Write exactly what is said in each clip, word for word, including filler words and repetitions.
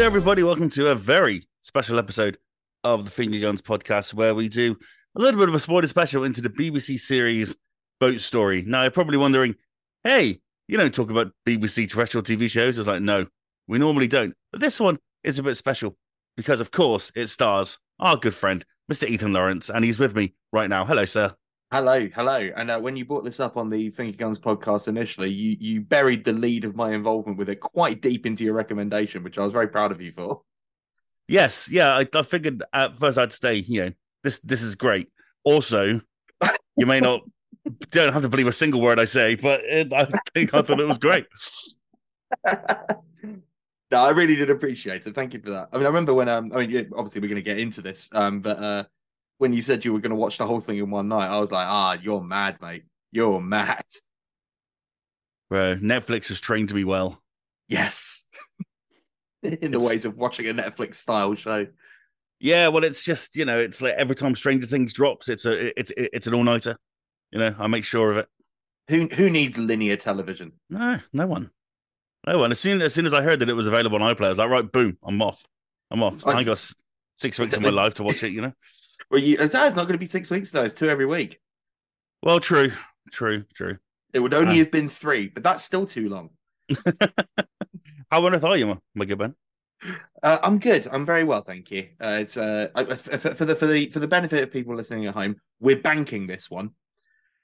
there, everybody. Welcome to a very special episode of the Finger Guns Podcast, where we do a little bit of a spoiler special into the B B C series Boat Story. Now, you're probably wondering, hey, you don't talk about B B C terrestrial T V shows. It's like, no, we normally don't. But this one is a bit special because, of course, it stars our good friend, Mister Ethan Lawrence, and he's with me right now. Hello, sir. Hello, hello. And uh, when you brought this up on the Finger Guns podcast initially, you, you buried the lead of my involvement with it quite deep into your recommendation, which I was very proud of you for. Yes, yeah, I, I figured at first I'd say, you know, this this is great. Also, you may not, don't have to believe a single word I say, but it, I think I thought it was great. No, I really did appreciate it. Thank you for that. I mean, I remember when, um, I mean, obviously we're going to get into this, um, but... Uh, when you said you were going to watch the whole thing in one night, I was like, ah, you're mad, mate. You're mad. Bro, Netflix has trained me well. Yes. in it's... the ways of watching a Netflix-style show. Yeah, well, it's just, you know, it's like every time Stranger Things drops, it's a, it's it's an all-nighter. You know, I make sure of it. Who who needs linear television? No, no one. No one. As soon as, soon as I heard that it was available on iPlayer, I was like, right, boom, I'm off. I'm off. I, I ain't got s- six weeks of my life to watch it, you know? Well, you, it's not going to be six weeks, though. It's two every week. Well, true, true, true. It would only uh, have been three, but that's still too long. How on earth are you, my good man? Uh, I'm good. I'm very well, thank you. Uh, it's uh, for, for the for the for the benefit of people listening at home, we're banking this one.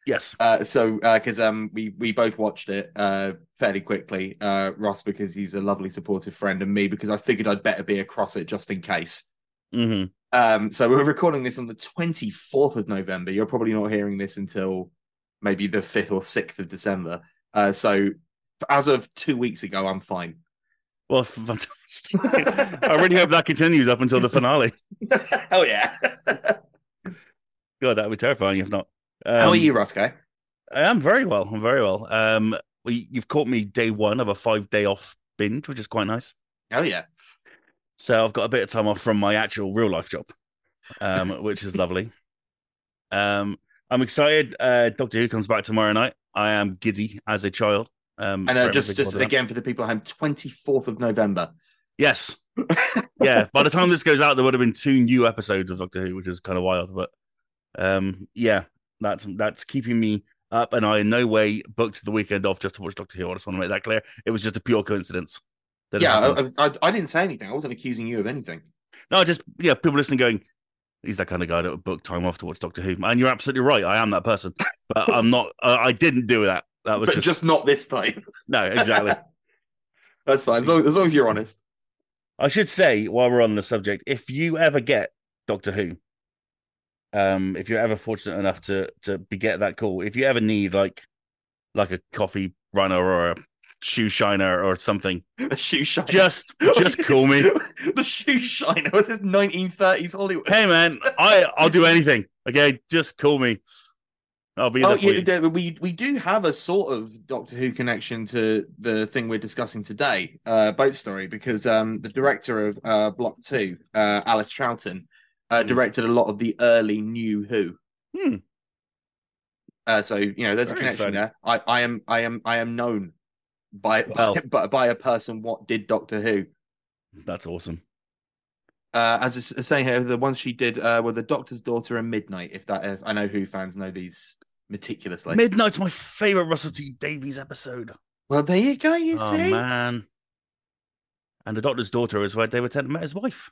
Yes. Uh, so, because uh, um, we we both watched it uh, fairly quickly. Uh, Ross, because he's a lovely, supportive friend, and me, because I figured I'd better be across it just in case. Mm-hmm. Um, so we're recording this on the twenty-fourth of November. You're probably not hearing this until maybe the fifth or sixth of December. Uh, so as of two weeks ago, I'm fine. Well, fantastic. I really hope that continues up until the finale. Oh, yeah. God, that would be terrifying if not. Um, How are you, Roscoe? I am very well. I'm very well. Um, well, you've caught me day one of a five-day off binge, which is quite nice. Oh, yeah. So I've got a bit of time off from my actual real life job, um, which is lovely. Um, I'm excited. Uh, Doctor Who comes back tomorrow night. I am giddy as a child. Um, and uh, just, just again, for the people at home, twenty-fourth of November. Yes. Yeah. By the time this goes out, there would have been two new episodes of Doctor Who, which is kind of wild. But um, yeah, that's that's keeping me up. And I in no way booked the weekend off just to watch Doctor Who. I just want to make that clear. It was just a pure coincidence. Yeah, I, I, I didn't say anything. I wasn't accusing you of anything. No, just, yeah, people listening going, he's that kind of guy that would book time off to watch Doctor Who. And you're absolutely right. I am that person. But I'm not, uh, I didn't do that. That was but just... just not this time. No, exactly. That's fine. As long, as long as you're honest. I should say, while we're on the subject, if you ever get Doctor Who, um, if you're ever fortunate enough to to beget that call, if you ever need like like a coffee runner or a shoe shiner or something. A shoe shiner. Just, just call me. The shoe shiner was his nineteen thirties Hollywood. Hey man, I I'll do anything. Okay, just call me. I'll be there oh, for yeah, you. We we do have a sort of Doctor Who connection to the thing we're discussing today, uh, Boat Story, because um, the director of uh, Block Two, uh, Alice Troughton, uh, mm. directed a lot of the early New Who. Hmm. Uh, so you know, there's Very a connection exciting. there. I, I am I am I am known. By, well, by by a person what did Doctor Who. That's awesome. Uh, as I was saying here, the ones she did uh, were The Doctor's Daughter and Midnight, if that if I know Who fans know these meticulously. Midnight's my favourite Russell T Davies episode. Well, there you go, you oh, see. Oh, man. And The Doctor's Daughter is where David Tennant met his wife.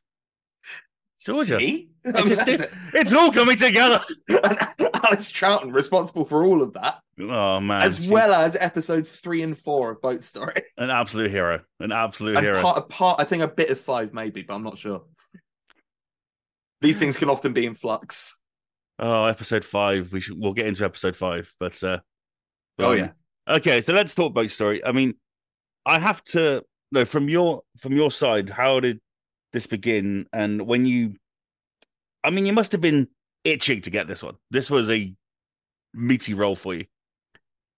Georgia. See? It I just mean, did. It's all coming together. And Alice Troughton responsible for all of that. Oh man! As she... well as episodes three and four of Boat Story. An absolute hero. An absolute and hero. Part, a part, I think a bit of five maybe, but I'm not sure. These things can often be in flux. Oh, episode five. We should. We'll get into episode five, but uh, oh um, yeah. Okay, so let's talk Boat Story. I mean, I have to no from your from your side. How did this begin? And when you, I mean, you must have been itching to get this one. This was a meaty role for you.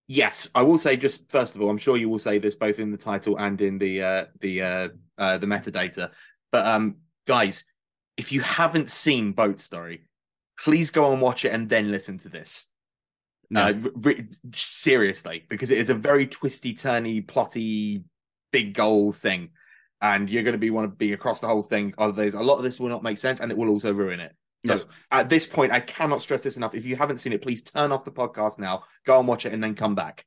Yes, I will say, just first of all, I'm sure you will say this both in the title and in the uh, the uh, uh, the metadata. But um, guys, if you haven't seen Boat Story, please go and watch it and then listen to this. No, uh, re- seriously, because it is a very twisty, turny, plotty, big goal thing. and you're going to be want to be across the whole thing. Otherwise, a lot of this will not make sense, and it will also ruin it. So yes. At this point, I cannot stress this enough. If you haven't seen it, please turn off the podcast now, go and watch it, and then come back.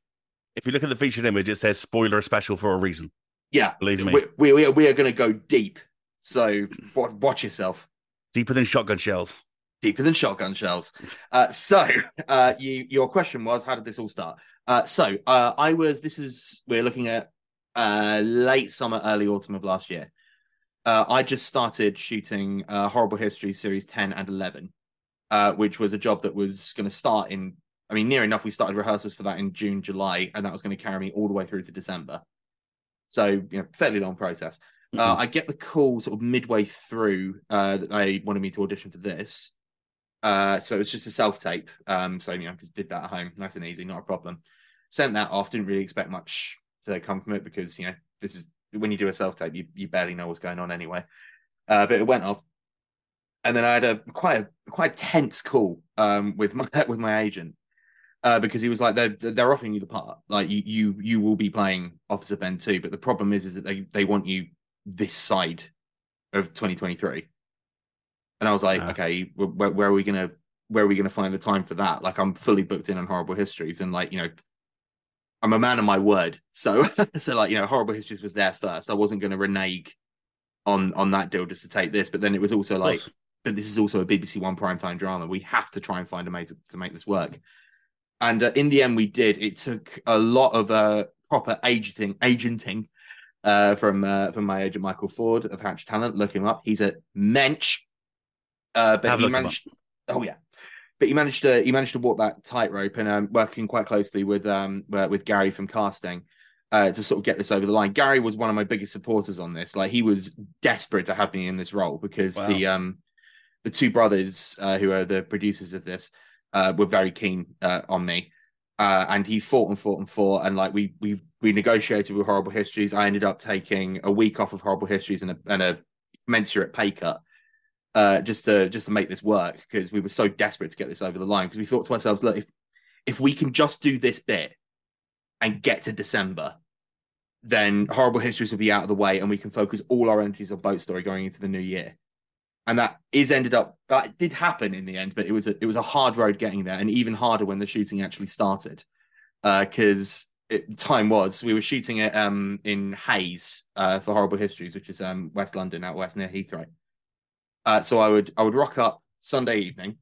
If you look at the featured image, it says spoiler special for a reason. Yeah. Believe me. We, we, we are going to go deep. So watch yourself. Deeper than shotgun shells. Deeper than shotgun shells. Uh, so uh, you, your question was, how did this all start? Uh, so uh, I was, this is, we're looking at uh, late summer, early autumn of last year. Uh, I just started shooting uh, Horrible Histories series ten and eleven, uh, which was a job that was going to start in, I mean, near enough, we started rehearsals for that in June, July, and that was going to carry me all the way through to December. So, you know, fairly long process. Mm-hmm. Uh, I get the call sort of midway through uh, that they wanted me to audition for this. Uh, so it was just a self-tape. Um, so, you know, just did that at home. Nice and easy, not a problem. Sent that off. Didn't really expect much to come from it because, you know, this is, when you do a self-tape, you, you barely know what's going on anyway. Uh, but it went off. And then I had a quite a quite tense call um, with my with my agent uh, because he was like, they're, they're offering you the part. Like, you you you will be playing Officer Ben too, but the problem is, is that they, they want you this side of twenty twenty-three. And I was like, yeah. Okay, where, where are we going to where are we going to find the time for that? Like, I'm fully booked in on Horrible Histories and, like, you know, I'm a man of my word. So, so like, you know, Horrible Histories was there first. I wasn't going to renege on, on that deal just to take this. But then it was also like, but this is also a B B C One primetime drama. We have to try and find a way to, to make this work. And uh, in the end, we did. It took a lot of uh, proper agenting, agenting uh, from uh, from my agent, Michael Ford of Hatch Talent. Look him up. He's a mensch. Uh, but I've he managed. Oh, yeah. But he managed to he managed to walk that tightrope, and um, working quite closely with um with Gary from casting uh, to sort of get this over the line. Gary was one of my biggest supporters on this. Like, he was desperate to have me in this role because wow. the um the two brothers uh, who are the producers of this uh, were very keen uh, on me, uh, and he fought and fought and fought, and like we we we negotiated with Horrible Histories. I ended up taking a week off of Horrible Histories and a and a commensurate pay cut. Uh, just to just to make this work because we were so desperate to get this over the line because we thought to ourselves, look, if if we can just do this bit and get to December, then Horrible Histories will be out of the way and we can focus all our energies on Boat Story going into the new year. And that is ended up that did happen in the end, but it was a, it was a hard road getting there, and even harder when the shooting actually started because uh, the time was we were shooting it um, in Hayes uh, for Horrible Histories, which is um, West London out west near Heathrow. Uh, so I would I would rock up Sunday evening,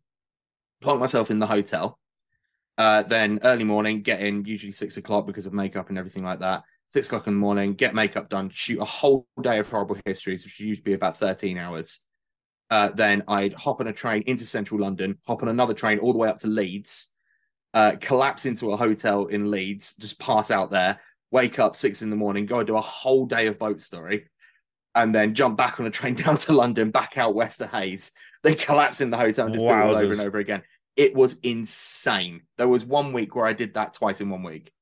plonk myself in the hotel, uh, then early morning, get in, usually six o'clock because of makeup and everything like that, six o'clock in the morning, get makeup done, shoot a whole day of Horrible Histories, which would usually be about thirteen hours. Uh, then I'd hop on a train into central London, hop on another train all the way up to Leeds, uh, collapse into a hotel in Leeds, just pass out there, wake up six in the morning, go do a whole day of Boat Story. And then jump back on a train down to London, back out west to Hayes, then collapse in the hotel and just Wowzers. Do it all over and over again. It was insane. There was one week where I did that twice in one week,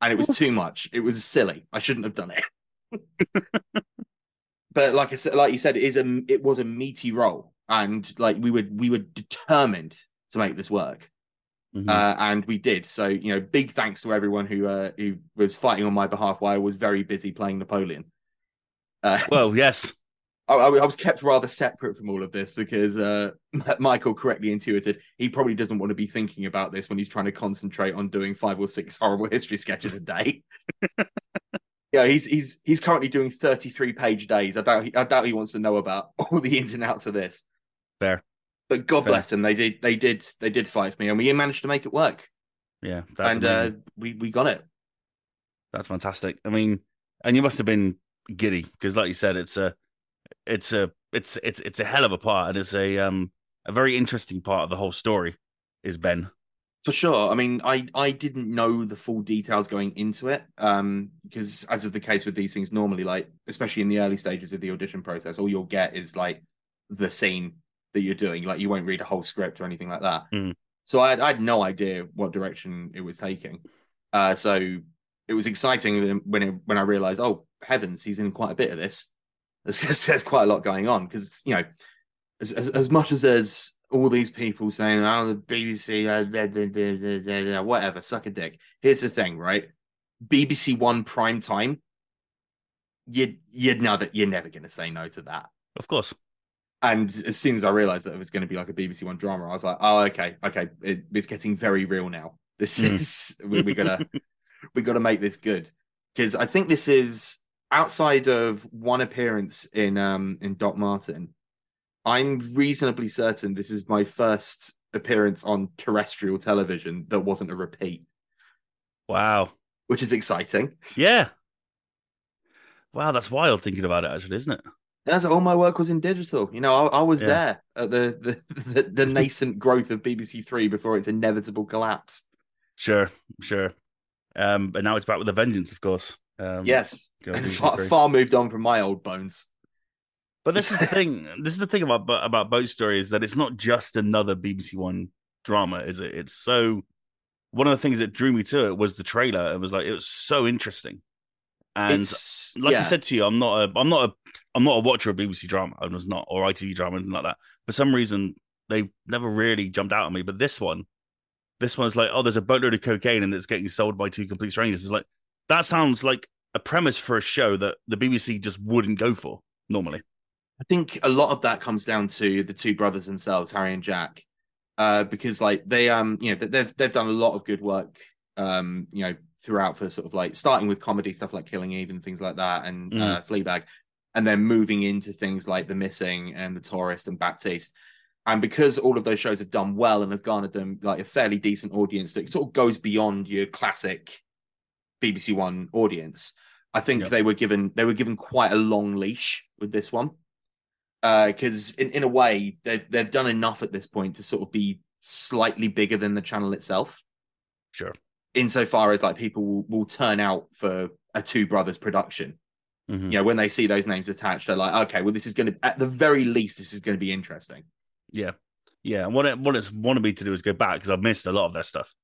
and it was too much. It was silly. I shouldn't have done it. But like I said, like you said, it is a it was a meaty role, and like we were we were determined to make this work, mm-hmm. uh, and we did. So you know, big thanks to everyone who uh, who was fighting on my behalf while I was very busy playing Napoleon. Uh, well, yes, I, I was kept rather separate from all of this because uh, Michael correctly intuited he probably doesn't want to be thinking about this when he's trying to concentrate on doing five or six Horrible History sketches a day. Yeah, he's he's he's currently doing thirty-three page days. I doubt he, I doubt he wants to know about all the ins and outs of this. Fair, but God Fair. Bless them. They did they did they did fight for me, and we managed to make it work. Yeah, that's and uh, we we got it. That's fantastic. I mean, and you must have been. Giddy, because like you said, it's a, it's a, it's it's it's a hell of a part, and it's a um a very interesting part of the whole story, is Ben. For sure. I mean, I I didn't know the full details going into it, um, because as is the case with these things normally, like especially in the early stages of the audition process, all you'll get is like the scene that you're doing. Like you won't read a whole script or anything like that. Mm. So I had, I had no idea what direction it was taking. Uh, so it was exciting when it, when I realized, oh. Heavens, he's in quite a bit of this. There's, there's quite a lot going on because you know, as, as as much as there's all these people saying, "Oh, the B B C, uh, blah, blah, blah, blah, blah, whatever, suck a dick." Here's the thing, right? B B C One prime time you'd you'd know that you're never going to say no to that. Of course. And as soon as I realised that it was going to be like a B B C One drama, I was like, oh, okay, okay, it, it's getting very real now. This is we, we gotta we gotta make this good, because I think this is outside of one appearance in um in Doc Martin. I'm reasonably certain this is my first appearance on terrestrial television that wasn't a repeat. Wow, which is exciting. Yeah. Wow, that's wild thinking about it, actually, isn't it? That's all my work was in digital. You know, I, I was yeah. there at the the, the the nascent growth of B B C Three before its inevitable collapse. Sure, sure. Um, but now it's back with a vengeance, of course. Um, yes, and far, far moved on from my old bones. But this is the thing. This is the thing about about Boat Story, is that it's not just another B B C One drama, is it? It's so one of the things that drew me to it was the trailer. It was like it was so interesting. And it's, like yeah. I said to you, I'm not a, I'm not a, I'm not a watcher of B B C drama. I was not, or I T V drama, anything like that. For some reason, they've never really jumped out at me. But this one, this one's like, oh, there's a boatload of cocaine and it's getting sold by two complete strangers. It's like that sounds like a premise for a show that the B B C just wouldn't go for normally. I think a lot of that comes down to the two brothers themselves, Harry and Jack, uh, because like they, um, you know, they've they've done a lot of good work, um, you know. throughout for sort of like starting with comedy stuff like Killing Eve and things like that and mm. uh, Fleabag, and then moving into things like The Missing and The Tourist and Baptiste. And because all of those shows have done well and have garnered them like a fairly decent audience that sort of goes beyond your classic B B C One audience, I think yep. they were given they were given quite a long leash with this one. Because uh, in, in a way, they've, they've done enough at this point to sort of be slightly bigger than the channel itself. Sure. Insofar as like people will, will turn out for a two brothers production, mm-hmm. you know, when they see those names attached, they're like, okay, well, this is going to, at the very least, this is going to be interesting. Yeah, yeah. And what it, what it's wanted me to do is go back, because I've missed a lot of their stuff.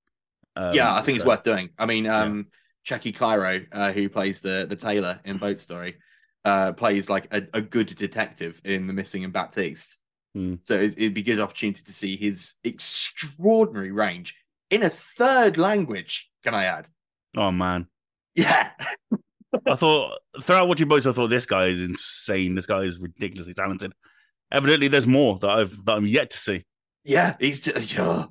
Um, yeah, I think so. It's worth doing. I mean, um, yeah. Checky Cairo, uh, who plays the the tailor in Boat Story, uh, plays like a, a good detective in The Missing and Baptiste. Mm. So it'd, it'd be a good opportunity to see his extraordinary range. In a third language, can I add? Oh, man. Yeah. I thought, throughout watching Boats, I thought, this guy is insane. This guy is ridiculously talented. Evidently, there's more that, I've, that I'm yet to see. Yeah, he's... Just, yeah.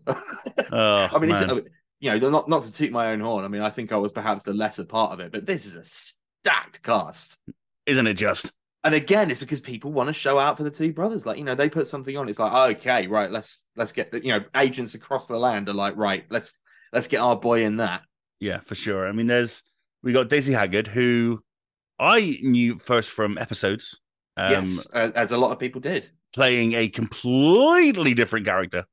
Oh, I mean, it's, you know, not, not to toot my own horn. I mean, I think I was perhaps the lesser part of it, but this is a stacked cast. Isn't it just? And again, it's because people want to show out for the two brothers. Like, you know, they put something on. It's like, okay, right, let's let's get the, you know, agents across the land are like, right, let's let's get our boy in that. Yeah, for sure. I mean, there's we got Daisy Haggard, who I knew first from episodes. Um, yes, as a lot of people did, playing a completely different character.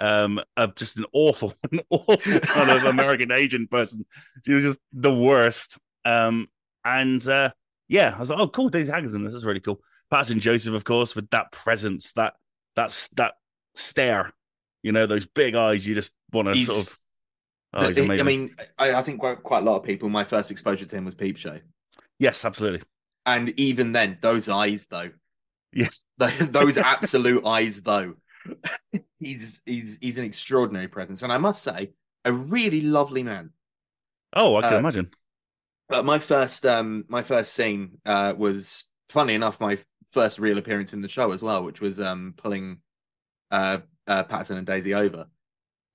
Um, uh, just an awful, an awful kind of American agent person. She was just the worst. Um, and. Uh, Yeah, I was like, oh, cool, Daisy Haggard's in this. This is really cool. Paterson Joseph, of course, with that presence, that that that stare, you know, those big eyes. You just want to sort of. Oh, he's amazing. I mean, I, I think quite, quite a lot of people. My first exposure to him was Peep Show. Yes, absolutely. And even then, those eyes, though. Yes, those, those absolute eyes, though. he's he's he's an extraordinary presence, and I must say, a really lovely man. Oh, I can uh, imagine. But my first, um, my first scene uh, was, funny enough, my first real appearance in the show as well, which was um, pulling uh, uh, Paterson and Daisy over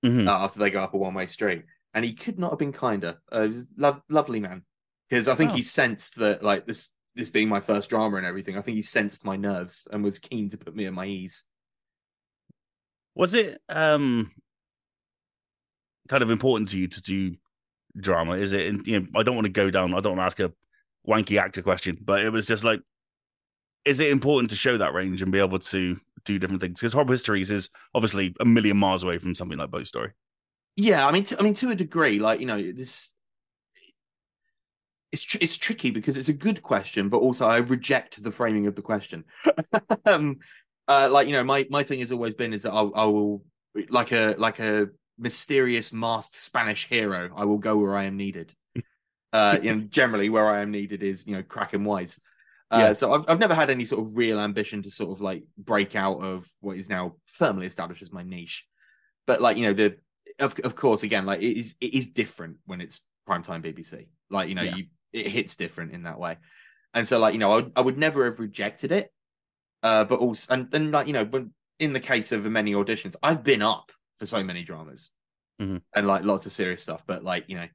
mm-hmm. uh, after they go up a one-way street, and he could not have been kinder. Uh, he was a lo- lovely man, because I think oh. he sensed that, like this, this being my first drama and everything, I think he sensed my nerves and was keen to put me at my ease. Was it um, kind of important to you to do? Drama is it? And, you know, I don't want to go down. I don't want to ask a wanky actor question, but it was just like, is it important to show that range and be able to do different things? Because Horrible Histories is obviously a million miles away from something like Boat Story. Yeah, I mean, to, I mean, to a degree, like you know, this it's tr- it's tricky because it's a good question, but also I reject the framing of the question. um, uh, like you know, my my thing has always been is that I, I will like a like a. mysterious masked Spanish hero, I will go where I am needed. Uh, and generally where I am needed is, you know, cracking wise. Uh, yeah. So I've, I've never had any sort of real ambition to sort of like break out of what is now firmly established as my niche. But like, you know, the, of, of course, again, like it is, it is different when it's primetime B B C. Like, you know, yeah. you, it hits different in that way. And so, like, you know, I would, I would never have rejected it. Uh, but also, and then, like, you know, when, in the case of many auditions, I've been up for so many dramas mm-hmm. and, like, lots of serious stuff. But, like, you know,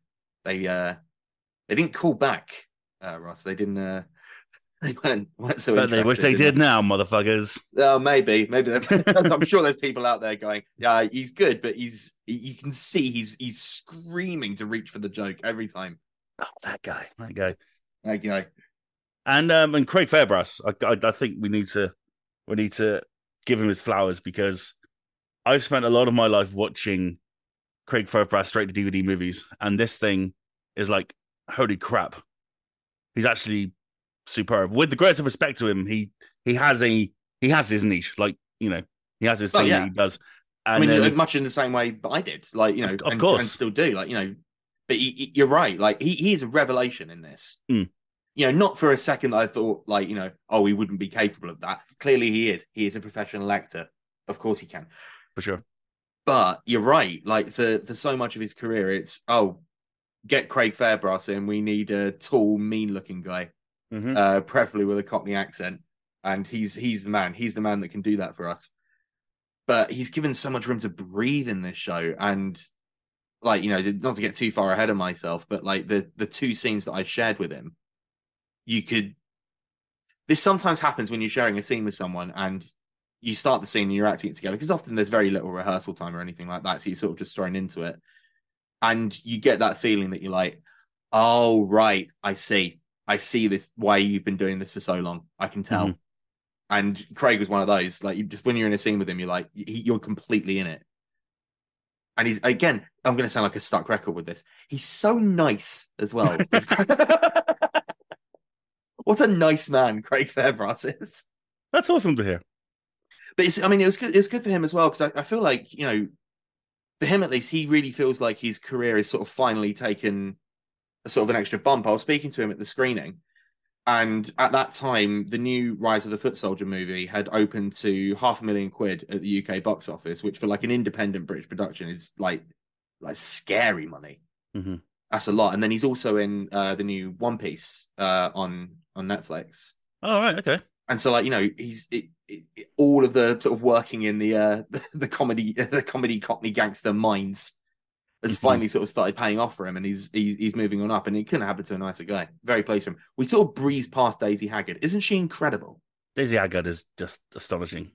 they uh, they didn't call back, uh, Ross. They didn't... Uh, They weren't, weren't so but they wish they did it? Now, motherfuckers. Oh, maybe, maybe. I'm sure there's people out there going, "Yeah, he's good, but he's." You can see he's he's screaming to reach for the joke every time. Oh, that guy, that guy, that guy. And um, and Craig Fairbrass, I, I I think we need to we need to give him his flowers, because I've spent a lot of my life watching Craig Fairbrass straight to D V D movies, and this thing is like, holy crap, he's actually superb. With the greatest respect to him, he he has a he has his niche, like, you know, he has his oh, thing yeah. that he does. And I mean, then, much in the same way I did, like, you know, of and, course, and still do, like, you know. But he, he, you're right, like he, he is a revelation in this. Mm. You know, not for a second that I thought, like, you know, oh, he wouldn't be capable of that. Clearly, he is. He is a professional actor. Of course, he can, for sure. But you're right, like for for so much of his career, it's oh, get Craig Fairbrass in. We need a tall, mean-looking guy. Mm-hmm. Uh, preferably with a Cockney accent, and he's he's the man. He's the man that can do that for us. But he's given so much room to breathe in this show, and, like, you know, not to get too far ahead of myself, but like the the two scenes that I shared with him, you could. This sometimes happens when you're sharing a scene with someone, and you start the scene and you're acting it together, because often there's very little rehearsal time or anything like that, so you're sort of just thrown into it, and you get that feeling that you're like, oh right, I see. I see this, why you've been doing this for so long. I can tell. Mm-hmm. And Craig was one of those, like, you just, when you're in a scene with him, you're like, he, you're completely in it. And he's, again, I'm going to sound like a stuck record with this. He's so nice as well. What a nice man Craig Fairbrass is. That's awesome to hear. But it's, I mean, it was good. It was good for him as well, because I, I feel like, you know, for him at least, he really feels like his career is sort of finally taken sort of an extra bump. I was speaking to him at the screening, and at that time the new Rise of the Foot Soldier movie had opened to half a million quid at the U K box office, which for like an independent British production is like like scary money. Mm-hmm. That's a lot. And then he's also in uh, the new One Piece uh, on on Netflix. Oh right, okay. And so, like, you know, he's it, it, it, all of the sort of working in the uh, the, the comedy the comedy Cockney gangster minds has mm-hmm. finally sort of started paying off for him, and he's, he's he's moving on up, and it couldn't happen to a nicer guy. Very pleased for him. We sort of breeze past Daisy Haggard. Isn't she incredible? Daisy Haggard is just astonishing.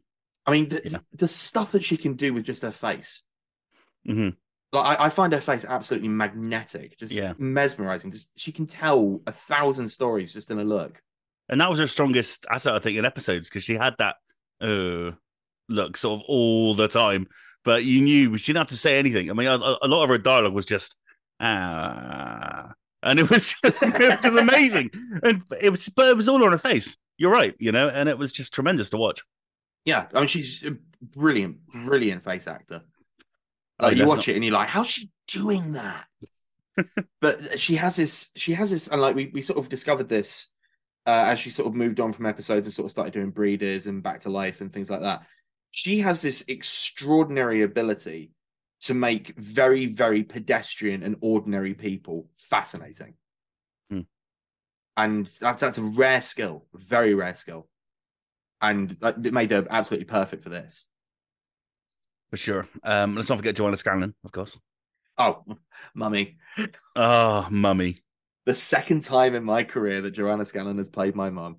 I mean, the, yeah. the stuff that she can do with just her face. Mm-hmm. Like, I, I find her face absolutely magnetic, just yeah. mesmerising. Just, she can tell a thousand stories just in a look. And that was her strongest asset, I think, in episodes, because she had that uh, look sort of all the time. But you knew she didn't have to say anything. I mean, a, a lot of her dialogue was just, ah. And it was just, it was just amazing. And it was, but it was all on her face. You're right, you know, and it was just tremendous to watch. Yeah, I mean, she's a brilliant, brilliant face actor. Like, I mean, you watch not... it and you're like, how's she doing that? But she has this, she has this, and like we, we sort of discovered this uh, as she sort of moved on from episodes and sort of started doing Breeders and Back to Life and things like that. She has this extraordinary ability to make very, very pedestrian and ordinary people fascinating. Mm. And that's, that's a rare skill, very rare skill. And it made her absolutely perfect for this. For sure. Um, let's not forget Joanna Scanlan, of course. Oh, mummy. Oh, mummy. The second time in my career that Joanna Scanlan has played my mum.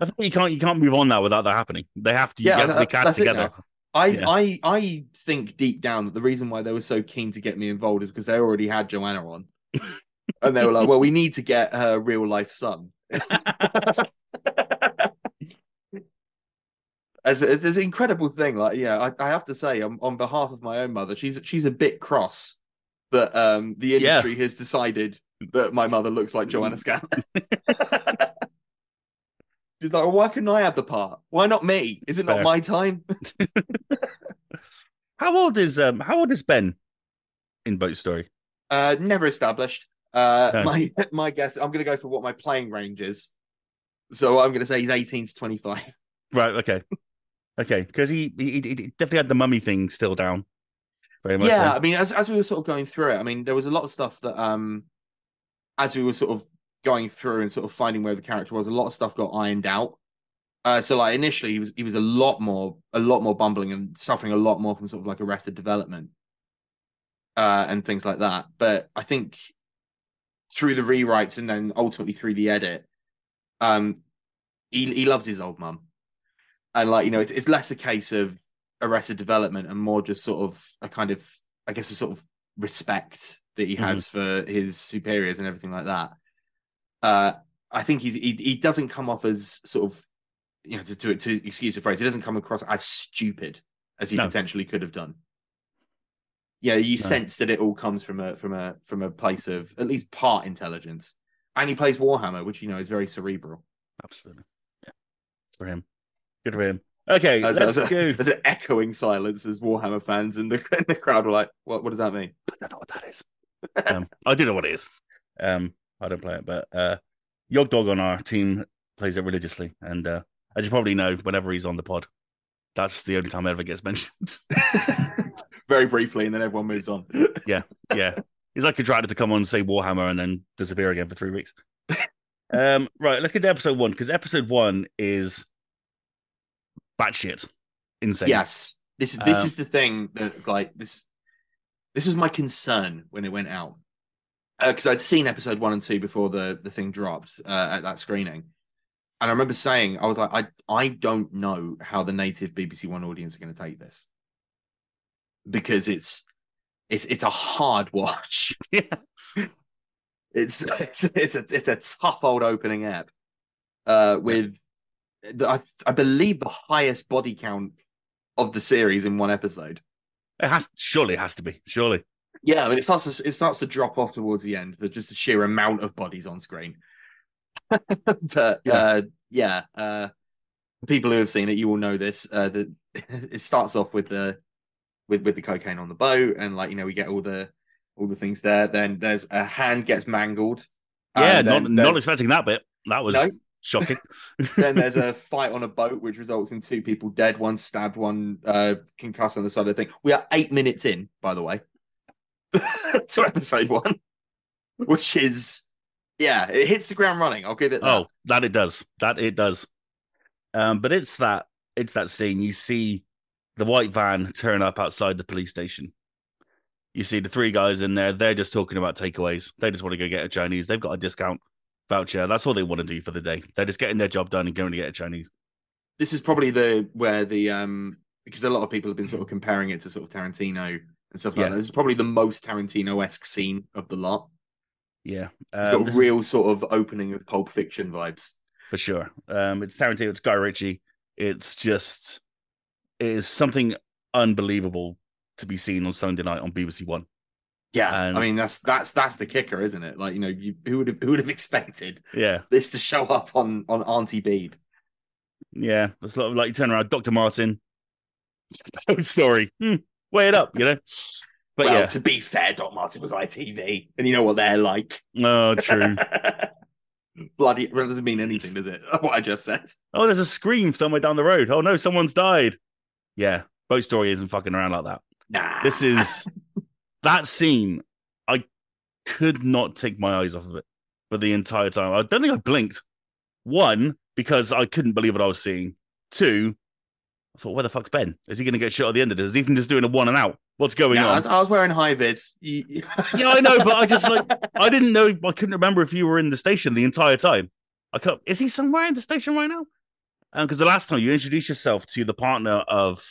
I think you can't you can't move on now without that happening. They have to, you yeah, have that, to be cast together. I, yeah. I I think deep down that the reason why they were so keen to get me involved is because they already had Joanna on. And they were like, well, we need to get her real life son. As it's an incredible thing. Like, yeah, I, I have to say, on, on behalf of my own mother, she's she's a bit cross that um, the industry yeah. has decided that my mother looks like Joanna Scanlan. He's like, well, why couldn't I have the part? Why not me? Is it Fair. Not my time? How old is um? How old is Ben in Boat Story? Uh, never established. Uh, no. my my guess. I'm going to go for what my playing range is. So I'm going to say he's eighteen to twenty-five. Right. Okay. Okay. Because he, he he definitely had the mummy thing still down. Very much. Yeah. So. I mean, as as we were sort of going through it, I mean, there was a lot of stuff that um, as we were sort of going through and sort of finding where the character was, a lot of stuff got ironed out. Uh, so like initially he was he was a lot more a lot more bumbling and suffering a lot more from sort of like arrested development uh, and things like that. But I think through the rewrites and then ultimately through the edit, um, he he loves his old mum, and like you know it's it's less a case of arrested development and more just sort of a kind of I guess a sort of respect that he has mm-hmm. for his superiors and everything like that. Uh, I think he's he, he doesn't come off as sort of, you know, to, to to excuse the phrase, he doesn't come across as stupid as he no. potentially could have done. Yeah, you no. sense that it all comes from a from a from a place of at least part intelligence. And he plays Warhammer, which you know is very cerebral. Absolutely, yeah. For him, good for him. Okay, as, let's as a, go. There's an echoing silence as Warhammer fans and the, and the crowd were like, "What? What does that mean? I don't know what that is." um, I do know what it is. Um, I don't play it, but uh, Yog Dog on our team plays it religiously, and uh, as you probably know, whenever he's on the pod, that's the only time it ever gets mentioned. Very briefly, and then everyone moves on. Yeah, yeah. He's like contracted to come on and say Warhammer and then disappear again for three weeks. um, right, let's get to episode one, because episode one is batshit insane. Yes. This is this um, is the thing that's like this this was my concern when it went out. Because uh, I'd seen episode one and two before the, the thing dropped uh, at that screening. And I remember saying, I was like, I, I don't know how the native B B C One audience are going to take this, because it's it's it's a hard watch. Yeah. It's it's it's a it's a tough old opening app uh, with yeah. the, I I believe the highest body count of the series in one episode. It has surely it has to be surely. Yeah, I mean it starts to, it starts to drop off towards the end. The just the sheer amount of bodies on screen. But yeah, uh, yeah uh, people who have seen it, you will know this. Uh, the, it starts off with the with with the cocaine on the boat, and like you know, we get all the all the things there. Then there's a hand gets mangled. Yeah, not not expecting that bit. That was no. shocking. Then there's a fight on a boat, which results in two people dead, one stabbed, one uh, concussed on the side of the thing. We are eight minutes in, by the way, to episode one, which is. Yeah, it hits the ground running. I'll give it that. Oh, that it does. That it does. Um, but it's that it's that scene. You see the white van turn up outside the police station. You see the three guys in there. They're just talking about takeaways. They just want to go get a Chinese. They've got a discount voucher. That's all they want to do for the day. They're just getting their job done and going to get a Chinese. This is probably the where the um because a lot of people have been sort of comparing it to sort of Tarantino and stuff like yeah. that. This is probably the most Tarantino-esque scene of the lot. Yeah, um, it's got a real sort of opening of Pulp Fiction vibes for sure. Um, it's Tarantino, it's Guy Ritchie. It's just it is something unbelievable to be seen on Sunday night on B B C One. Yeah, and I mean that's that's that's the kicker, isn't it? Like you know, you, who would have, who would have expected? Yeah. this to show up on on Auntie Bede. Yeah, it's a lot of like you turn around, Doctor Martin, Boat Story. Hmm, weigh it up, you know. But well, yeah. to be fair, Doc Martin was I T V, and you know what they're like. Oh, true. Bloody, well, it doesn't mean anything, does it? What I just said. Oh, there's a scream somewhere down the road. Oh, no, someone's died. Yeah, Boat Story isn't fucking around like that. Nah. This is, that scene, I could not take my eyes off of it for the entire time. I don't think I blinked. One, because I couldn't believe what I was seeing. Two, I thought, where the fuck's Ben? Is he going to get shot at the end of this? Is Ethan just doing a one and out? What's going no, on? I was, I was wearing high vis. You... yeah, I know, but I just like I didn't know. I couldn't remember if you were in the station the entire time. I can't. Is he somewhere in the station right now? Because um, the last time you introduced yourself to the partner of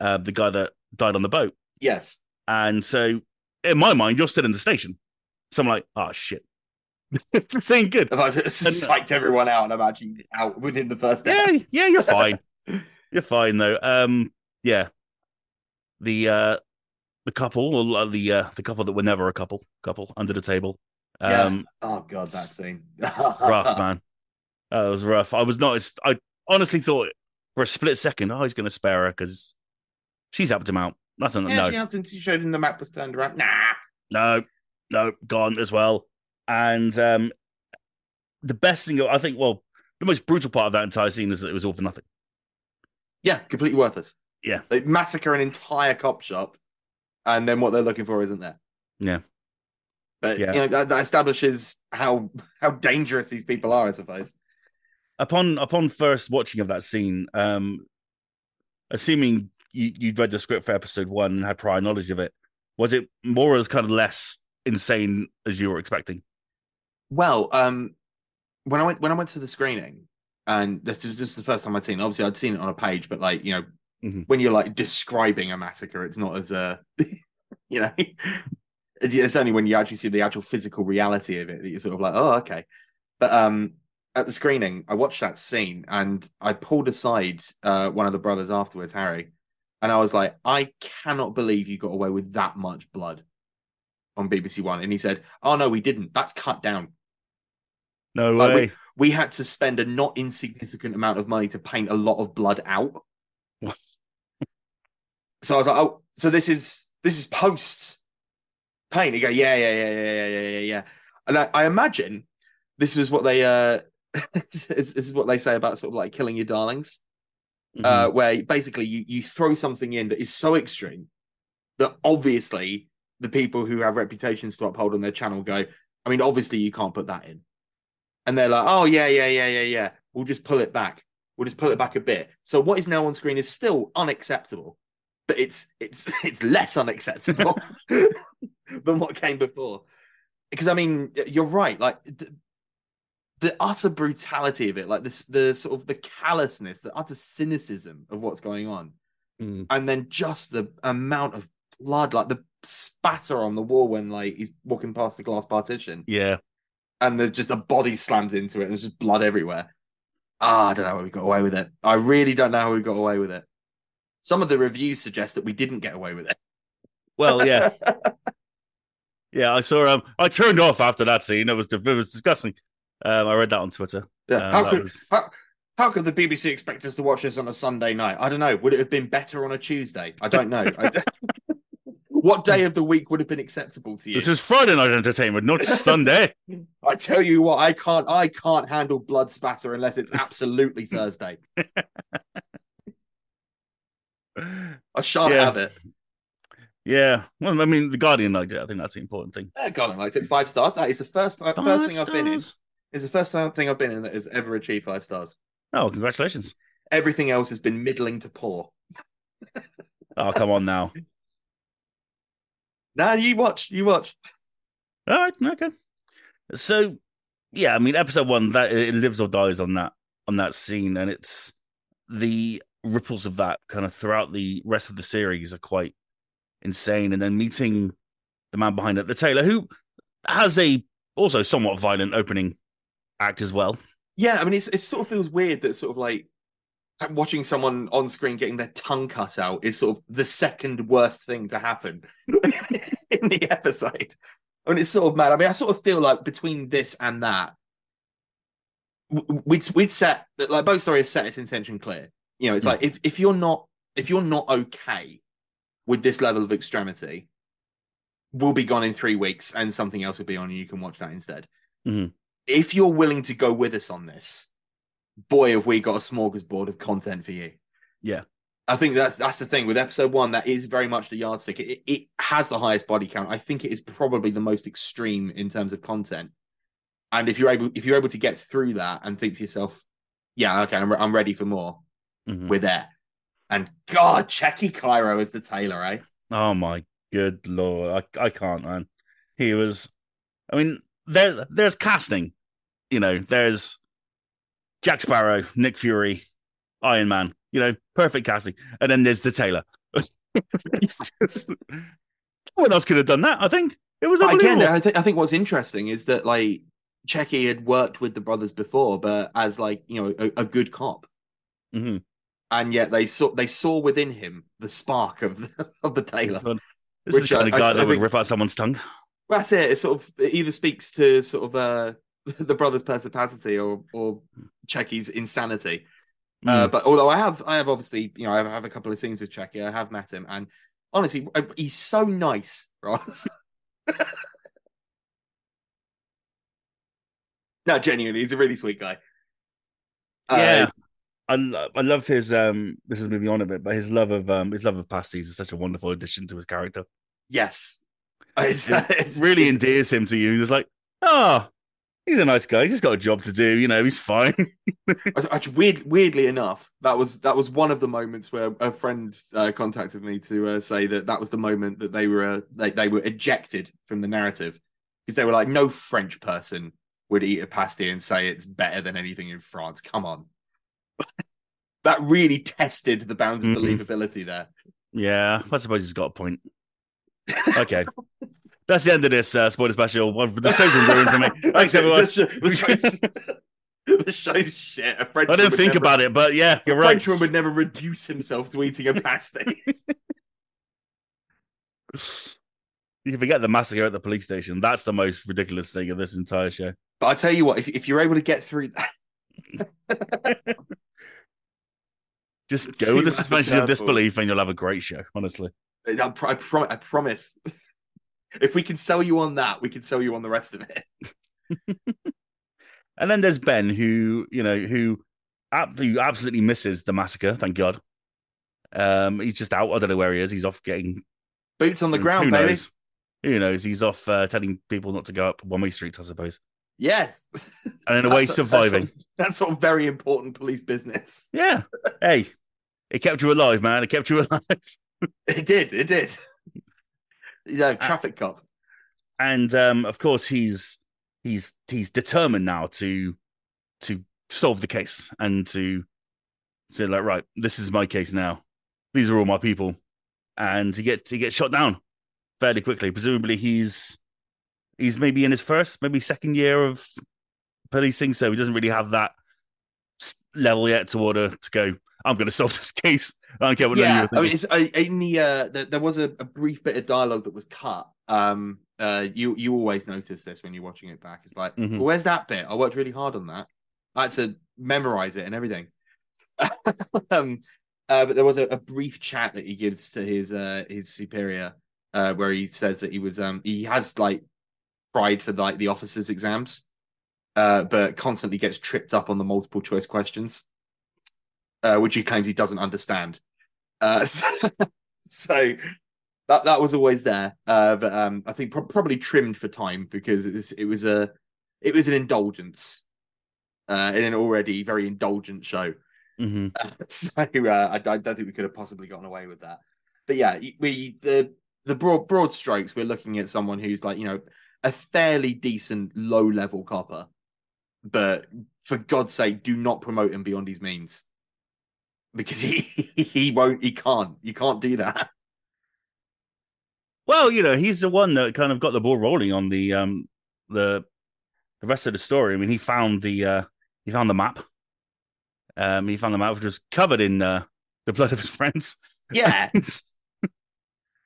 uh, the guy that died on the boat. Yes. And so, in my mind, you're still in the station. So I'm like, oh shit. Saying good. And I've psyched everyone out, and I'm actually out within the first day. Yeah, yeah, you're fine. You're fine though. Um, yeah, the uh, the couple, or the uh, the couple that were never a couple, couple under the table. Um, yeah. Oh god, that scene. Rough, man. Uh, it was rough. I was not. I honestly thought for a split second, oh, he's going to spare her because she's helped him out. That's yeah, no. She helped him. She showed him the map was turned around. Nah. No, no, gone as well. And um, the best thing, I think, well, the most brutal part of that entire scene is that it was all for nothing. Yeah, completely worthless. Yeah. They massacre an entire cop shop, and then what they're looking for isn't there. Yeah. But yeah. you know, that, that establishes how how dangerous these people are, I suppose. Upon upon first watching of that scene, um, assuming you, you'd read the script for episode one and had prior knowledge of it, was it more or kind of less insane as you were expecting? Well, um, when I went when I went to the screening, and this was just the first time I'd seen it. Obviously, I'd seen it on a page, but like you know, mm-hmm. when you're like describing a massacre, it's not as uh, you know. It's only when you actually see the actual physical reality of it that you're sort of like, oh, okay. But um, at the screening, I watched that scene and I pulled aside uh, one of the brothers afterwards, Harry, and I was like, I cannot believe you got away with that much blood on B B C One. And he said, oh, no, we didn't. That's cut down. No like, way. We, we had to spend a not insignificant amount of money to paint a lot of blood out. So I was like, oh, so this is this is post- pain. You go, yeah, yeah, yeah, yeah, yeah, yeah, yeah. And I, I imagine this is what they, uh, this is what they say about sort of like killing your darlings, mm-hmm. uh, where basically you, you throw something in that is so extreme that obviously the people who have reputations to uphold on their channel go, I mean, obviously you can't put that in. And they're like, oh, yeah, yeah, yeah, yeah, yeah. We'll just pull it back. We'll just pull it back a bit. So what is now on screen is still unacceptable, but it's, it's, it's less unacceptable. than what came before, because I mean you're right. Like the, the utter brutality of it, like this, the sort of the callousness, the utter cynicism of what's going on, mm. and then just the amount of blood, like the spatter on the wall when like he's walking past the glass partition. Yeah, and there's just a body slams into it. And there's just blood everywhere. Ah, I don't know how we got away with it. I really don't know how we got away with it. Some of the reviews suggest that we didn't get away with it. Well, yeah. Yeah, I saw. Um, I turned off after that scene. It was it was disgusting. Um, I read that on Twitter. Yeah, um, how could was... how, how could the B B C expect us to watch this on a Sunday night? I don't know. Would it have been better on a Tuesday? I don't know. I, what day of the week would have been acceptable to you? This is Friday night entertainment, not Sunday. I tell you what, I can't. I can't handle blood spatter unless it's absolutely Thursday. I shan't yeah. have it. Yeah, well, I mean, The Guardian liked it. I think that's the important thing. The Guardian liked it. Five stars. That is the first five first thing stars. I've been in. It's the first thing I've been in that has ever achieved five stars. Oh, congratulations! Everything else has been middling to poor. Oh, come on now. Now nah, you watch. You watch. All right. Okay. So, yeah, I mean, episode one that it lives or dies on that on that scene, and it's the ripples of that kind of throughout the rest of the series are quite. Insane, and then meeting the man behind it, the tailor, who has a also somewhat violent opening act as well. Yeah, I mean, it's, it sort of feels weird that sort of like watching someone on screen getting their tongue cut out is sort of the second worst thing to happen in the episode. I mean, it's sort of mad. I mean, I sort of feel like between this and that, we'd we'd set like Boat Story has set its intention clear. You know, it's mm. like if if you're not if you're not okay. with this level of extremity, will be gone in three weeks and something else will be on and you can watch that instead. Mm-hmm. If you're willing to go with us on this, boy, have we got a smorgasbord of content for you. Yeah. I think that's that's the thing with episode one, that is very much the yardstick. It, it has the highest body count. I think it is probably the most extreme in terms of content. And if you're able if you're able to get through that and think to yourself, yeah, okay, I'm, re- I'm ready for more, mm-hmm. we're there. And God, Checky Cairo is the tailor, eh? Oh my good lord, I I can't, man. He was, I mean, there there's casting, you know. There's Jack Sparrow, Nick Fury, Iron Man, you know, perfect casting. And then there's the tailor. Just, no one else could have done that. I think it was unbelievable. Again, I think I think what's interesting is that like Checky had worked with the brothers before, but as like you know a, a good cop. Mm-hmm. And yet they saw they saw within him the spark of the, of the tailor. This is the kind I, of guy I, that I would think, rip out someone's tongue. Well, that's it. It sort of it either speaks to sort of uh, the brother's perspicacity or or Checky's insanity. Mm. Uh, but although I have I have obviously you know I have, I have a couple of scenes with Checky. I have met him, and honestly, he's so nice, Ross. No, genuinely, he's a really sweet guy. Yeah. Uh, I love, I love his um. This is moving on a bit, but his love of um, his love of pasties is such a wonderful addition to his character. Yes, It's, it it's, really it's, endears him to you. It's like, oh, he's a nice guy. He's just got a job to do. You know, he's fine. Actually, weird, weirdly enough, that was that was one of the moments where a friend uh, contacted me to uh, say that that was the moment that they were uh, they, they were ejected from the narrative because they were like, no French person would eat a pasty and say it's better than anything in France. Come on. That really tested the bounds of mm-hmm. believability there. Yeah, I suppose he's got a point. Okay. That's the end of this uh, spoiler special. The show's been ruined for me. Thanks, everyone. The show's shit. A I didn't think never, about it, but yeah, you're right. A Frenchman would never reduce himself to eating a pasty. You can forget the massacre at the police station. That's the most ridiculous thing of this entire show. But I tell you what, if, if you're able to get through that... Just it's go with the suspension of disbelief and you'll have a great show, honestly. I, pr- I, prom- I promise. If we can sell you on that, we can sell you on the rest of it. And then there's Ben, who, you know, who, ab- who absolutely misses the massacre, thank God. Um, he's just out. I don't know where he is. He's off getting... Boots on the ground, who baby. Knows? Who knows? He's off uh, telling people not to go up one-way streets, I suppose. Yes. And in a way, surviving. That's, that's sort of very important police business. Yeah. Hey, it kept you alive, man. It kept you alive. It did. It did. He's a traffic uh, cop. And um, of course, he's he's he's determined now to to solve the case and to say, like, right, this is my case now. These are all my people. And he gets he gets shot down fairly quickly. Presumably, he's he's maybe in his first, maybe second year of policing, so he doesn't really have that level yet to order to go, I'm going to solve this case. I don't care what. Yeah, I mean, it's, I, in the uh, the, there was a, a brief bit of dialogue that was cut. Um, uh, you you always notice this when you're watching it back. It's like, mm-hmm. well, where's that bit? I worked really hard on that. I had to memorize it and everything. um. Uh, but there was a, a brief chat that he gives to his uh, his superior, uh, where he says that he was um, he has like pride for like the officers' exams, uh, but constantly gets tripped up on the multiple choice questions, uh, which he claims he doesn't understand. Uh, so, so that that was always there, uh, but um, I think pro- probably trimmed for time because it was it was a it was an indulgence uh, in an already very indulgent show. Mm-hmm. Uh, so uh, I, I don't think we could have possibly gotten away with that. But yeah, we the the broad broad strokes, we're looking at someone who's like, you know, a fairly decent low level copper, but for God's sake, do not promote him beyond his means because he he won't he can't you can't do that. Well, you know, he's the one that kind of got the ball rolling on the um the the rest of the story. I mean, he found the uh, he found the map. Um, he found them out, which was covered in uh, the blood of his friends. Yeah.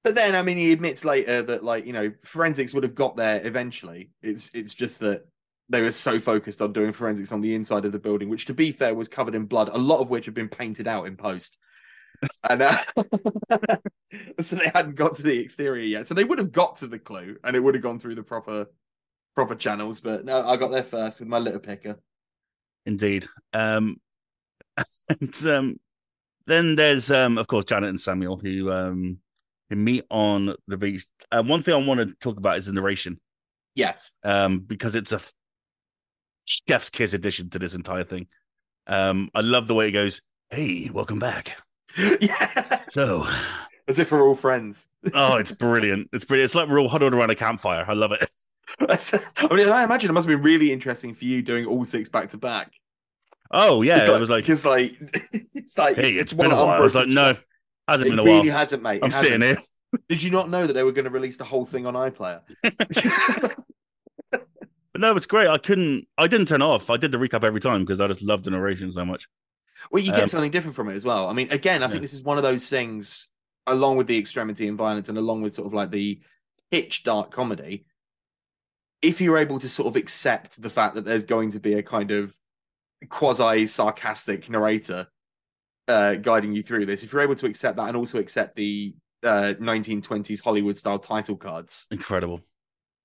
But then, I mean, he admits later that, like, you know, forensics would have got there eventually. It's it's just that they were so focused on doing forensics on the inside of the building, which, to be fair, was covered in blood, a lot of which had been painted out in post. And uh, so they hadn't got to the exterior yet. So they would have got to the clue, and it would have gone through the proper proper channels. But no, I got there first with my litter picker. Indeed. Um And um, then there's, um, of course, Janet and Samuel who um, who meet on the beach. Uh, one thing I want to talk about is the narration. Yes, um, because it's a chef's kiss addition to this entire thing. Um, I love the way it goes. Hey, welcome back. Yeah. So, as if we're all friends. Oh, it's brilliant! It's brilliant. It's like we're all huddled around a campfire. I love it. I mean, I imagine it must have been really interesting for you doing all six back to back. Oh yeah, like, it was like it's like it's like hey, it's been a while. I was like, no, hasn't been a while. It really hasn't, mate. I'm sitting here. Did you not know that they were going to release the whole thing on iPlayer? But no, it's great. I couldn't. I didn't turn it off. I did the recap every time because I just loved the narration so much. Well, you get um, something different from it as well. I mean, again, I think yeah. this is one of those things, along with the extremity and violence, and along with sort of like the pitch dark comedy. If you're able to sort of accept the fact that there's going to be a kind of quasi-sarcastic narrator uh, guiding you through this. If you're able to accept that and also accept the uh, nineteen twenties Hollywood-style title cards. Incredible.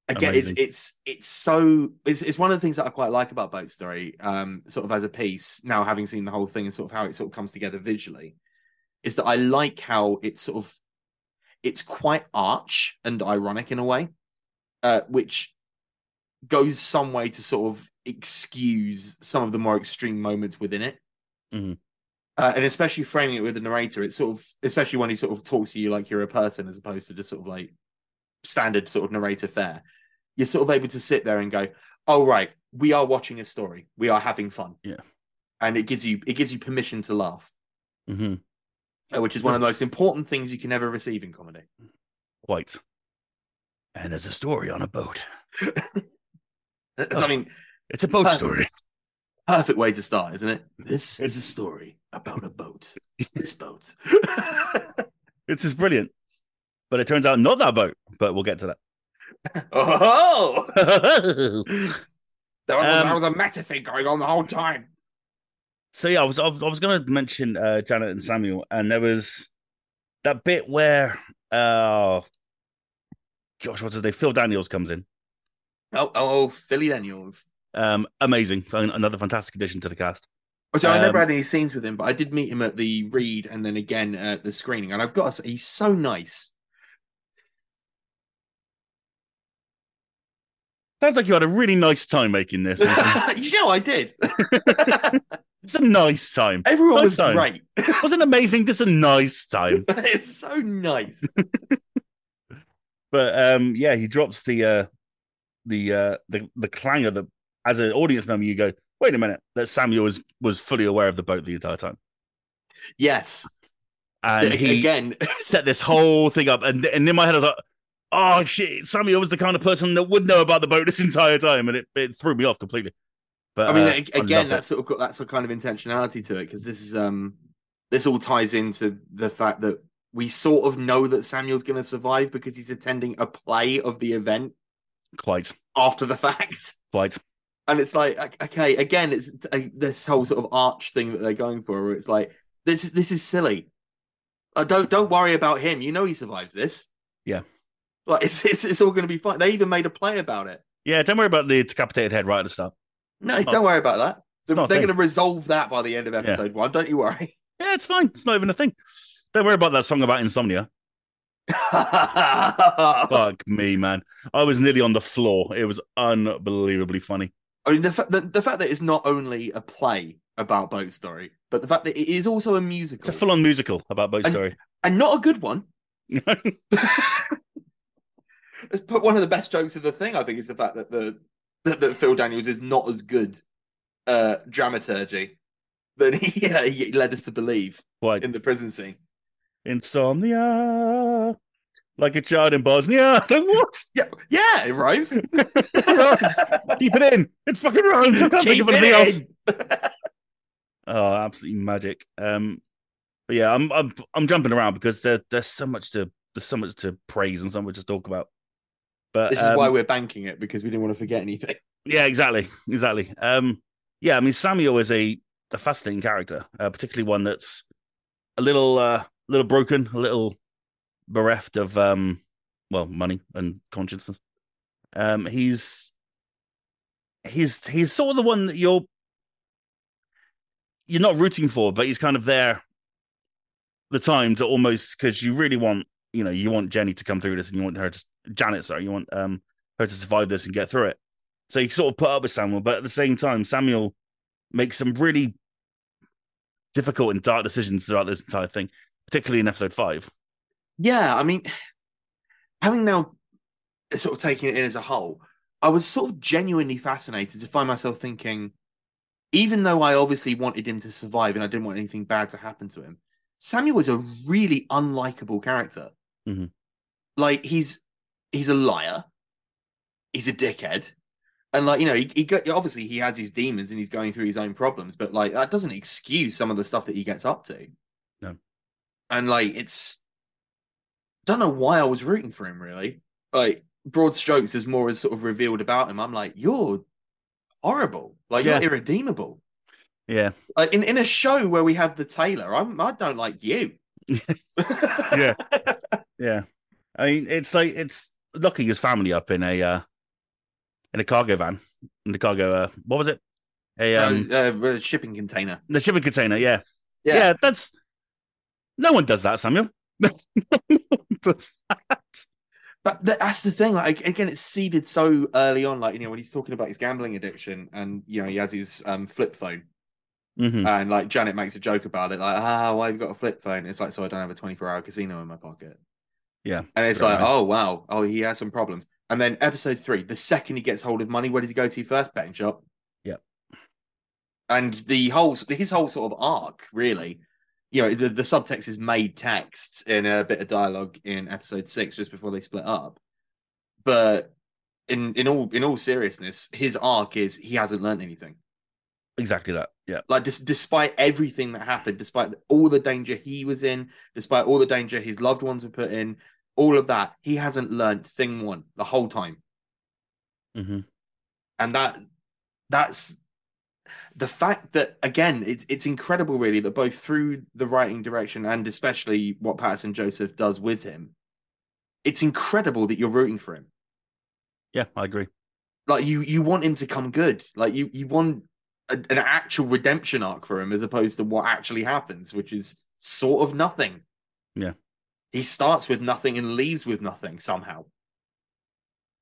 Again, Amazing. it's it's it's so... It's, it's one of the things that I quite like about Boat Story, um, sort of as a piece, now having seen the whole thing and sort of how it sort of comes together visually, is that I like how it's sort of... It's quite arch and ironic in a way. uh, which goes some way to sort of excuse some of the more extreme moments within it. Mm-hmm. Uh, and especially framing it with the narrator, it's sort of, especially when he sort of talks to you like you're a person, as opposed to just sort of like standard sort of narrator fare. You're sort of able to sit there and go, "Oh right, we are watching a story. We are having fun." Yeah, and it gives you it gives you permission to laugh, mm-hmm. uh, which is one of the most important things you can ever receive in comedy. Quite. And there's a story on a boat. I mean, it's a boat perfect. story. Perfect way to start, isn't it? This is a story about a boat. This boat. It's just brilliant. But it turns out not that boat, but we'll get to that. Oh! There was, um, there was a meta thing going on the whole time. So yeah, I was I was going to mention uh, Janet and Samuel, and there was that bit where, uh, gosh, what's his name? Phil Daniels comes in. Oh, oh, Philly Daniels. Um, amazing. Another fantastic addition to the cast. So um, I never had any scenes with him, but I did meet him at the read and then again at the screening. And I've got to say, he's so nice. Sounds like you had a really nice time making this. You know, I did. It's a nice time. Everyone nice was time. Great. It wasn't amazing, just a nice time. It's so nice. But um, yeah, he drops the uh, the uh, the the clanger that, as an audience member, you go, wait a minute, that Samuel was, was fully aware of the boat the entire time. Yes. And he again set this whole thing up. And, and in my head, I was like, oh, shit, Samuel was the kind of person that would know about the boat this entire time. And it, it threw me off completely. But I mean, uh, again, I that's sort of got that sort of kind of intentionality to it, because this is um, this all ties into the fact that we sort of know that Samuel's going to survive because he's attending a play of the event. Quite. After the fact. Quite. And it's like, okay, again, it's a, this whole sort of arch thing that they're going for, where it's like, this is this is silly. Uh, don't don't worry about him. You know he survives this. Yeah, like it's it's, it's all going to be fine. They even made a play about it. Yeah, don't worry about the decapitated head right at the start. No, it's don't not, worry about that. They're, they're going to resolve that by the end of episode yeah. one. Don't you worry. Yeah, it's fine. It's not even a thing. Don't worry about that song about insomnia. Fuck me, man. I was nearly on the floor. It was unbelievably funny. I mean, the, fa- the the fact that it's not only a play about Boat Story, but the fact that it is also a musical. It's a full-on musical about Boat and, Story. And not a good one. It's put one of the best jokes of the thing, I think, is the fact that the that, that Phil Daniels is not as good uh, dramaturgy than he, uh, he led us to believe right. in the prison scene. Insomnia. Like a child in Bosnia. Like what? Yeah, yeah, it rhymes. It rhymes. Keep it in. It fucking rhymes. I can't Keep think of anything else. Oh, absolutely magic. Um, but yeah, I'm I'm I'm jumping around because there there's so much to there's so much to praise and so much to talk about. But this um, is why we're banking it, because we didn't want to forget anything. Yeah, exactly, exactly. Um, yeah, I mean, Samuel is a a fascinating character, uh, particularly one that's a little uh, little broken, a little. bereft of um well money and consciousness. um he's he's he's sort of the one that you're you're not rooting for, but he's kind of there the time to almost, because you really want, you know, you want Jenny to come through this, and you want her to Janet sorry you want um her to survive this and get through it, so you sort of put up with Samuel. But at the same time, Samuel makes some really difficult and dark decisions throughout this entire thing, particularly in episode five. Yeah, I mean, having now sort of taken it in as a whole, I was sort of genuinely fascinated to find myself thinking, even though I obviously wanted him to survive and I didn't want anything bad to happen to him, Samuel was a really unlikable character. Mm-hmm. Like, he's he's a liar, he's a dickhead, and like, you know, he, he got, obviously he has his demons and he's going through his own problems, but like, that doesn't excuse some of the stuff that he gets up to. No, and like, it's. Don't know why I was rooting for him, really. Like, broad strokes, as more is sort of revealed about him, I'm like, you're horrible. Like, yeah. You're irredeemable. Yeah. Like, in, in a show where we have the tailor, I'm, I don't like you. Yeah. Yeah. I mean, it's like, it's locking his family up in a, uh, in a cargo van. In the cargo, uh, what was it? A, um, uh, uh, shipping container. The shipping container, yeah. Yeah. Yeah, that's, no one does that, Samuel. No one does that. But that's the thing. Like, again, it's seeded so early on. Like, you know, when he's talking about his gambling addiction, and you know, he has his um, flip phone, mm-hmm. and like Janet makes a joke about it, like, "Ah, why have you got a flip phone?" It's like, so I don't have a twenty-four hour casino in my pocket. Yeah, and it's like, right. oh wow, oh he has some problems. And then episode three, the second he gets hold of money, where does he go to first? Betting shop. Yeah, and the whole his whole sort of arc, really. You know, the, the subtext is made text in a bit of dialogue in episode six, just before they split up. But in in all in all seriousness, his arc is he hasn't learned anything. Exactly that. Yeah. Like, dis- despite everything that happened, despite all the danger he was in, despite all the danger his loved ones were put in, all of that, he hasn't learned thing one the whole time. Mm-hmm. And that that's. The fact that, again, it's it's incredible, really, that both through the writing direction and especially what Paterson Joseph does with him, it's incredible that you're rooting for him. Yeah, I agree. Like, you you want him to come good. Like, you, you want a, an actual redemption arc for him as opposed to what actually happens, which is sort of nothing. Yeah. He starts with nothing and leaves with nothing somehow.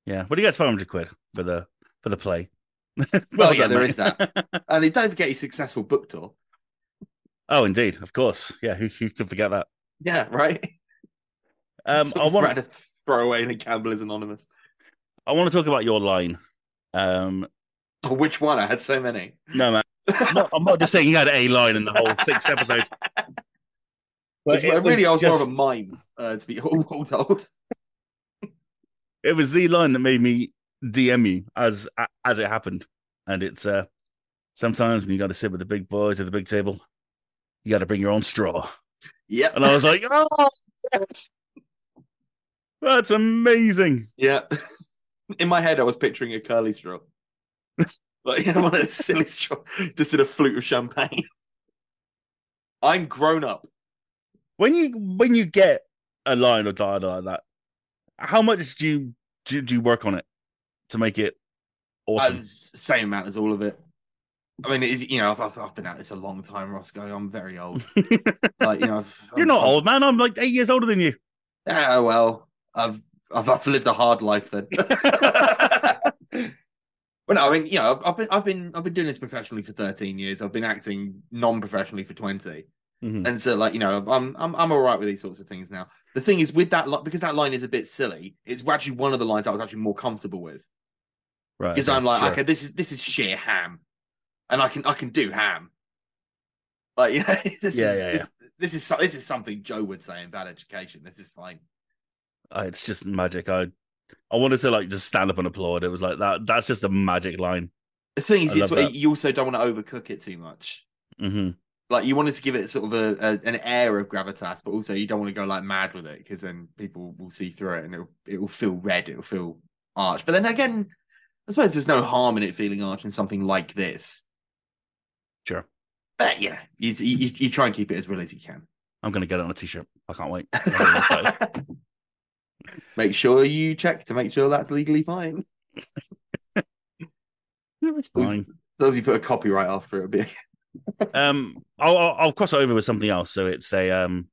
Yeah, but he gets five hundred quid for the for the play. well, well yeah, done, there mate. Is that. And don't forget his successful book tour. Oh, indeed, of course. Yeah, who, who could forget that? Yeah, right. Um, I want to throw away the Gamblers Anonymous. I want to talk about your line. Um, oh, which one? I had so many. No, man. I'm not, I'm not just saying you had a line in the whole six episodes. But it really, was I was just... more of a mime, uh, to be all, all told. It was the line that made me D M you as as it happened, and it's uh, sometimes when you got to sit with the big boys at the big table, you got to bring your own straw. Yeah, and I was like, oh, yes. That's amazing. Yeah, in my head, I was picturing a curly straw, like you know, one of those silly straw, just in a flute of champagne. I'm grown up. When you when you get a line or dialogue like that, how much do you do, do you work on it? To make it awesome, uh, same amount as all of it. I mean, it is, you know, I've, I've been at this a long time, Roscoe. I'm very old. like you know, I've, you're I'm, not I'm, old, man. I'm like eight years older than you. Ah, uh, well, I've, I've I've lived a hard life then. Well, no, I mean, you know, I've been I've been I've been doing this professionally for thirteen years. I've been acting non-professionally for twenty, mm-hmm. and so like you know, I'm I'm I'm all right with these sorts of things now. The thing is with that line, because that line is a bit silly. It's actually one of the lines I was actually more comfortable with. Right, because okay, I'm like, sure. okay, this is this is sheer ham, and I can I can do ham. Like, you know, this yeah, is yeah, this, yeah. this is this is something Joe would say in Bad Education. This is fine. Uh, it's just magic. I I wanted to like just stand up and applaud. It was like that. That's just a magic line. The thing is, it's what, you also don't want to overcook it too much. Mm-hmm. Like you wanted to give it sort of a, a an air of gravitas, but also you don't want to go like mad with it because then people will see through it and it'll it will feel red. It will feel arch. But then again. I suppose there's no harm in it feeling arch in something like this. Sure. But, you know, you, you, you try and keep it as real as you can. I'm going to get it on a T-shirt. I can't wait. Make sure you check to make sure that's legally fine. It's fine. As long as you put a copyright after it, it'll be... um, I'll, I'll, I'll cross over with something else. So it's a, um,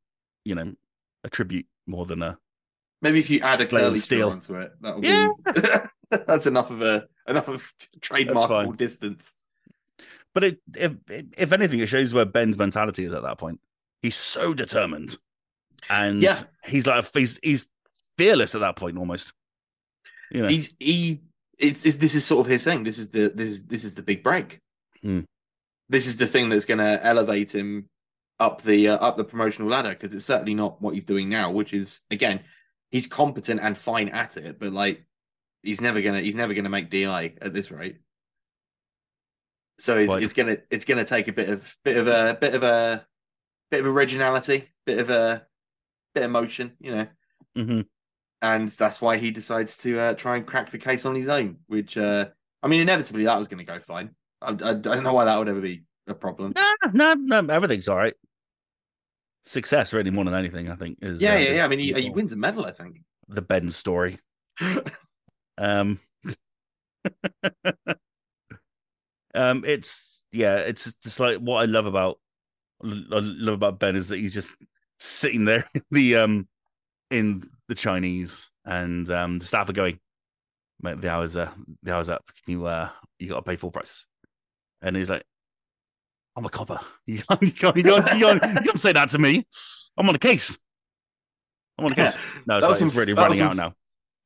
you know, a tribute more than a... Maybe if you add a curly steel onto it, that'll yeah. be... That's enough of a enough of trademarkable distance. But it, if if anything, it shows where Ben's mentality is at that point. He's so determined, and yeah. he's like he's he's fearless at that point almost. You know, he's, he it's, it's this is sort of his thing. This is the this is this is the big break. Hmm. This is the thing that's going to elevate him up the uh, up the promotional ladder because it's certainly not what he's doing now. Which is again, he's competent and fine at it, but like. He's never gonna. He's never gonna make D I at this rate. So it's, it's gonna. It's gonna take a bit of bit of a bit of a bit of originality, bit of a bit of motion, you know. Mm-hmm. And that's why he decides to uh, try and crack the case on his own. Which uh, I mean, inevitably that was going to go fine. I, I, I don't know why that would ever be a problem. No, no, no. Everything's all right. Success, really, more than anything, I think. Is yeah, uh, yeah, yeah. I mean, he, he wins a medal, I think. The Ben story. Um, um, it's yeah, it's just like what I love about I love about Ben is that he's just sitting there in the um in the Chinese and um, the staff are going, mate, the hours, uh, the hours up. Can you, uh, you got to pay full price. And he's like, I'm a copper. You can't, you can't, you can't, you can't, you can't say that to me. I'm on a case. I'm on a case. No, it's like, really running out now.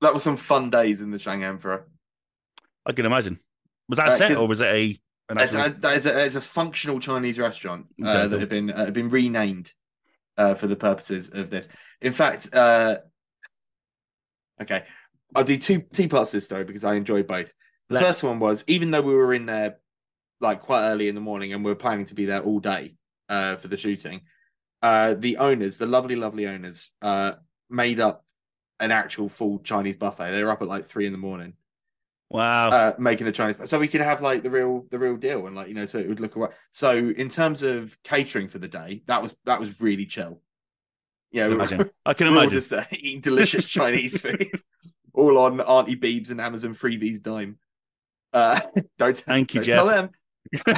That was some fun days in the Shanghai Emperor. I can imagine. Was that a set or was it a? As a, as, a, as a functional Chinese restaurant uh, that had been uh, had been renamed uh, for the purposes of this. In fact, uh, okay, I'll do two, two parts of this story because I enjoy both. The Let's... first one was, even though we were in there like quite early in the morning and we were planning to be there all day uh, for the shooting, uh, the owners, the lovely, lovely owners, uh, made up an actual full Chinese buffet. They were up at like three in the morning. Wow, uh, making the Chinese, so we could have like the real, the real deal, and like you know, so it would look away. So in terms of catering for the day, that was that was really chill. Yeah, I can we, imagine. I can we imagine. All just uh, eating delicious Chinese food, all on Auntie Beebs and Amazon Freebee's dime. Uh, don't thank you, don't Jeff. Tell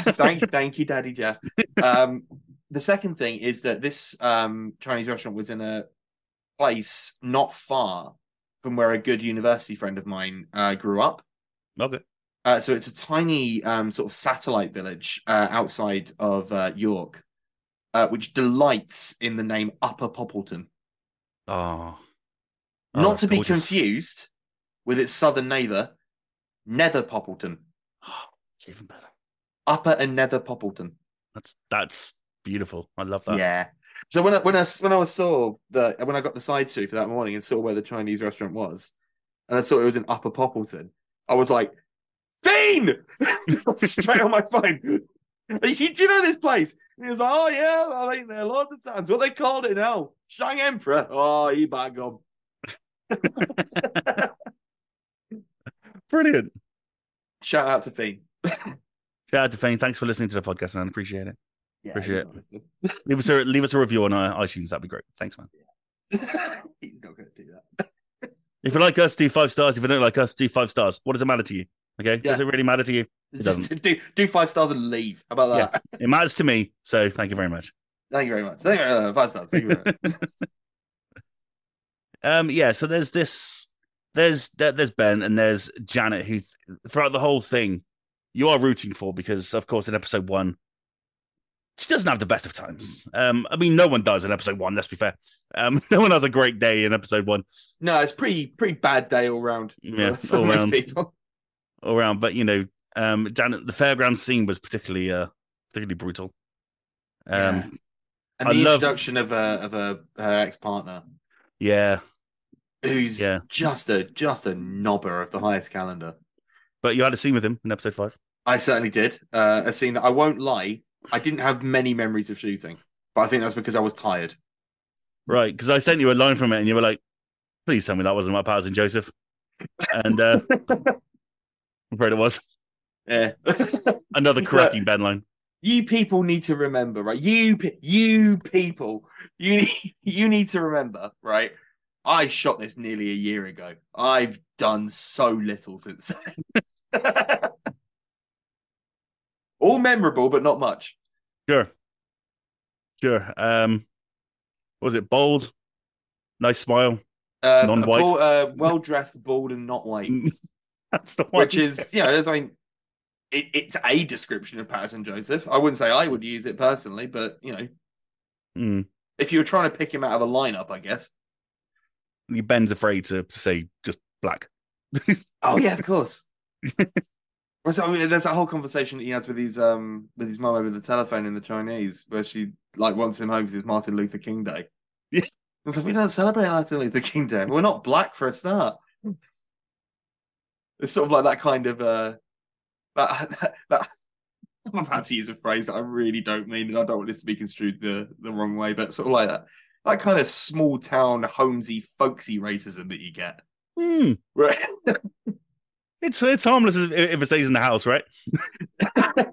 them. thank, thank you, Daddy Jeff. Um, the second thing is that this um, Chinese restaurant was in a place not far from where a good university friend of mine uh, grew up. Love it. Uh, so it's a tiny um, sort of satellite village uh, outside of uh, York, uh, which delights in the name Upper Poppleton. Oh. oh Not to be gorgeous. confused with its southern neighbour, Nether Poppleton. Oh, it's even better. Upper and Nether Poppleton. That's that's beautiful. I love that. Yeah. So when I when I when I saw the when I got the side street for that morning and saw where the Chinese restaurant was, and I saw it was in Upper Poppleton, I was like, "Fiend!" Straight on my phone. Do you know this place? And he was like, "Oh yeah, I've eaten there lots of times." What they called it now? Shanghai Emperor. Oh, you bad gob. Brilliant. Shout out to Fiend. Shout out to Fiend. Thanks for listening to the podcast, man. Appreciate it. Yeah, Appreciate it. Leave us a leave us a review on iTunes. That'd be great. Thanks, man. Yeah. He's not going to do that. If you like us, do five stars. If you don't like us, do five stars. What does it matter to you? Okay, yeah. Does it really matter to you? It Just doesn't. Do, do five stars and leave. How about that? Yeah. It matters to me. So thank you very much. Thank you very much. Thank you, uh, five stars. Thank you very much. um, yeah. So there's this. There's there's Ben and there's Janet, who throughout the whole thing, you are rooting for because of course in episode one, she doesn't have the best of times. Um, I mean, no one does in episode one. Let's be fair. Um, no one has a great day in episode one. No, it's pretty pretty bad day all round. Yeah, for all most round. People. All round, but you know, um, Janet, the fairground scene was particularly uh, particularly brutal. Um, yeah. And the I introduction love... of a of a her ex partner. Yeah, who's yeah. just a just a knobber of the highest calendar. But you had a scene with him in episode five. I certainly did. Uh, a scene that I won't lie, I didn't have many memories of shooting, but I think that's because I was tired. Right, because I sent you a line from it, and you were like, "Please tell me that wasn't my Paterson Joseph," and uh, I'm afraid it was. Yeah, another cracking Ben line. You people need to remember, right? You, you people, you need, you need to remember, right? I shot this nearly a year ago. I've done so little since then. All memorable, but not much. Sure. Sure. Um, what was it? Bold. Nice smile. Uh, non-white. Uh, well-dressed, bald, and not white. That's the one. Which is, yeah, you know, like, it, it's a description of Paterson Joseph. I wouldn't say I would use it personally, but, you know. Mm. If you were trying to pick him out of a lineup, I guess. Ben's afraid to, to say just black. Oh, yeah, of course. So, I mean, there's that whole conversation that he has with his um with his mum over the telephone in the Chinese, where she like wants him home because it's Martin Luther King Day. Yeah, it's like, we don't celebrate Martin Luther King Day. We're not black for a start. It's sort of like that kind of uh that, that, that I'm about to use a phrase that I really don't mean, and I don't want this to be construed the the wrong way, but sort of like that that kind of small town homesy folksy racism that you get. Mm. Right. It's it's harmless if it stays in the house, right? But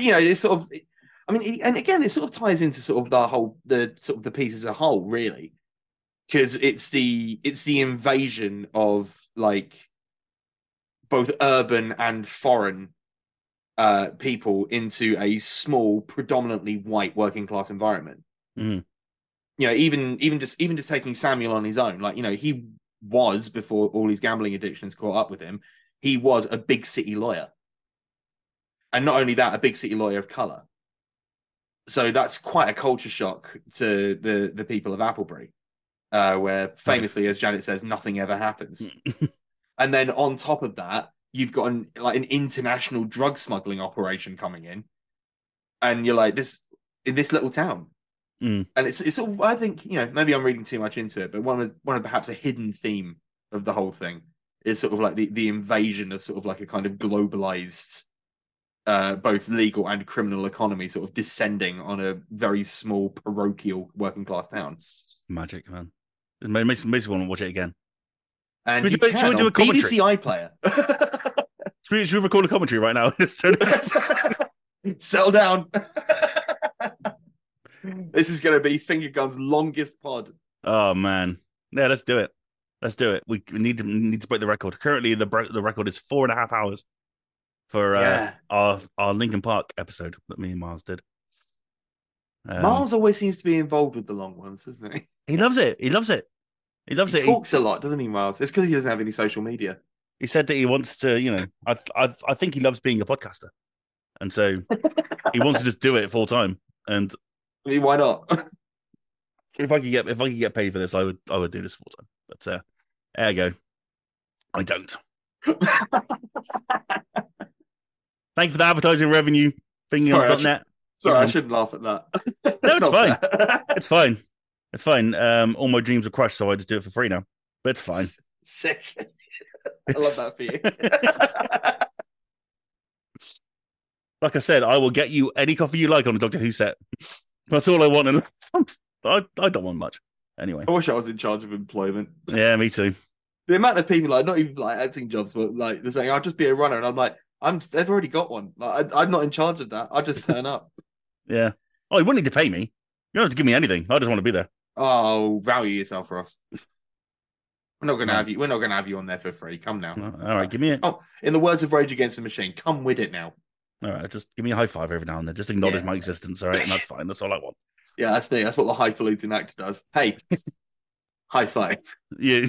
you know, it's sort of, I mean, and again, it sort of ties into sort of the whole, the sort of the piece as a whole, really, because it's the it's the invasion of like both urban and foreign uh, people into a small, predominantly white working class environment. Mm-hmm. You know, even even just even just taking Samuel on his own, like you know, he was, before all his gambling addictions caught up with him, he was a big city lawyer. And not only that, a big city lawyer of colour. So that's quite a culture shock to the, the people of Applebury, uh, where famously, as Janet says, nothing ever happens. And then on top of that, you've got an, like an international drug smuggling operation coming in. And you're like, this in this little town. Mm. And it's it's all, I think, you know, maybe I'm reading too much into it, but one of one of perhaps a hidden theme of the whole thing is sort of like the, the invasion of sort of like a kind of globalized, uh, both legal and criminal economy sort of descending on a very small parochial working class town. It's magic, man. It makes, makes me want to watch it again. And should you we do, can should we do a commentary? B B C iPlayer. should, we, should we record a commentary right now? Settle down. This is going to be Finger Guns' longest pod. Oh man, yeah, let's do it. Let's do it. We need to need to break the record. Currently, the the record is four and a half hours for uh, yeah. our our Linkin Park episode that me and Miles did. Um, Miles always seems to be involved with the long ones, doesn't he? He loves it. He loves it. He loves he it. Talks he talks a lot, doesn't he, Miles? It's because he doesn't have any social media. He said that he wants to. You know, I I I think he loves being a podcaster, and so he wants to just do it full time and. I mean, why not? if I could get if I could get paid for this, I would I would do this full time. But uh, there you go. I don't. Thank you for the advertising revenue. Finger Guns dot net. Sorry, I, should, sorry I shouldn't laugh at that. no, it's fine. it's fine. It's fine. Um, all my dreams are crushed, so I just do it for free now. But it's fine. Sick. I love that for you. Like I said, I will get you any coffee you like on the Doctor Who set. That's all I want. And I, I don't want much. Anyway. I wish I was in charge of employment. Yeah, me too. The amount of people, like, not even like acting jobs, but like they're saying, I'll just be a runner. And I'm like, I'm, they've already got one. Like, I, I'm not in charge of that. I just turn up. Yeah. Oh, you wouldn't need to pay me. You don't have to give me anything. I just want to be there. Oh, value yourself, Ross. We're not going to have you. We're not going to have you on there for free. Come now. All right. Give me it. Oh, in the words of Rage Against the Machine, come with it now. All right, just give me a high five every now and then. Just acknowledge yeah. my existence, all right? And that's fine. That's all I want. Yeah, that's me. That's what the highfalutin actor does. Hey, high five. You. Yeah.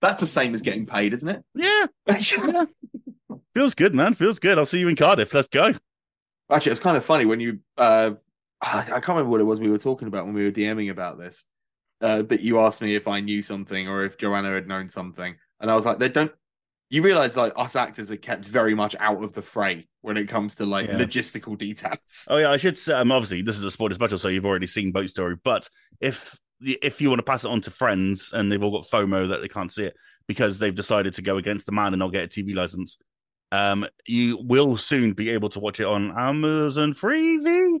That's the same as getting paid, isn't it? Yeah. yeah. Feels good, man. Feels good. I'll see you in Cardiff. Let's go. Actually, it was kind of funny when you... Uh, I can't remember what it was we were talking about when we were DMing about this, uh, but you asked me if I knew something or if Joanna had known something. And I was like, they don't... You realise, like, us actors are kept very much out of the fray when it comes to, like, yeah. logistical details. Oh, yeah, I should say, um, obviously, this is a spoiler special, so you've already seen Boat Story, but if if you want to pass it on to friends and they've all got FOMO that they can't see it because they've decided to go against the man and not get a T V licence, um, you will soon be able to watch it on Amazon Freevee.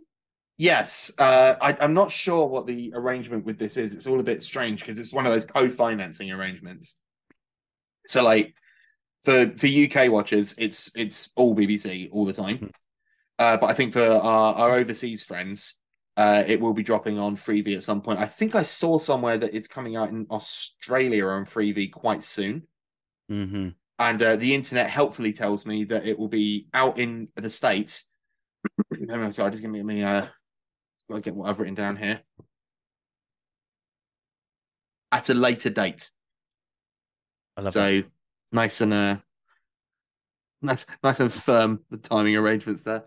Yes. Uh, I, I'm not sure what the arrangement with this is. It's all a bit strange because it's one of those co-financing arrangements. So, like... For for U K watchers, it's it's all B B C all the time. Mm-hmm. Uh, but I think for our, our overseas friends, uh, it will be dropping on Freevee at some point. I think I saw somewhere that it's coming out in Australia on Freevee quite soon. Mm-hmm. And uh, the internet helpfully tells me that it will be out in the States. I'm sorry, just give me me. Uh, gotta get what I've written down here. At a later date. I love so. That. Nice and uh, nice, nice and firm. The timing arrangements there.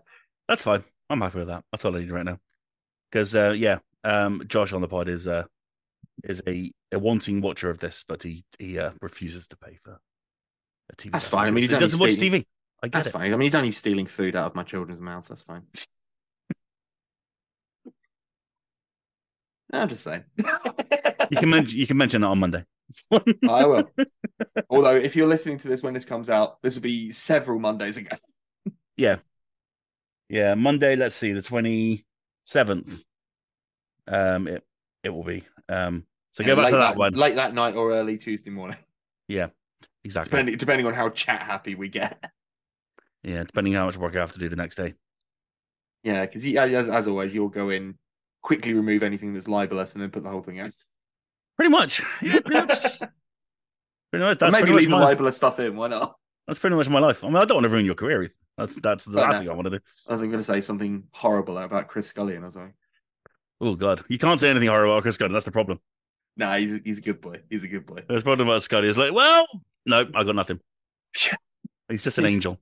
That's fine. I'm happy with that. That's all I need right now. Because uh, yeah, um, Josh on the pod is uh, is a, a wanting watcher of this, but he he uh, refuses to pay for a T V. That's fine. I mean, he doesn't watch T V. I guess that's fine. I mean, he's only stealing food out of my children's mouth. That's fine. I'm just saying. You can mention you can mention that on Monday. I will. Although, if you're listening to this when this comes out, this will be several Mondays ago. yeah, yeah. Monday. Let's see, the twenty-seventh. Um, it it will be. Um, so yeah, go back to that, that one late that night or early Tuesday morning. Yeah, exactly. Depending, depending on how chat happy we get. Yeah, depending how much work I have to do the next day. Yeah, because as as always, you'll go in quickly, remove anything that's libelous, and then put the whole thing out. Pretty much. Yeah, pretty much. pretty much. That's maybe pretty leave much the libelous stuff in. Why not? That's pretty much my life. I mean, I don't want to ruin your career, Ethan. That's that's the last no. thing I want to do. I was going to say something horrible about Chris Scullion or something. Oh, God. You can't say anything horrible about Chris Scullion. That's the problem. Nah, he's he's a good boy. He's a good boy. That's probably about Scotty. He's like, well, nope, I got nothing. He's just an he's... angel.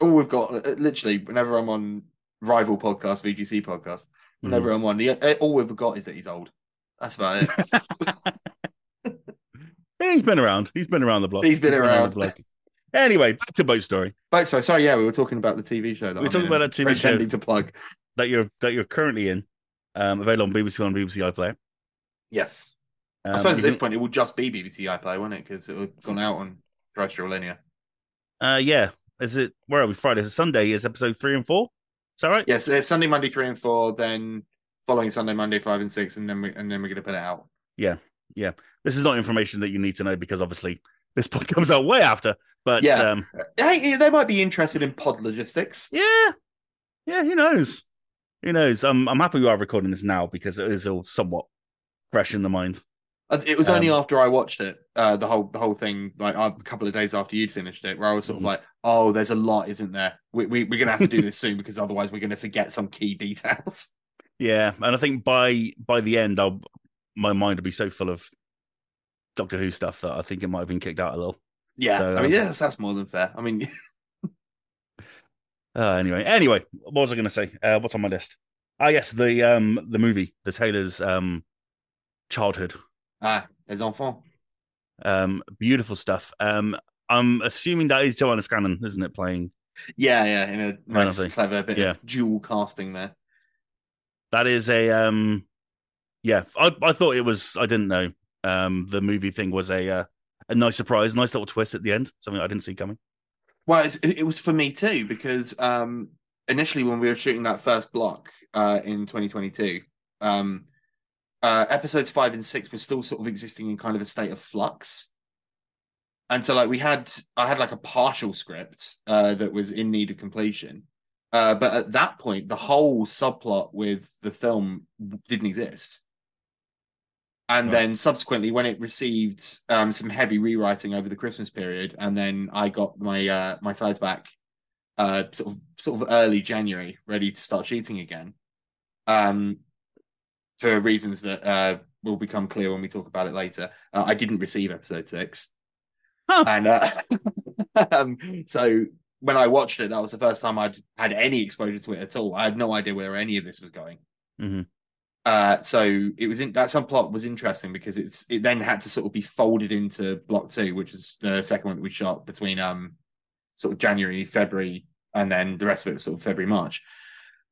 All we've got, literally, whenever I'm on rival podcast, V G C podcast, whenever mm. I'm on, he, all we've got is that he's old. That's about it. He's been around. He's been around the block. He's been, he's been around. around the block. Anyway, back to Boat Story. Boat Story. Sorry, yeah, we were talking about the T V show. That we were talking in, about that T V show to plug. that you're that you're currently in, um, available on B B C One, B B C iPlayer. Yes, um, I suppose at this can... point it will just be B B C iPlayer, won't it? Because it would have gone out on terrestrial linear. Uh, yeah. Is it? Where are we? Friday, so Sunday is episode three and four. Is that right? Yes, yeah, so Sunday, Monday, three and four. Then following Sunday, Monday, five and six, and then we and then we're going to put it out. Yeah, yeah. This is not information that you need to know because obviously. This pod comes out way after, but yeah. um, hey, they might be interested in pod logistics. Yeah, yeah. Who knows? Who knows? I'm I'm happy we are recording this now because it is all somewhat fresh in the mind. It was um, only after I watched it, uh, the whole the whole thing, like a couple of days after you'd finished it, where I was sort mm-hmm. of like, "Oh, there's a lot, isn't there? We, we we're gonna have to do this soon because otherwise we're gonna forget some key details." Yeah, and I think by by the end, I'll my mind will be so full of Doctor Who stuff that I think it might have been kicked out a little. Yeah, so, I mean, um, yeah, that's more than fair. I mean, uh, anyway, anyway, what was I going to say? Uh, what's on my list? Ah, yes, the um, the movie, the Taylor's um, childhood. Ah, Les Enfants. Um, beautiful stuff. Um, I'm assuming that is Joanna Scanlan, isn't it? Playing. Yeah, yeah, in a nice, thing. clever bit yeah. of dual casting there. That is a um, yeah. I I thought it was. I didn't know. Um, the movie thing was a uh, a nice surprise, nice little twist at the end, something I didn't see coming. Well, it's, it was for me too, because um, initially when we were shooting that first block uh, in twenty twenty-two, um, uh, episodes five and six were still sort of existing in kind of a state of flux. And so like we had, I had like a partial script uh, that was in need of completion. Uh, but at that point, the whole subplot with the film didn't exist. And right. then subsequently, when it received um, some heavy rewriting over the Christmas period, and then I got my uh, my sides back uh, sort of sort of early January, ready to start shooting again, um, for reasons that uh, will become clear when we talk about it later. Uh, I didn't receive episode six, huh. and uh, um, so when I watched it, that was the first time I'd had any exposure to it at all. I had no idea where any of this was going. Mm-hmm. Uh, so it was in that subplot was interesting because it's it then had to sort of be folded into block two, which is the second one that we shot between um sort of January, February, and then the rest of it was sort of February, March.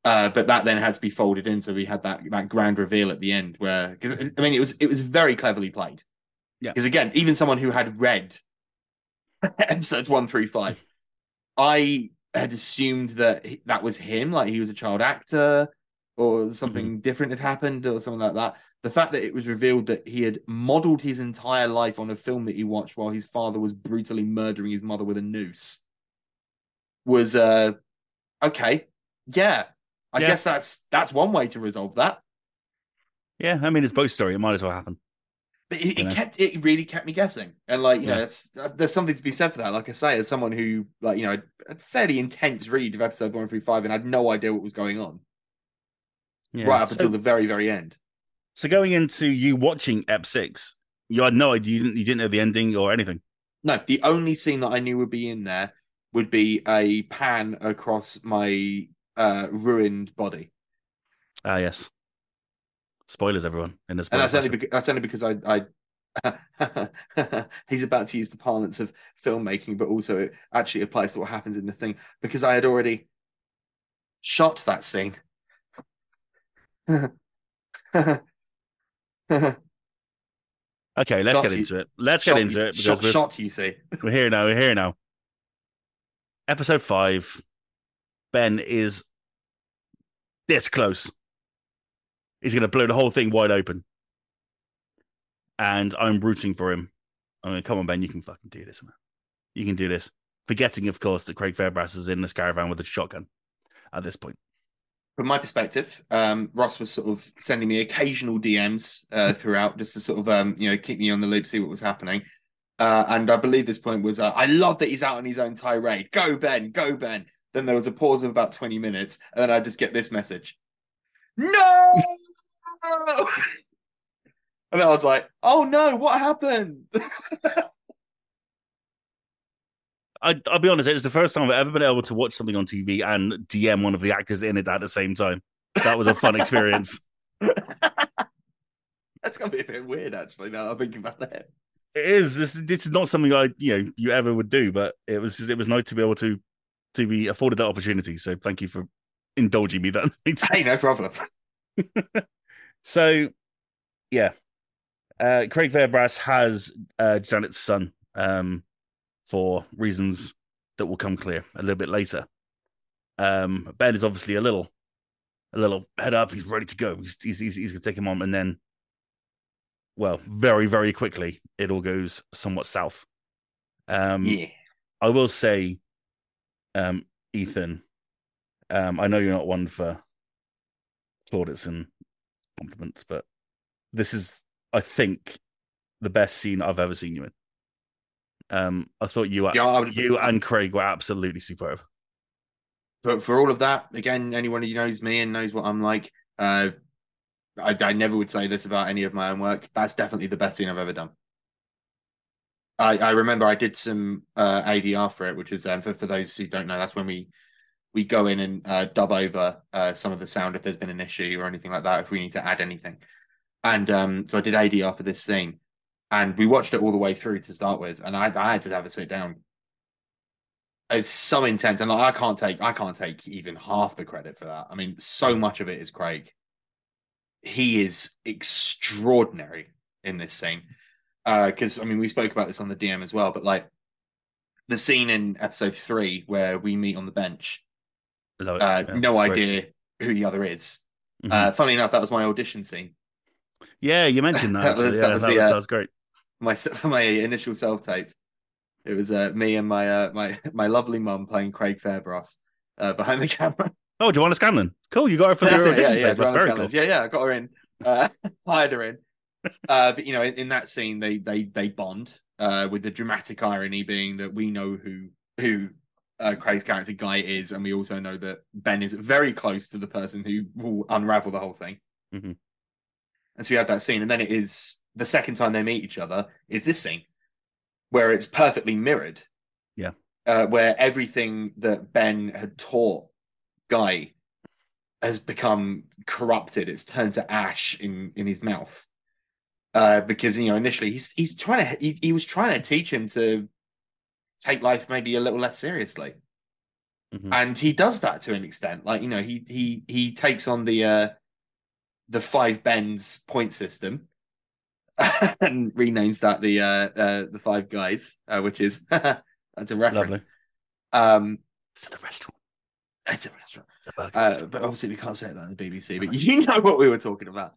Uh, but that then had to be folded in, so we had that that grand reveal at the end where I mean it was it was very cleverly played. Yeah, because again, even someone who had read episodes one through five, I had assumed that that was him, like he was a child actor. Or something mm-hmm. different had happened, or something like that. The fact that it was revealed that he had modelled his entire life on a film that he watched while his father was brutally murdering his mother with a noose was uh, okay. Yeah, I yeah. guess that's that's one way to resolve that. Yeah, I mean it's Boat Story; it might as well happen. But it, it kept it really kept me guessing, and like you yeah. know, it's, there's something to be said for that. Like I say, as someone who like you know, a fairly intense read of episode one through five, and I had no idea what was going on. Yeah. Right up so, until the very, very end. So going into you watching Ep six, you had no idea, you didn't, you didn't know the ending or anything? No, the only scene that I knew would be in there would be a pan across my uh, ruined body. Ah, yes. Spoilers, everyone. In the spoiler and that's only, beca- that's only because I... I he's about to use the parlance of filmmaking, but also it actually applies to what happens in the thing, because I had already shot that scene. okay, let's shot get into you. it. Let's shot get into you. it. Because shot, shot, you see. We're here now. We're here now. Episode five. Ben is this close. He's going to blow the whole thing wide open. And I'm rooting for him. I mean, come on, Ben. You can fucking do this, man. You can do this. Forgetting, of course, that Craig Fairbrass is in this caravan with a shotgun at this point. From my perspective, um, Ross was sort of sending me occasional D Ms uh, throughout just to sort of, um, you know, keep me on the loop, see what was happening. Uh, and I believe this point was, uh, I love that he's out on his own tirade. Go, Ben. Go, Ben. Then there was a pause of about twenty minutes. And then I just get this message. No! And I was like, oh no, what happened? I, I'll be honest, it was the first time I've ever been able to watch something on T V and D M one of the actors in it at the same time. That was a fun experience. That's going to be a bit weird, actually, now that I think about it. It is. This, this is not something I, you know, you ever would do, but it was just, it was nice to be able to to be afforded that opportunity. So thank you for indulging me that night. Hey, no problem. So, yeah. Uh, Craig Fairbrass has uh, Janet's son um, for reasons that will come clear a little bit later. Um, Ben is obviously a little a little head up. He's ready to go. He's, he's, he's, he's going to take him on. And then, well, very, very quickly, it all goes somewhat south. Um, yeah. I will say, um, Ethan, um, I know you're not one for plaudits and compliments, but this is, I think, the best scene I've ever seen you in. Um, I thought you, yeah, I you been... and Craig were absolutely superb. But for all of that, again, anyone who knows me and knows what I'm like, uh, I, I never would say this about any of my own work. That's definitely the best scene I've ever done. I, I remember I did some uh, A D R for it, which is, um, for, for those who don't know, that's when we we go in and uh, dub over uh, some of the sound if there's been an issue or anything like that, if we need to add anything. And um, so I did A D R for this scene, and we watched it all the way through to start with. And I, I had to have a sit down. It's so intense, and like, I can't take I can't take even half the credit for that. I mean, so much of it is Craig. He is extraordinary in this scene, because uh, I mean, we spoke about this on the D M as well. But like the scene in episode three where we meet on the bench, uh, yeah, no idea who the other is. Mm-hmm. Uh, funnily enough, that was my audition scene. Yeah, you mentioned that. that, was, yeah, that, was that, the, was, uh, that was great. My my initial self tape. It was uh, me and my uh, my my lovely mum playing Craig Fairbrass uh, behind the camera. Oh, Joanna Scanlan. Cool, you got her for the audition. Yeah, yeah, Joanna Scanlan. Cool. yeah, yeah, I got her in. Uh, hired her in. Uh, but you know, in, in that scene, they they they bond uh, with the dramatic irony being that we know who who uh, Craig's character Guy is, and we also know that Ben is very close to the person who will unravel the whole thing. Mm-hmm. And so you have that scene, and then it is the second time they meet each other is this scene, where it's perfectly mirrored. Yeah. Uh, where everything that Ben had taught Guy has become corrupted. It's turned to ash in, in his mouth. Uh, because, you know, initially he's he's trying to he, he was trying to teach him to take life maybe a little less seriously. Mm-hmm. And he does that to an extent. Like, you know, he he he takes on the uh, the five Ben's point system. And renames that the uh, uh, the Five Guys, uh, which is that's a reference. Lovely. Um, it's at a restaurant. It's a restaurant. Uh, but obviously, we can't say that on the B B C. But you know what we were talking about.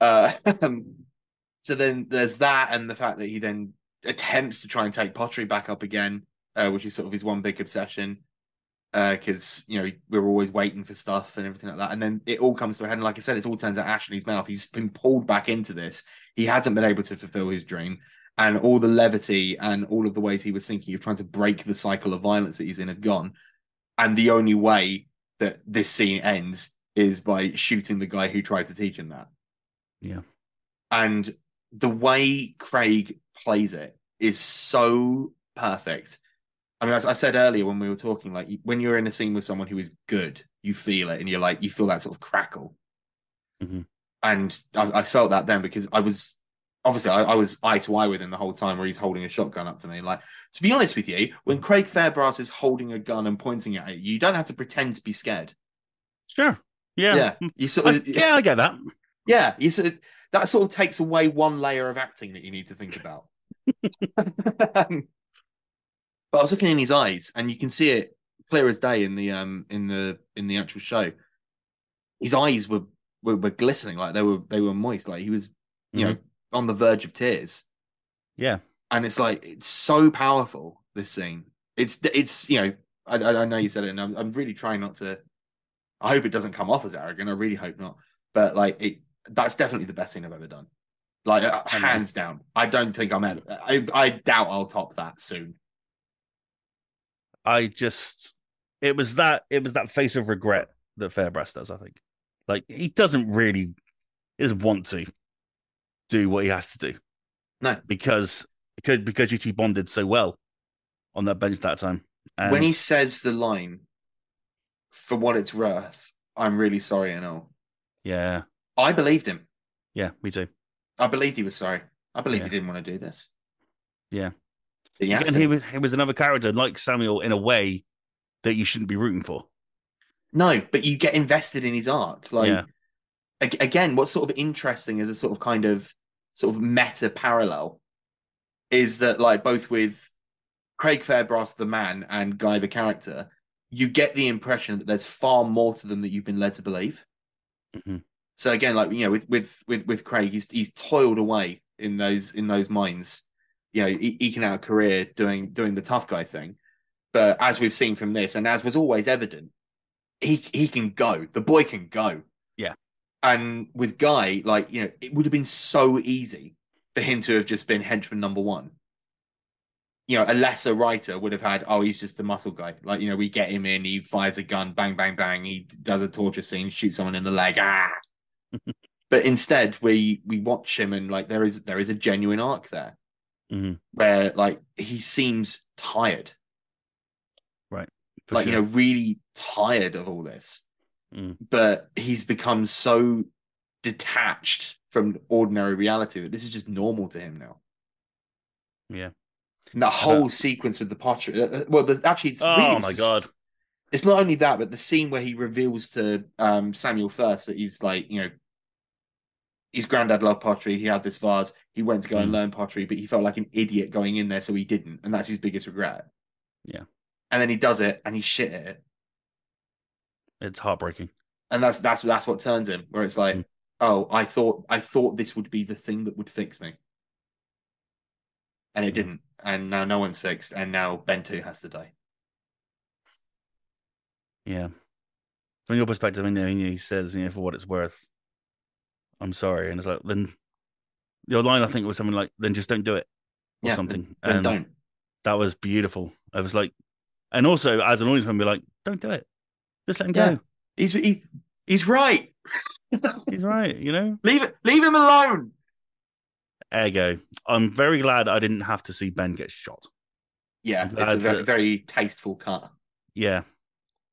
Uh, so then there's that, and the fact that he then attempts to try and take pottery back up again, uh, which is sort of his one big obsession, because uh, you know we we're always waiting for stuff and everything like that, and then it all comes to a head. And like I said, it's all turned to ash in his mouth. He's been pulled back into this. He hasn't been able to fulfill his dream, and all the levity and all of the ways he was thinking of trying to break the cycle of violence that he's in have gone. And the only way that this scene ends is by shooting the guy who tried to teach him that. Yeah, and the way Craig plays it is so perfect. I mean, as I said earlier when we were talking, like when you're in a scene with someone who is good, you feel it and you're like, you feel that sort of crackle. Mm-hmm. And I, I felt that then because I was, obviously, I, I was eye to eye with him the whole time where he's holding a shotgun up to me. Like, to be honest with you, when Craig Fairbrass is holding a gun and pointing at it, you don't have to pretend to be scared. Sure. Yeah. Yeah. You sort of, I, yeah, I get that. Yeah. You sort of, that sort of takes away one layer of acting that you need to think about. But I was looking in his eyes, and you can see it clear as day in the um in the in the actual show. His eyes were were, were glistening, like they were they were moist, like he was, you mm-hmm. know, on the verge of tears. Yeah, and it's like it's so powerful. This scene, it's it's you know, I I know you said it, and I'm I'm really trying not to. I hope it doesn't come off as arrogant. I really hope not. But like it, that's definitely the best scene I've ever done. Like uh, hands down, I don't think I'm ever. I I doubt I'll top that soon. I just, it was that, it was that face of regret that Fairbrass does, I think. Like, he doesn't really, he doesn't want to. do what he has to do. No, because because because G T bonded so well on that bench that time. And when he says the line, "For what it's worth, I'm really sorry and all," yeah, I believed him. Yeah, me too. I believed he was sorry. I believed yeah. he didn't want to do this. Yeah, he and he was he was another character like Samuel in a way that you shouldn't be rooting for. No, but you get invested in his arc. Like yeah. again, what's sort of interesting is a sort of kind of sort of meta parallel is that, like, both with Craig Fairbrass, the man, and Guy, the character, you get the impression that there's far more to them that you've been led to believe. Mm-hmm. So again, like, you know, with with with with Craig, he's he's toiled away in those in those mines, you know, e- eking out a career doing doing the tough guy thing. But as we've seen from this, and as was always evident, he he can go. The boy can go. Yeah. And with Guy, like, you know, it would have been so easy for him to have just been henchman number one. You know, a lesser writer would have had, oh, he's just a muscle guy. Like, you know, we get him in, he fires a gun, bang, bang, bang. He does a torture scene, shoots someone in the leg. Ah. But instead, we we watch him, and like there is there is a genuine arc there, mm-hmm. where like he seems tired, right? For like sure. you know, really tired of all this. Mm. But he's become so detached from ordinary reality that this is just normal to him now. Yeah. And that whole but... sequence with the pottery. Well, the, actually, it's oh really, my it's, god! It's not only that, but the scene where he reveals to um, Samuel first that he's like, you know, his granddad loved pottery. He had this vase. He went to go mm. and learn pottery, but he felt like an idiot going in there, so he didn't, and that's his biggest regret. Yeah. And then he does it, and he's shit at it. It's heartbreaking, and that's that's that's what turns him. Where it's like, mm. oh, I thought I thought this would be the thing that would fix me, and it mm. didn't. And now no one's fixed, and now Bentu has to die. Yeah, from your perspective, I mean, he says, you know, for what it's worth, I'm sorry, and it's like then your line, I think, was something like, "Then just don't do it," or yeah, something. Then, then and don't. That was beautiful. I was like, and also as an audience member, like, don't do it. Just let him yeah. go. He's he, he's right. He's right. You know, leave it. Leave him alone. Ergo, I'm very glad I didn't have to see Ben get shot. Yeah, it's a very, that... very tasteful cut. Yeah.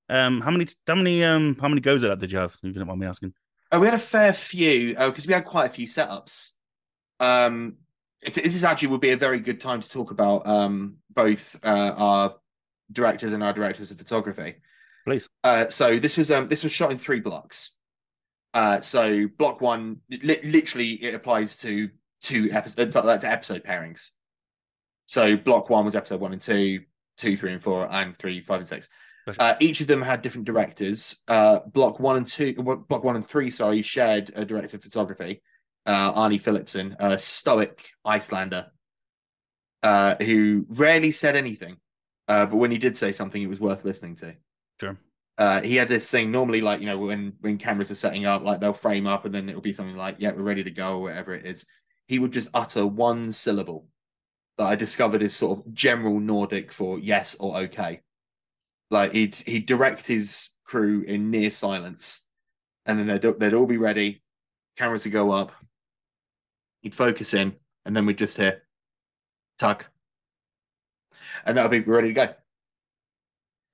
Um, how many? How many? Um, how many goes at that did you have? If you don't mind me asking. Oh, we had a fair few because uh, we had quite a few setups. Um, this is actually would be a very good time to talk about um both uh, our directors and our directors of photography. Please. Uh, so this was um, this was shot in three blocks. Uh, so block one, li- literally, it applies to two episodes, uh, to episode pairings. So block one was episode one and two, two, three, and four, and three, five, and six. Uh, each of them had different directors. Uh, block one and two, block one and three, sorry, shared a director of photography, uh, Arni Philipson, a stoic Icelander, uh, who rarely said anything, uh, but when he did say something, it was worth listening to. Sure. Uh, he had this thing normally, like, you know, when, when cameras are setting up, like they'll frame up and then it'll be something like, yeah, we're ready to go, or whatever it is. He would just utter one syllable that I discovered is sort of general Nordic for yes or okay. Like he'd, he'd direct his crew in near silence and then they'd, they'd all be ready. Cameras would go up. He'd focus in and then we'd just hear tuck. And that would be ready to go.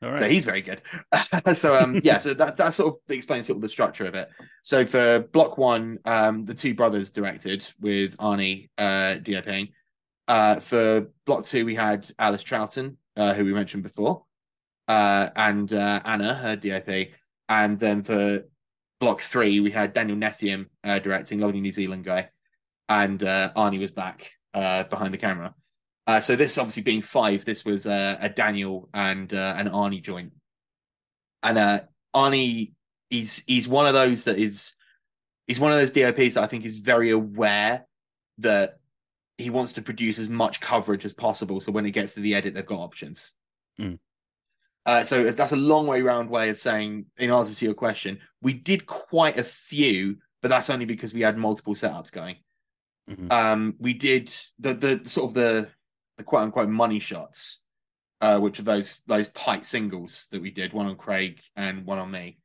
All right. So he's very good. so um, yeah, so that that sort of explains sort of the structure of it. So for block one, um, the two brothers directed with Arnie uh, DOPing. Uh, for block two, we had Alice Troughton, uh, who we mentioned before, uh, and uh, Anna, her D O P. And then for block three, we had Daniel Nethiam uh, directing, lovely New Zealand guy, and uh, Arnie was back uh, behind the camera. Uh, so this, obviously being five, this was uh, a Daniel and uh, an Arnie joint. And uh, Arnie, he's he's one of those that is he's one of those D O Ps that I think is very aware that he wants to produce as much coverage as possible. So when it gets to the edit, they've got options. Mm. Uh, so that's a long way round way of saying, in answer to your question, we did quite a few, but that's only because we had multiple setups going. Mm-hmm. Um, we did the the sort of the the quote unquote money shots, uh, which are those those tight singles that we did, one on Craig and one on me.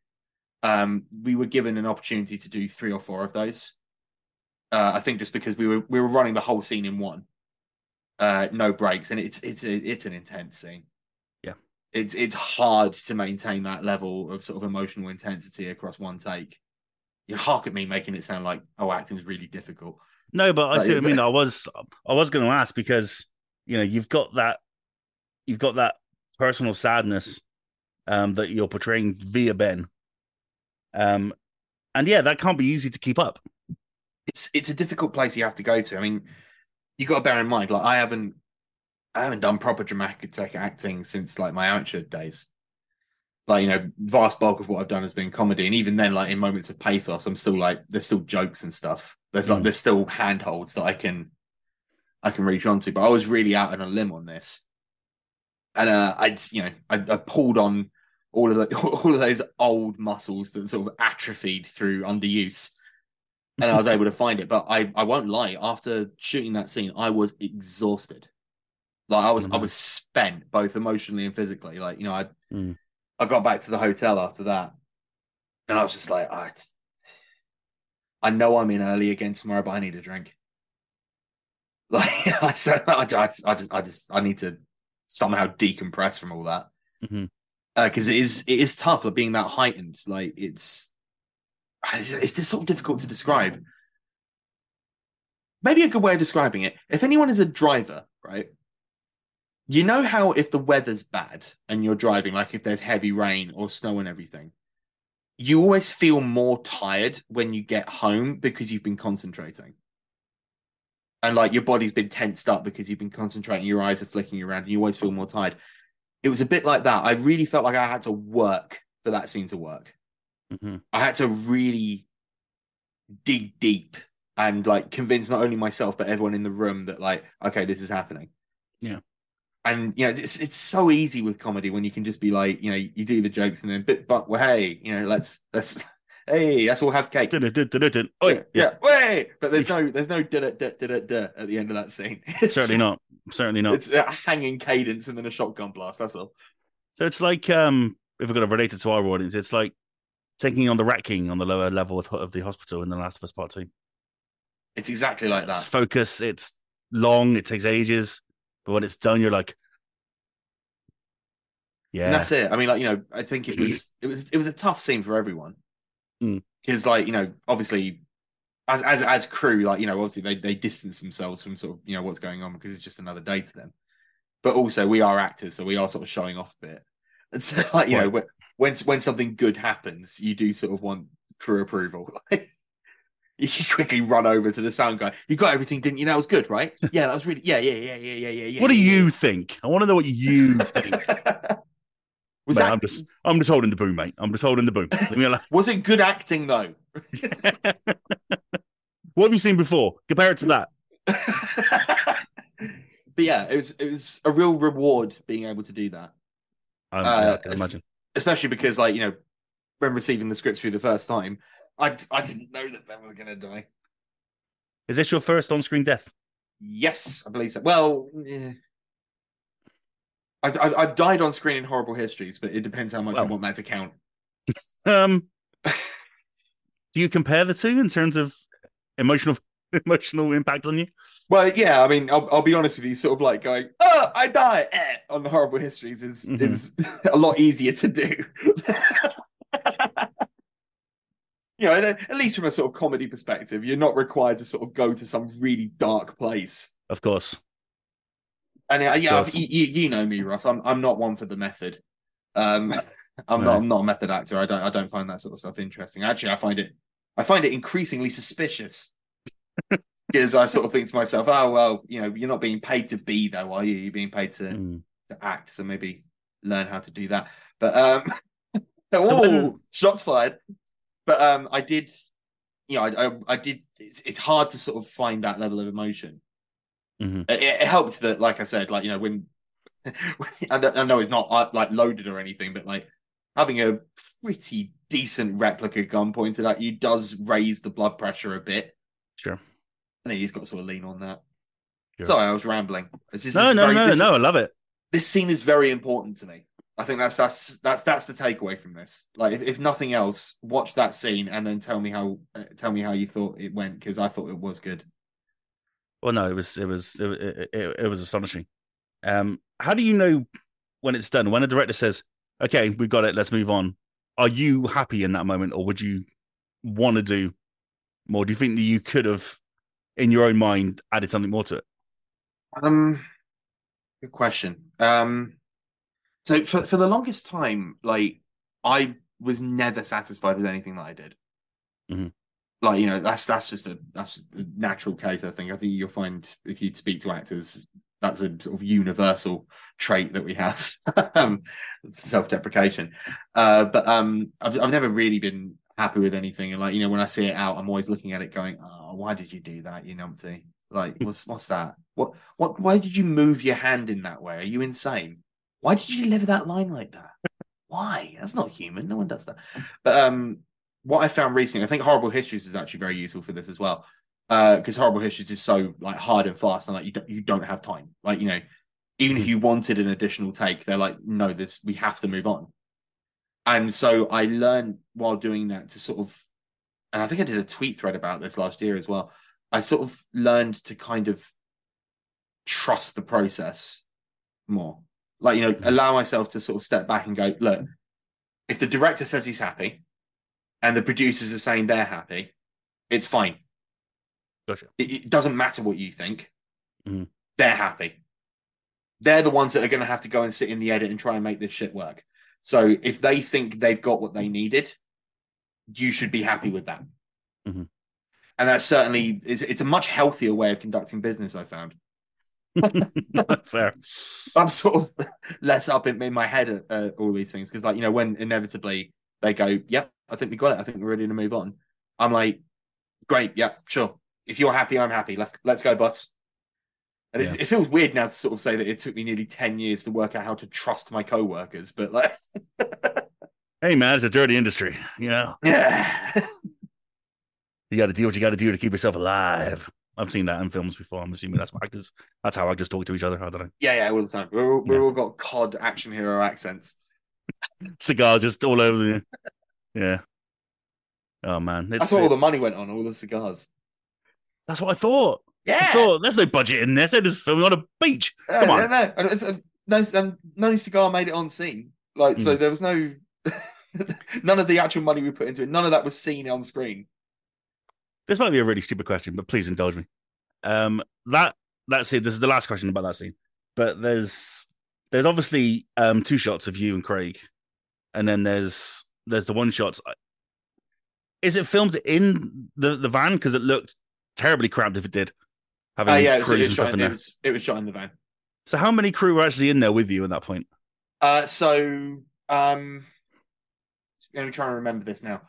Um, we were given an opportunity to do three or four of those. Uh, I think just because we were we were running the whole scene in one, uh, no breaks, and it's it's it's an intense scene. Yeah, it's it's hard to maintain that level of sort of emotional intensity across one take. You hark at me making it sound like, oh, acting is really difficult. No, but I like, see what I mean. I was I was going to ask because you know you've got that you've got that personal sadness um, that you're portraying via Ben, um, and yeah, that can't be easy to keep up. It's it's a difficult place you have to go to. I mean, you got to bear in mind, like I haven't I haven't done proper dramatic acting since like my amateur days. Like, you know, vast bulk of what I've done has been comedy. And even then, like in moments of pathos, I'm still like, there's still jokes and stuff. There's like, mm. there's still handholds that I can, I can reach onto, but I was really out on a limb on this. And uh, I'd, you know, I, I pulled on all of the, all of those old muscles that sort of atrophied through underuse. And I was able to find it, but I, I won't lie. After shooting that scene, I was exhausted. Like I was, mm. I was spent both emotionally and physically. Like, you know, I, mm. I got back to the hotel after that, and I was just like, I, I know I'm in early again tomorrow, but I need a drink. Like, I said, I just, I just, I just, I need to somehow decompress from all that because mm-hmm. uh, it is, it is tough. Like being that heightened, like it's, it's, it's just sort of difficult to describe. Maybe a good way of describing it: if anyone is a driver, right? You know how if the weather's bad and you're driving, like if there's heavy rain or snow and everything, you always feel more tired when you get home because you've been concentrating. And like your body's been tensed up because you've been concentrating, your eyes are flicking around and you always feel more tired. It was a bit like that. I really felt like I had to work for that scene to work. Mm-hmm. I had to really dig deep and like convince not only myself, but everyone in the room that like, okay, this is happening. Yeah. And, you know, it's it's so easy with comedy when you can just be like, you know, you do the jokes and then, but, but well, hey, you know, let's, let's, hey, let's all have cake. Dun, dun, dun, dun. Oh, yeah, yeah. Way. But there's no, there's no da, da, da, da, da, at the end of that scene. It's, certainly not. Certainly not. It's a hanging cadence and then a shotgun blast. That's all. So it's like, um, if we're going to relate it to our audience, it's like taking on the Rat King on the lower level of the hospital in The Last of Us Part Two. It's exactly like that. It's focus. It's long. It takes ages. But when it's done, you're like, yeah, and that's it. I mean, like, you know, I think it was, it was, it was a tough scene for everyone because, mm. like, you know, obviously, as as as crew, like, you know, obviously they they distance themselves from sort of, you know, what's going on because it's just another day to them. But also, we are actors, so we are sort of showing off a bit. And so, like, you right. know, when, when when something good happens, you do sort of want crew approval. You quickly run over to the sound guy. You got everything, didn't you? That was good, right? Yeah, that was really... Yeah, yeah, yeah, yeah, yeah, yeah. What do yeah, you yeah. think? I want to know what you think. was mate, that... I'm just, I'm just holding the boom, mate. I'm just holding the boom. Was it good acting, though? What have you seen before? Compare it to that. But yeah, it was it was a real reward being able to do that. I, uh, I can imagine. Especially because, like, you know, when receiving the scripts for the first time, I, I didn't know that Ben was going to die. Is this your first on-screen death? Yes, I believe so. Well, yeah. I, I, I've died on screen in Horrible Histories, but it depends how much well, I want that to count. Um, do you compare the two in terms of emotional emotional impact on you? Well, yeah. I mean, I'll, I'll be honest with you. Sort of like going, "Oh, I die!" Eh, on the Horrible Histories is mm-hmm. is a lot easier to do. You know, at least from a sort of comedy perspective, you're not required to sort of go to some really dark place. Of course. And uh, yeah, course. You, you know me, Russ. I'm I'm not one for the method. Um, I'm no. not I'm not a method actor. I don't I don't find that sort of stuff interesting. Actually, I find it I find it increasingly suspicious because I sort of think to myself, oh well, you know, you're not being paid to be though, are you? You're being paid to mm. to act. So maybe learn how to do that. But um, oh, then... shots fired. But um, I did, you know, I I, I did. It's, it's hard to sort of find that level of emotion. Mm-hmm. It, it helped that, like I said, like you know, when, when I, don't, I know it's not like loaded or anything, but like having a pretty decent replica gun pointed at you does raise the blood pressure a bit. Sure. And then you just got to sort of lean on that. Sure. Sorry, I was rambling. It's just, no, no, very, no, this, no. I love it. This scene is very important to me. I think that's that's that's that's the takeaway from this. Like, if, if nothing else, watch that scene and then tell me how uh, tell me how you thought it went, because I thought it was good. Well, no, it was it was it, it, it, it was astonishing. Um, how do you know when it's done? When a director says, "Okay, we got it, let's move on," are you happy in that moment, or would you want to do more? Do you think that you could have, in your own mind, added something more to it? Um, good question. Um, so for for the longest time, like, I was never satisfied with anything that I did. Mm-hmm. Like, you know, that's that's just a that's just a natural case. I think I think you'll find, if you'd speak to actors, that's a sort of universal trait that we have, self-deprecation. Uh, but um, I've I've never really been happy with anything, and, like, you know, when I see it out, I'm always looking at it going, "Oh, why did you do that, you numpty? Like, what's what's that? What what? Why did you move your hand in that way? Are you insane? Why did you deliver that line like that? Why? That's not human. No one does that." But um, what I found recently, I think Horrible Histories is actually very useful for this as well. Because uh, Horrible Histories is so, like, hard and fast, and, like, you don't you don't have time. Like, you know, even if you wanted an additional take, they're like, no, this we have to move on. And so I learned while doing that to sort of, and I think I did a tweet thread about this last year as well. I sort of learned to kind of trust the process more. Like, you know, allow myself to sort of step back and go, look, if the director says he's happy and the producers are saying they're happy, it's fine. Gotcha. It, it doesn't matter what you think. Mm. They're happy. They're the ones that are going to have to go and sit in the edit and try and make this shit work. So if they think they've got what they needed, you should be happy with that. Mm-hmm. And that certainly is, it's a much healthier way of conducting business, I found. Fair. I'm sort of less up in, in my head at uh, all these things. Because, like, you know, when inevitably they go, yep, I think we got it. I think we're ready to move on. I'm like, great. Yeah, sure. If you're happy, I'm happy. Let's let's go, boss. And yeah. It feels weird now to sort of say that it took me nearly ten years to work out how to trust my co-workers, but, like... Hey, man, it's a dirty industry, you know? Yeah. You got to do what you got to do to keep yourself alive. I've seen that in films before. I'm assuming that's what actors... That's how actors talk to each other. I don't know. Yeah, yeah, all the time. We're all, we're yeah. all got C O D action hero accents. Cigars just all over the... Yeah. Oh, man. It's, that's where all the money went on, all the cigars. That's what I thought. Yeah, I thought, there's no budget in this. They're just filming on a beach. Come uh, on, no, no. It's a, no, um, no cigar made it on scene. Like, mm. so, there was no, none of the actual money we put into it. None of that was seen on screen. This might be a really stupid question, but please indulge me. Um, that that's it. This is the last question about that scene. But there's there's obviously um, two shots of you and Craig, and then there's there's the one shot. Is it filmed in the the van? Because it looked terribly cramped if it did. Having uh, yeah, crews it was, and stuff in, in there. It was, it was shot in the van. So how many crew were actually in there with you at that point? Uh, so um, I'm trying to remember this now.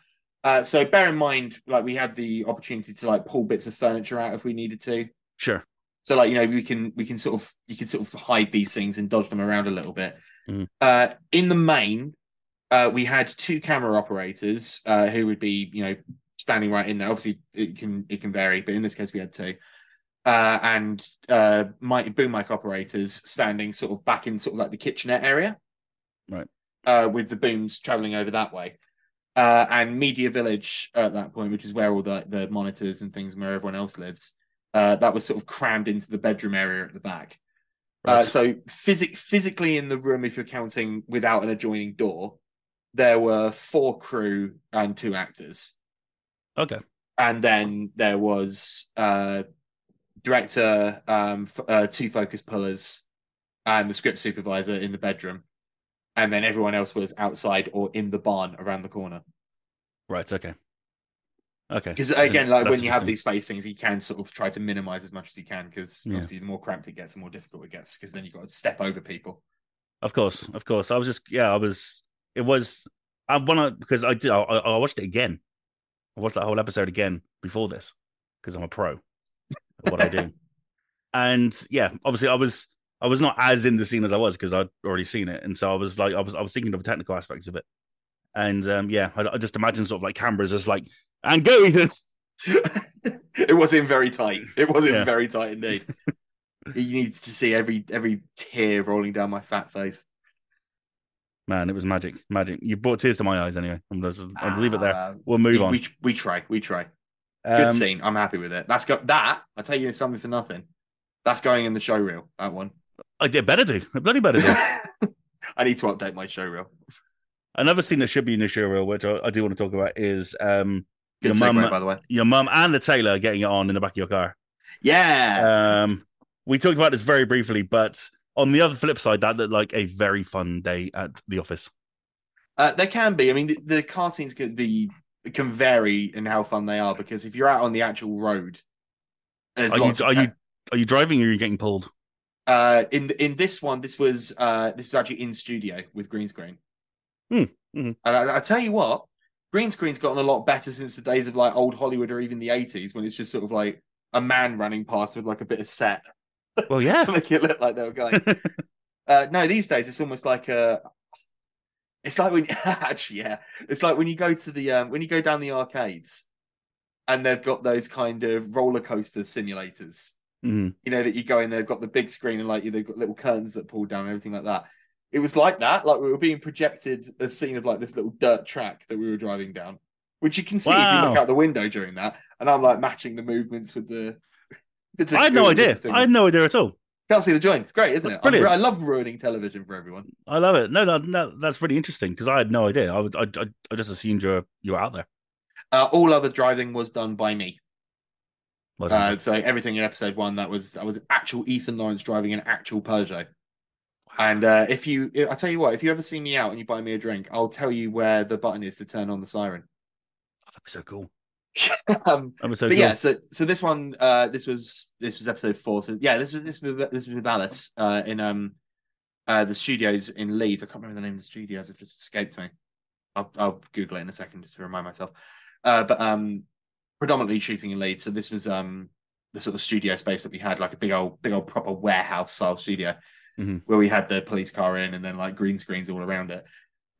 Uh, so bear in mind, like, we had the opportunity to, like, pull bits of furniture out if we needed to. Sure. So, like, you know, we can we can sort of you can sort of hide these things and dodge them around a little bit. Mm. Uh, in the main, uh, we had two camera operators uh, who would be, you know, standing right in there. Obviously, it can it can vary, but in this case, we had two. Uh, and uh, my, boom mic operators standing sort of back in sort of like the kitchenette area, right? Uh, with the booms traveling over that way, uh, and Media Village at that point, which is where all the, the monitors and things and where everyone else lives, uh, that was sort of crammed into the bedroom area at the back. Right. Uh, so phys- physically in the room, if you're counting without an adjoining door, there were four crew and two actors. Okay, and then there was. Uh, Director, um, f- uh, two focus pullers, and the script supervisor in the bedroom, and then everyone else was outside or in the barn around the corner. Right. Okay. Okay. Because again, like when you have these spacings, you can sort of try to minimize as much as you can. Because yeah. obviously, the more cramped it gets, the more difficult it gets. Because then you've got to step over people. Of course, of course. I was just yeah. I was. It was. I want because I did. I, I watched it again. I watched that whole episode again before this because I'm a pro. What I do, and yeah, obviously I was I was not as in the scene as I was because I'd already seen it, and so I was like I was I was thinking of the technical aspects of it, and um, yeah, I, I just imagine sort of like cameras just like and go. It was in very tight. It was in yeah. very tight indeed. You need to see every every tear rolling down my fat face. Man, it was magic, magic. You brought tears to my eyes anyway. I'm just, I'll leave it there. We'll move we, on. We, we try, we try. Um, Good scene. I'm happy with it. That's got that. I tell you something for nothing. That's going in the show reel, that one. I did better do. I bloody better do. I need to update my show reel. Another scene that should be in the show reel, which I, I do want to talk about, is um, your mum, by the way. Your mum and the tailor getting it on in the back of your car. Yeah. Um, we talked about this very briefly, but on the other flip side, that looked like a very fun day at the office. Uh, there can be. I mean, the, the car scenes can be can vary in how fun they are, because if you're out on the actual road, there's are lots you, of ta- are you are you driving or are you getting pulled? Uh, in in this one, this was uh, this was actually in studio with green screen. Hmm. Mm-hmm. And I, I tell you what, green screen's gotten a lot better since the days of like old Hollywood or even the eighties, when it's just sort of like a man running past with like a bit of set. Well, yeah, to make it look like they were going. uh, no, these days it's almost like a. It's like when actually, yeah, it's like when you go to the um, when you go down the arcades, and they've got those kind of roller coaster simulators. Mm-hmm. You know, that you go in, they've got the big screen and like they've got little curtains that pull down and everything like that. It was like that, like we were being projected a scene of like this little dirt track that we were driving down, which you can see wow. if you look out the window during that. And I'm like matching the movements with the. I had no idea. I had no idea at all. Can't see the joint. It's great, isn't that's it? Brilliant. I love ruining television for everyone. I love it. No, no, no that's really interesting because I had no idea. I would, I, I, I just assumed you were, you were out there. Uh, all other driving was done by me. Well, uh, so everything in episode one that was that was actual Ethan Lawrence driving an actual Peugeot. And uh, if you, I tell you what, if you ever see me out and you buy me a drink, I'll tell you where the button is to turn on the siren. Oh, that'd be so cool. um, so but yeah, so so this one, uh, this was this was episode four. So yeah, this was this was this was with Alice uh, in um uh, the studios in Leeds. I can't remember the name of the studios. It just escaped me. I'll, I'll Google it in a second just to remind myself. Uh, but um, predominantly shooting in Leeds. So this was um the sort of studio space that we had, like a big old big old proper warehouse style studio, mm-hmm. where we had the police car in and then like green screens all around it.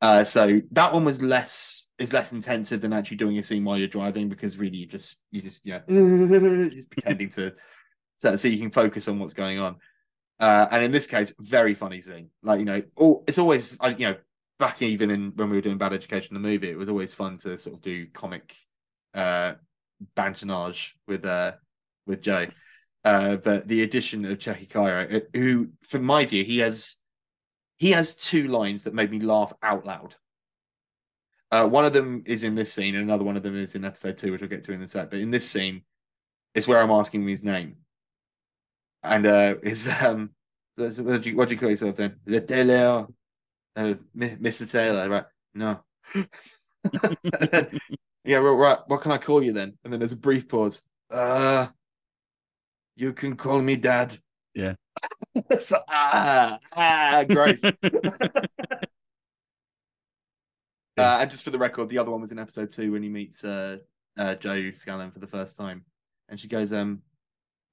Uh, so that one was less is less intensive than actually doing a scene while you're driving, because really you just you just yeah you're just pretending to so, so you can focus on what's going on. Uh, and in this case, very funny scene. Like you know, all, it's always I, you know back even in when we were doing Bad Education, the movie, it was always fun to sort of do comic uh, bantonage with uh, with Joe. Uh, but the addition of Checky Cairo, who from my view he has. He has two lines that made me laugh out loud. Uh, one of them is in this scene, and another one of them is in episode two, which we'll get to in a sec. But in this scene, it's where I'm asking him his name. And uh, is um, what do you, what do you call yourself then? The Taylor, uh, Mister Taylor, right? No. then, yeah, right. What can I call you then? And then there's a brief pause. Uh, you can call me Dad. Yeah. So, ah, ah, gross. uh, and just for the record, the other one was in episode two when he meets uh, uh, Joe Scanlan for the first time. And she goes, um,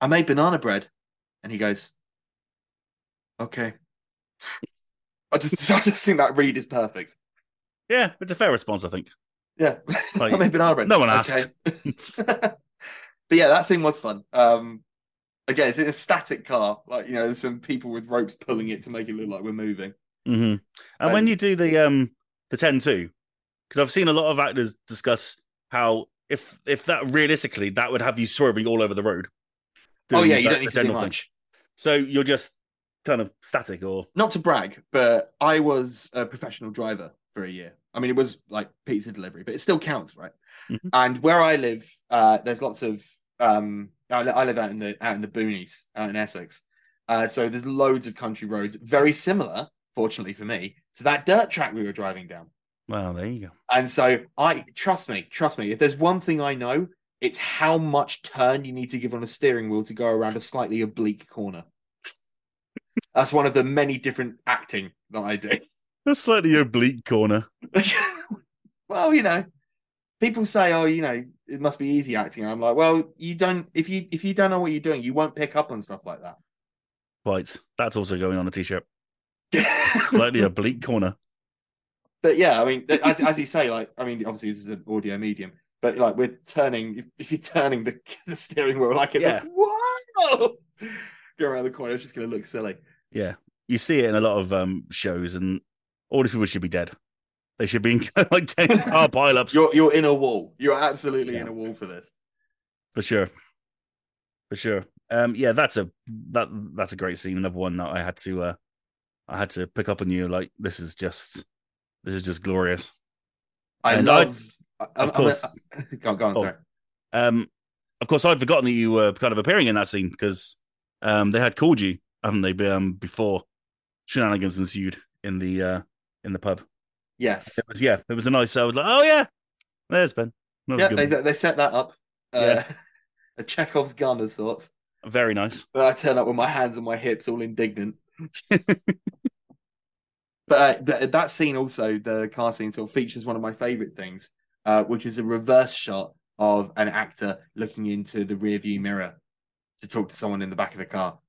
I made banana bread. And he goes, okay. I just, I just think that read is perfect. Yeah, it's a fair response, I think. Yeah. Like, I made banana bread. No one asked. Okay. But yeah, that scene was fun. Um, Again, it's in a static car. Like, you know, there's some people with ropes pulling it to make it look like we're moving. Mm-hmm. And um, when you do the um the ten two, because I've seen a lot of actors discuss how if if that realistically, that would have you swerving all over the road. Oh, yeah, you that, don't need to do much. Thing. So you're just kind of static or... Not to brag, but I was a professional driver for a year. I mean, it was like pizza delivery, but it still counts, right? Mm-hmm. And where I live, uh, there's lots of... Um, I live out in the out in the boonies, out in Essex. Uh, so there's loads of country roads, very similar, fortunately for me, to that dirt track we were driving down. Well, there you go. And so I trust me, trust me. If there's one thing I know, it's how much turn you need to give on a steering wheel to go around a slightly oblique corner. That's one of the many different acting that I do. A slightly oblique corner. Well, you know. People say, "Oh, you know, it must be easy acting." And I'm like, "Well, you don't. If you if you don't know what you're doing, you won't pick up on stuff like that." Right, that's also going on a t-shirt. Slightly oblique corner. But yeah, I mean, as as you say, like, I mean, obviously this is an audio medium, but like we're turning. If you're turning the, the steering wheel, like it's yeah. like whoa, go around the corner. It's just going to look silly. Yeah, you see it in a lot of um, shows and all these people should be dead. They should be in like ten car pileups. You're you're in a wall. You're absolutely yeah. in a wall for this, for sure, for sure. Um, yeah, that's a that that's a great scene. Another one that I had to uh, I had to pick up on you. Like this is just this is just glorious. I and love. I, of I'm, course, I'm, I'm, go on, go on oh, sorry. Um, of course, I'd forgotten that you were kind of appearing in that scene because um, they had called you, haven't they? Um, before shenanigans ensued in the uh, in the pub. Yes. It was, yeah, it was a nice. I was like, oh yeah, there's Ben. Yeah, they one. they set that up. Uh, yeah. A Chekhov's gun of sorts. Very nice. But I turn up with my hands on my hips, all indignant. but uh, th- that scene also, the car scene, sort of features one of my favourite things, uh, which is a reverse shot of an actor looking into the rearview mirror to talk to someone in the back of the car.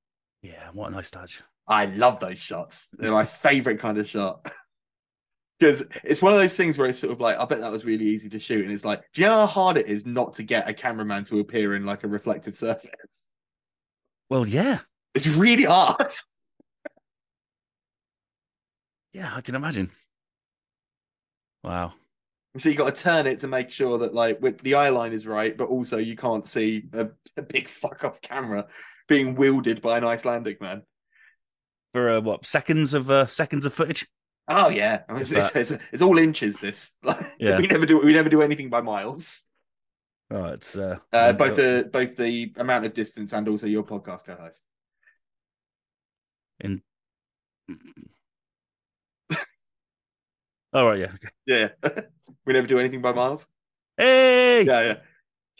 Yeah, what a nice touch. I love those shots. They're my favourite kind of shot. Because it's one of those things where it's sort of like, I bet that was really easy to shoot. And it's like, do you know how hard it is not to get a cameraman to appear in like a reflective surface? Well, yeah. It's really hard. Yeah, I can imagine. Wow. So you got to turn it to make sure that like with the eye line is right, but also you can't see a, a big fuck off camera being wielded by an Icelandic man. For uh, what, seconds of uh, seconds of footage? Oh yeah, I mean, it's, it's, it's, it's all inches. This yeah. we never do. We never do anything by miles. Oh, it's uh, uh, both the both the amount of distance and also your podcast co-host. In all right, yeah, okay. yeah, yeah. We never do anything by miles. Hey, yeah, yeah.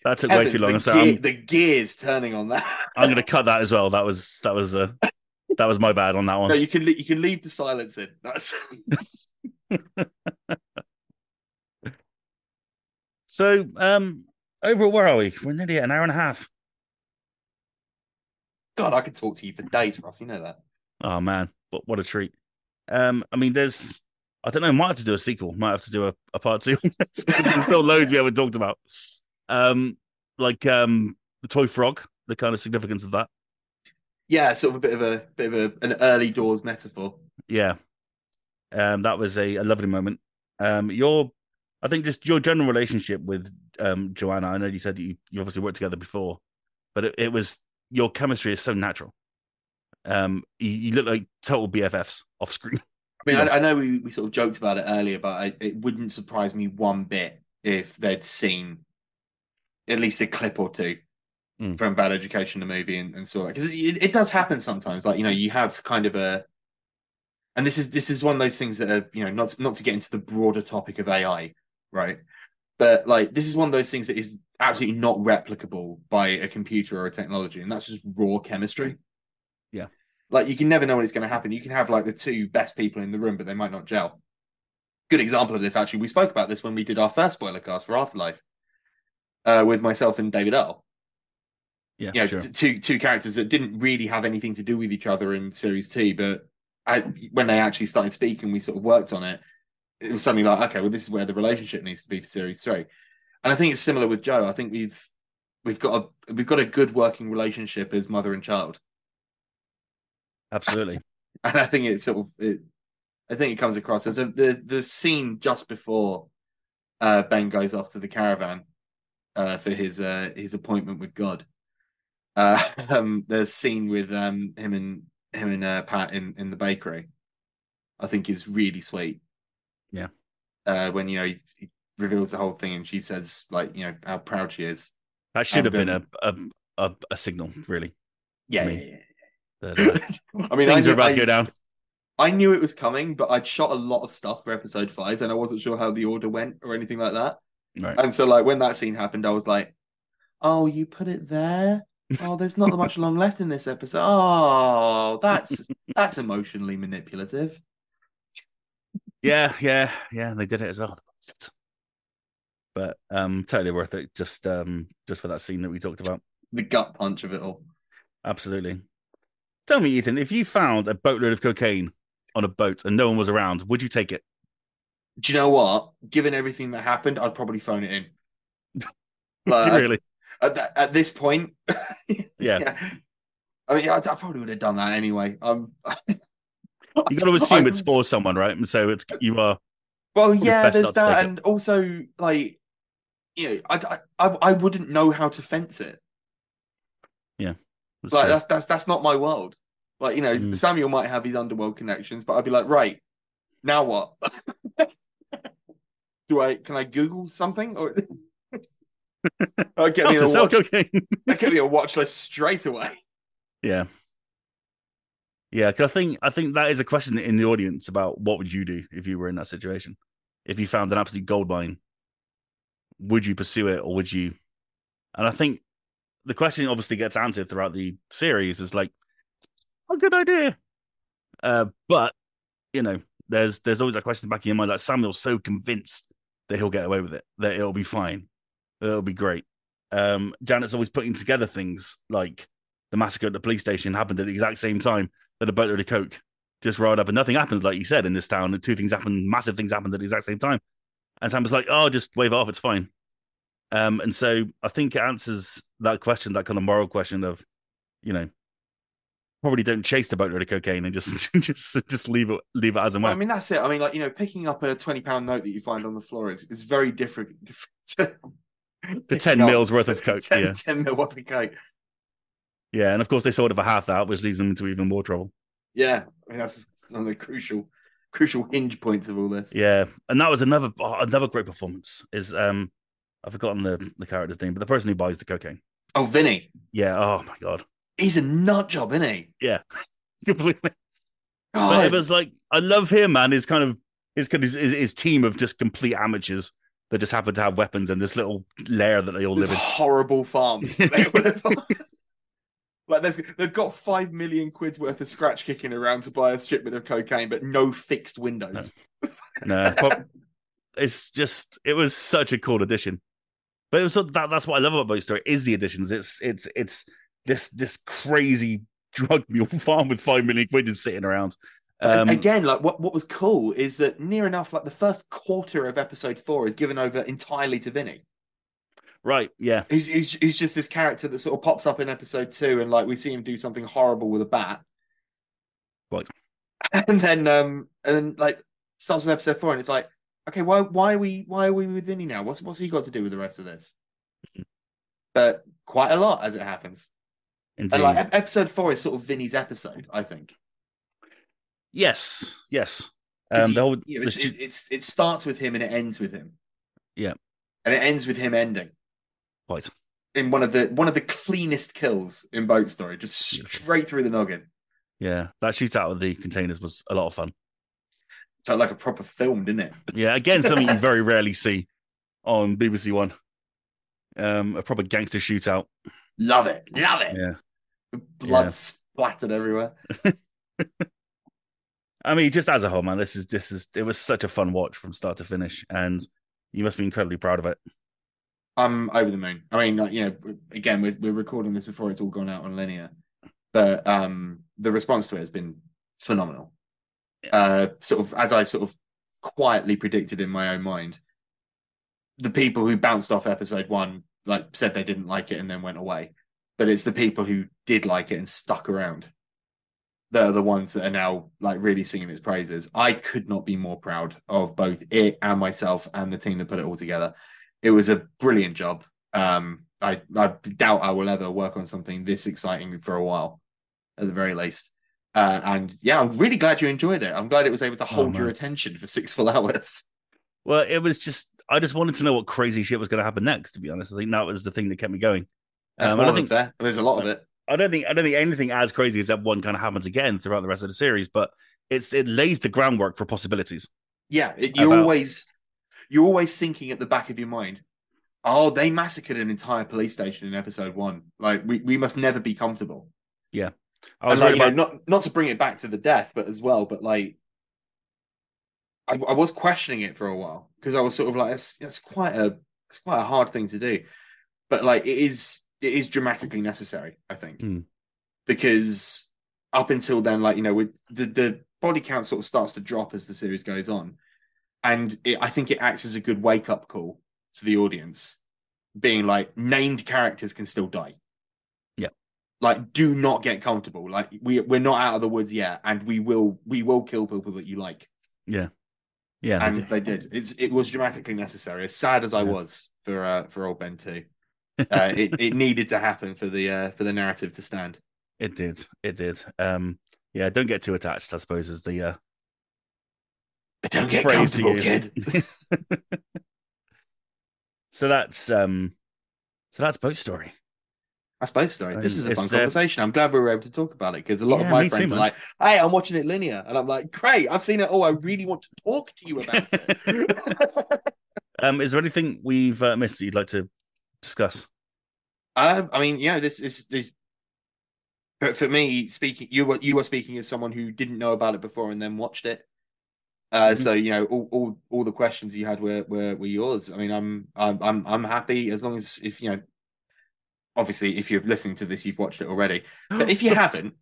That took Evans, way too long. The, so gear, the gears turning on that. I'm going to cut that as well. That was that was a. Uh... That was my bad on that one. No, you can you can leave the silence in. That's so. Um, overall, where are we? We're nearly at an hour and a half. God, I could talk to you for days, Ross. You know that. Oh man, what what a treat! Um, I mean, there's I don't know. Might have to do a sequel. Might have to do a, a part two. There's still loads we haven't talked about. Um, like um, the toy frog, the kind of significance of that. Yeah, sort of a bit of a bit of a, an early doors metaphor. Yeah, um, that was a, a lovely moment. Um, your, I think, just your general relationship with um, Joanna. I know you said that you, you obviously worked together before, but it, it was your chemistry is so natural. Um, you, you look like total B F Fs off screen. I mean, yeah. I, I know we, we sort of joked about it earlier, but I, it wouldn't surprise me one bit if they'd seen at least a clip or two. Mm. From Bad Education, the movie, and, and so because it, it, it does happen sometimes. Like you know, you have kind of a, and this is this is one of those things that are you know not not to get into the broader topic of A I, right? But like this is one of those things that is absolutely not replicable by a computer or a technology, and that's just raw chemistry. Yeah, like you can never know when it's going to happen. You can have like the two best people in the room, but they might not gel. Good example of this actually. We spoke about this when we did our first spoiler cast for Afterlife uh, with myself and David Earl. Yeah, you know, sure. t- two two characters that didn't really have anything to do with each other in series two, but I, when they actually started speaking, we sort of worked on it. It was something like, okay, well, this is where the relationship needs to be for series three, and I think it's similar with Joe. I think we've we've got a we've got a good working relationship as mother and child. Absolutely, and I think it's sort of it, I think it comes across as a, the the scene just before uh, Ben goes off to the caravan uh, for his uh, his appointment with God. Uh, um, the scene with um, him and him and uh, Pat in, in the bakery, I think, is really sweet. Yeah, uh, when you know he, he reveals the whole thing, and she says, like, you know, how proud she is. That should and have been, been a, a a signal, really. Yeah, me. yeah, yeah, yeah. That, uh, I mean, things I knew, are about I, to go down. I knew it was coming, but I'd shot a lot of stuff for episode five, and I wasn't sure how the order went or anything like that. Right. And so, like, when that scene happened, I was like, "Oh, you put it there." Oh, there's not much long left in this episode. Oh, that's that's emotionally manipulative. Yeah, yeah, yeah. They did it as well. But um, totally worth it. Just um, just for that scene that we talked about, the gut punch of it all. Absolutely. Tell me, Ethan, if you found a boatload of cocaine on a boat and no one was around, would you take it? Do you know what? Given everything that happened, I'd probably phone it in. But really? At, th- at this point, yeah. yeah, I mean, I, I probably would have done that anyway. Um, You've got to assume it's for someone, right? And so it's you are. Well, yeah, there's that, and also like, you know, I, I I wouldn't know how to fence it. Yeah, that's like that's, that's that's not my world. Like, you know, mm. Samuel might have his underworld connections, but I'd be like, right, now what? Do I can I Google something or? I get me a watch. I get me a watch list straight away. Yeah. Yeah, because I think I think that is a question in the audience about what would you do if you were in that situation? If you found an absolute gold mine, would you pursue it or would you? And I think the question obviously gets answered throughout the series is like, a good idea. Uh, but, you know, there's there's always that question back in your mind, like Samuel's so convinced that he'll get away with it, that it'll be fine, that it'll be great. Um, Janet's always putting together things like, the massacre at the police station happened at the exact same time that a boatload of coke just rolled up and nothing happens, like you said, in this town. And two things happened, massive things happened at the exact same time. And Sam was like, oh, just wave it off, it's fine. Um, and so I think it answers that question, that kind of moral question of, you know, probably don't chase the boatload of cocaine and just just just leave it leave it as and when. I mean, that's it. I mean, like, you know, picking up a twenty pound note that you find on the floor is, is very different. different to the ten mil's worth of coke. ten, yeah. ten mil worth of coke. Yeah, and of course they sort of a half out, which leads them into even more trouble. Yeah, I mean that's one of the crucial, crucial hinge points of all this. Yeah, and that was another oh, another great performance. Is um, I've forgotten the, the character's name, but the person who buys the cocaine. Oh, Vinny. Yeah. Oh my god, he's a nut job, isn't he? Yeah, completely. But it was like I love him, man. His kind of his kind of his, his team of just complete amateurs that just happen to have weapons and this little lair that they all this live in. Horrible farm. They all live on. Like they've they've got five million quid's worth of scratch kicking around to buy a shipment of cocaine, but no fixed windows. No, no it's just it was such a cool addition. But it was that that's what I love about Boat Story is the additions. It's it's it's this this crazy drug mule farm with five million quid just sitting around. Um, again, like what, what was cool is that near enough, like the first quarter of episode four is given over entirely to Vinny. Right, yeah. He's, he's he's just this character that sort of pops up in episode two and, like, we see him do something horrible with a bat. Right. And then, um, and then like, starts with episode four and it's like, okay, why why are we, why are we with Vinny now? What's, what's he got to do with the rest of this? Mm-hmm. But quite a lot as it happens. Indeed. And, like, episode four is sort of Vinny's episode, I think. Yes, yes. Um, he, the whole, you know, it's, the... it, it's, it starts with him and it ends with him. Yeah. And it ends with him ending. Right. In one of the one of the cleanest kills in Boat Story, just straight through the noggin. Yeah, that shootout with the containers was a lot of fun. It felt like a proper film, didn't it? Yeah, again, something you very rarely see on B B C One. Um, a proper gangster shootout. Love it, love it. Yeah, blood yeah. splattered everywhere. I mean, just as a whole, man, this is this is it was such a fun watch from start to finish, and you must be incredibly proud of it. I'm over the moon. I mean, like, you know, again, we're, we're recording this before it's all gone out on linear, but um, the response to it has been phenomenal. Yeah. Uh, sort of, as I sort of quietly predicted in my own mind, the people who bounced off episode one, like, said they didn't like it and then went away. But it's the people who did like it and stuck around that are the ones that are now, like, really singing its praises. I could not be more proud of both it and myself and the team that put it all together. It was a brilliant job. Um, I, I doubt I will ever work on something this exciting for a while, at the very least. Uh, and yeah, I'm really glad you enjoyed it. I'm glad it was able to hold oh, your attention for six full hours. Well, it was just, I just wanted to know what crazy shit was going to happen next, to be honest. I think that was the thing that kept me going. That's um, more I than think, fair. There's a lot of it. I don't think I don't think anything as crazy as that one kind of happens again throughout the rest of the series, but it's it lays the groundwork for possibilities. Yeah, it, you about... always... You're always thinking at the back of your mind, oh, they massacred an entire police station in episode one. Like, we, we must never be comfortable. Yeah. I was like, about... you know, not, not to bring it back to the death, but as well, but like, I, I was questioning it for a while because I was sort of like, it's, it's quite a, it's quite a hard thing to do. But like, it is, it is dramatically necessary, I think, mm. because up until then, like, you know, with the, the body count sort of starts to drop as the series goes on. And it, I think it acts as a good wake-up call to the audience, being like, named characters can still die. Yeah. like, do not get comfortable. Like, we we're not out of the woods yet, and we will we will kill people that you like. Yeah, yeah, and they did. They did. It's it was dramatically necessary. As sad as I yeah. was for uh, for old Ben too, uh, it it needed to happen for the uh, for the narrative to stand. It did. It did. Um, yeah, don't get too attached, I suppose, is the uh, don't get comfortable, kid. So that's um, so that's Boat Story. That's Boat Story. Um, this is a fun conversation. Uh, I'm glad we were able to talk about it because a lot yeah, of my friends too, are like, "Hey, I'm watching it linear," and I'm like, "Great, I've seen it. Oh, I really want to talk to you about it." um, is there anything we've uh, missed that you'd like to discuss? Uh, I mean, yeah, this is this. But for me, speaking, you were you were speaking as someone who didn't know about it before and then watched it. Uh, mm-hmm. So you know, all, all all the questions you had were were were yours. I mean, I'm I'm I'm I'm happy as long as if you know. Obviously, if you're listening to this, you've watched it already. But if you haven't,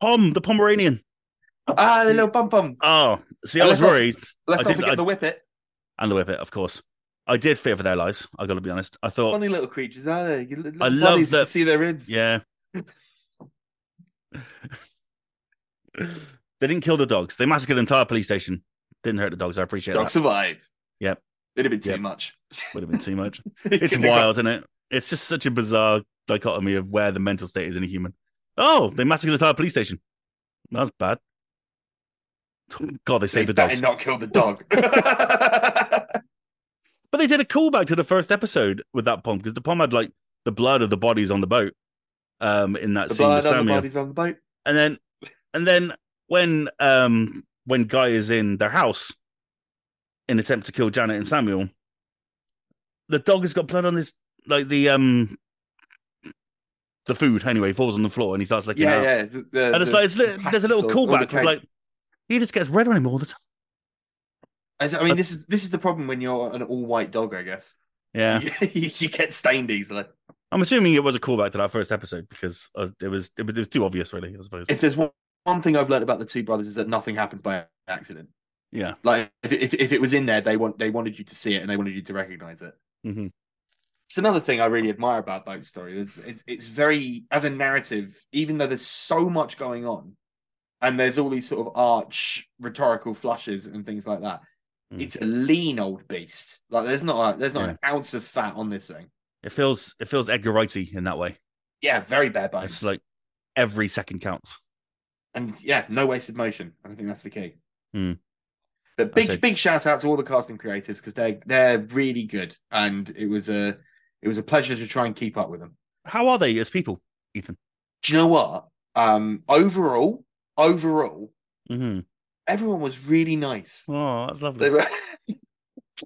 Pom the Pomeranian, ah, the little bum bum. Oh, see, I was worried. Let's not forget the whippet and the whippet, of course. I did fear for their lives. I got to be honest. I thought funny little creatures, aren't they? You little I love that. You see their ribs. Yeah. They didn't kill the dogs. They massacred an entire police station. Didn't hurt the dogs. I appreciate dogs that. Dogs survive. Yep. It'd have been yep. too much. Would have been too much. It's wild, isn't it? It's just such a bizarre dichotomy of where the mental state is in a human. Oh, they massacred the entire police station. That's bad. God, they saved they the dogs. They not killed the dog. But they did a callback to the first episode with that pom, because the pom had like the blood of the bodies on the boat. Um, in that the scene with Samuel. The bodies on the boat. And then, and then when um when Guy is in their house, in an attempt to kill Janet and Samuel, the dog has got blood on his. Like the um, the food anyway falls on the floor and he starts licking yeah, out. Yeah, the, the, and it's the, like it's li- the there's a little callback of like he just gets red on him all the time. As, I mean, but, this is this is the problem when you're an all white dog, I guess. Yeah, you, you get stained easily. I'm assuming it was a callback to that first episode because uh, it was it was too obvious, really. I suppose. If there's one, one thing I've learned about the two brothers is that nothing happens by accident. Yeah, like if if, if it was in there, they want they wanted you to see it and they wanted you to recognize it. Mm-hmm. It's another thing I really admire about Boat Story. It's, it's, it's very, as a narrative, even though there's so much going on and there's all these sort of arch rhetorical flushes and things like that, mm. it's a lean old beast. Like there's not a, there's not yeah. an ounce of fat on this thing. It feels it feels Edgar Wrighty in that way. Yeah, very bare bones. It's like every second counts. And yeah, no wasted motion. I think that's the key. Mm. But big big shout out to all the casting creatives because they they're really good and it was a It was a pleasure to try and keep up with them. How are they as people, Ethan? Do you know what? Um, overall, overall, mm-hmm. everyone was really nice. Oh, that's lovely. Were...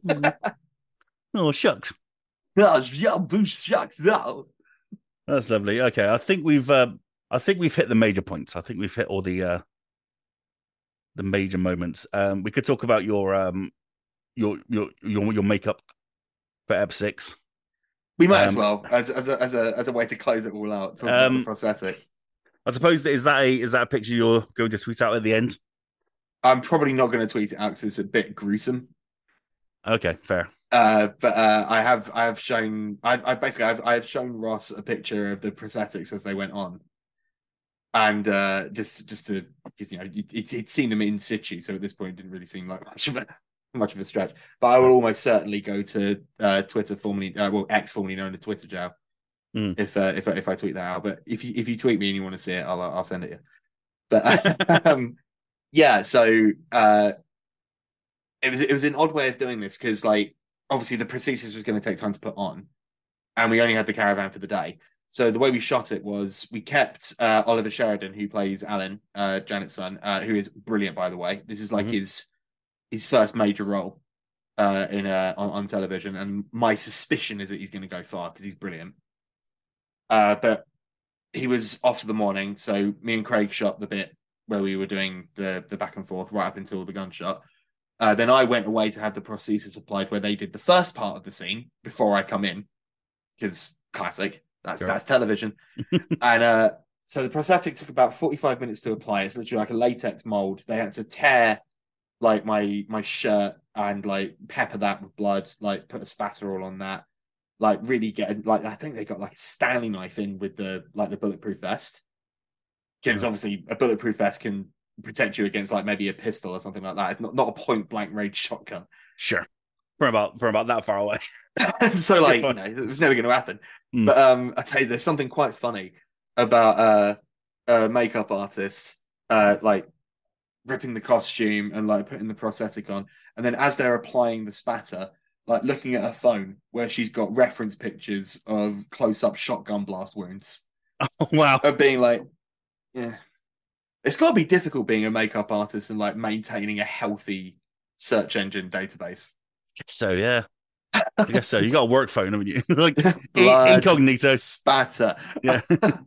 mm. Oh, shucks. That's lovely. Okay, I think we've, uh, I think we've hit the major points. I think we've hit all the, uh, the major moments. Um, we could talk about your, um, your, your, your, your makeup for Ep Six. We might um, as well as as a, as a as a way to close it all out. Talking um, about the prosthetic. I suppose that is that a is that a picture you're going to tweet out at the end? I'm probably not going to tweet it out because it's a bit gruesome. Okay, fair. Uh, but uh, I have I have shown I I basically I've I have shown Ross a picture of the prosthetics as they went on, and uh, just just to because you know it's it, it's seen them in situ, so at this point it didn't really seem like much of it. Much of a stretch, but I will almost certainly go to uh, Twitter, formerly uh, well, X, formerly known as Twitter jail, mm. if uh, if if I tweet that out. But if you if you tweet me and you want to see it, I'll I'll send it to you. But um, yeah, so uh, it was it was an odd way of doing this because like obviously the prosthesis was going to take time to put on, and we only had the caravan for the day. So the way we shot it was we kept uh, Oliver Sheridan, who plays Alan, uh, Janet's son, uh, who is brilliant by the way. This is like mm-hmm. his. his first major role uh, in uh, on, on television, and my suspicion is that he's going to go far because he's brilliant. Uh, but he was off for the morning, so me and Craig shot the bit where we were doing the the back and forth right up until the gunshot. Uh, then I went away to have the prosthesis applied, where they did the first part of the scene before I come in, because classic. That's sure. that's television. and uh, so the prosthetic took about forty-five minutes to apply. It's literally like a latex mold. They had to tear. Like my my shirt and like pepper that with blood, like put a spatter all on that, like really get like I think they got like a Stanley knife in with the like the bulletproof vest, because obviously a bulletproof vest can protect you against like maybe a pistol or something like that. It's not, not a point blank range shotgun. Sure, from about from about that far away. So like you know, it was never going to happen. Mm. But um, I tell you, there's something quite funny about uh, a makeup artist uh like ripping the costume and like putting the prosthetic on, and then as they're applying the spatter, like looking at her phone where she's got reference pictures of close-up shotgun blast wounds. Oh, wow. Of being like, yeah, it's got to be difficult being a makeup artist and like maintaining a healthy search engine database. So yeah, I guess so. You got a work phone, haven't you? Like incognito spatter. Yeah.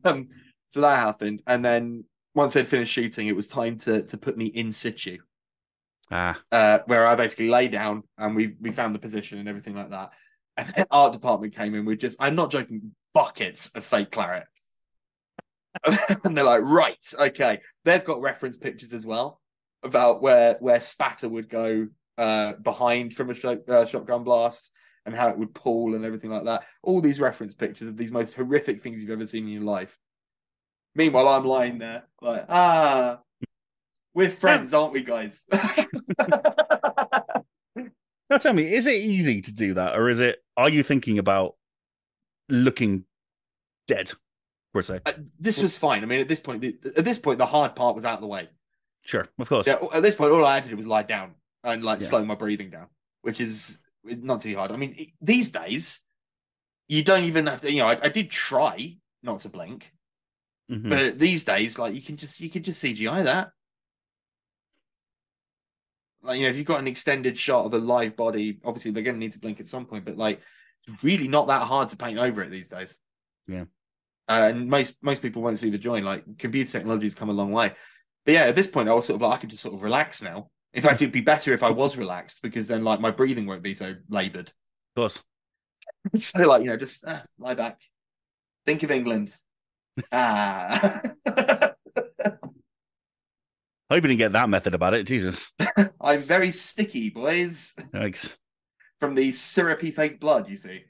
um, so that happened, and then once they'd finished shooting, it was time to to put me in situ. Ah. Uh, where I basically lay down and we we found the position and everything like that. And the art department came in with just, I'm not joking, buckets of fake claret. And they're like, right, okay. They've got reference pictures as well about where, where spatter would go uh, behind from a sh- uh, shotgun blast and how it would pull and everything like that. All these reference pictures of these most horrific things you've ever seen in your life. Meanwhile, I'm lying there like, ah, we're friends, aren't we, guys? Now tell me, is it easy to do that, or is it? Are you thinking about looking dead, per se? Uh, this was fine. I mean, at this point, the, at this point, the hard part was out of the way. Sure, of course. Yeah, at this point, all I had to do was lie down and like yeah. slow my breathing down, which is not too hard. I mean, it, these days, you don't even have to. You know, I, I did try not to blink. Mm-hmm. But these days, like you can just you can just C G I that. Like, you know, if you've got an extended shot of a live body, obviously they're going to need to blink at some point. But like, it's really not that hard to paint over it these days. Yeah, uh, and most most people won't see the join. Like, computer technology's come a long way. But yeah, at this point, I was sort of like, I could just sort of relax now. In fact, it'd be better if I was relaxed, because then like my breathing won't be so laboured. Of course. So like, you know, just uh, lie back, think of England. Ah. I hope you didn't get that method about it, Jesus. I'm very sticky, boys. Thanks. From the syrupy fake blood, you see.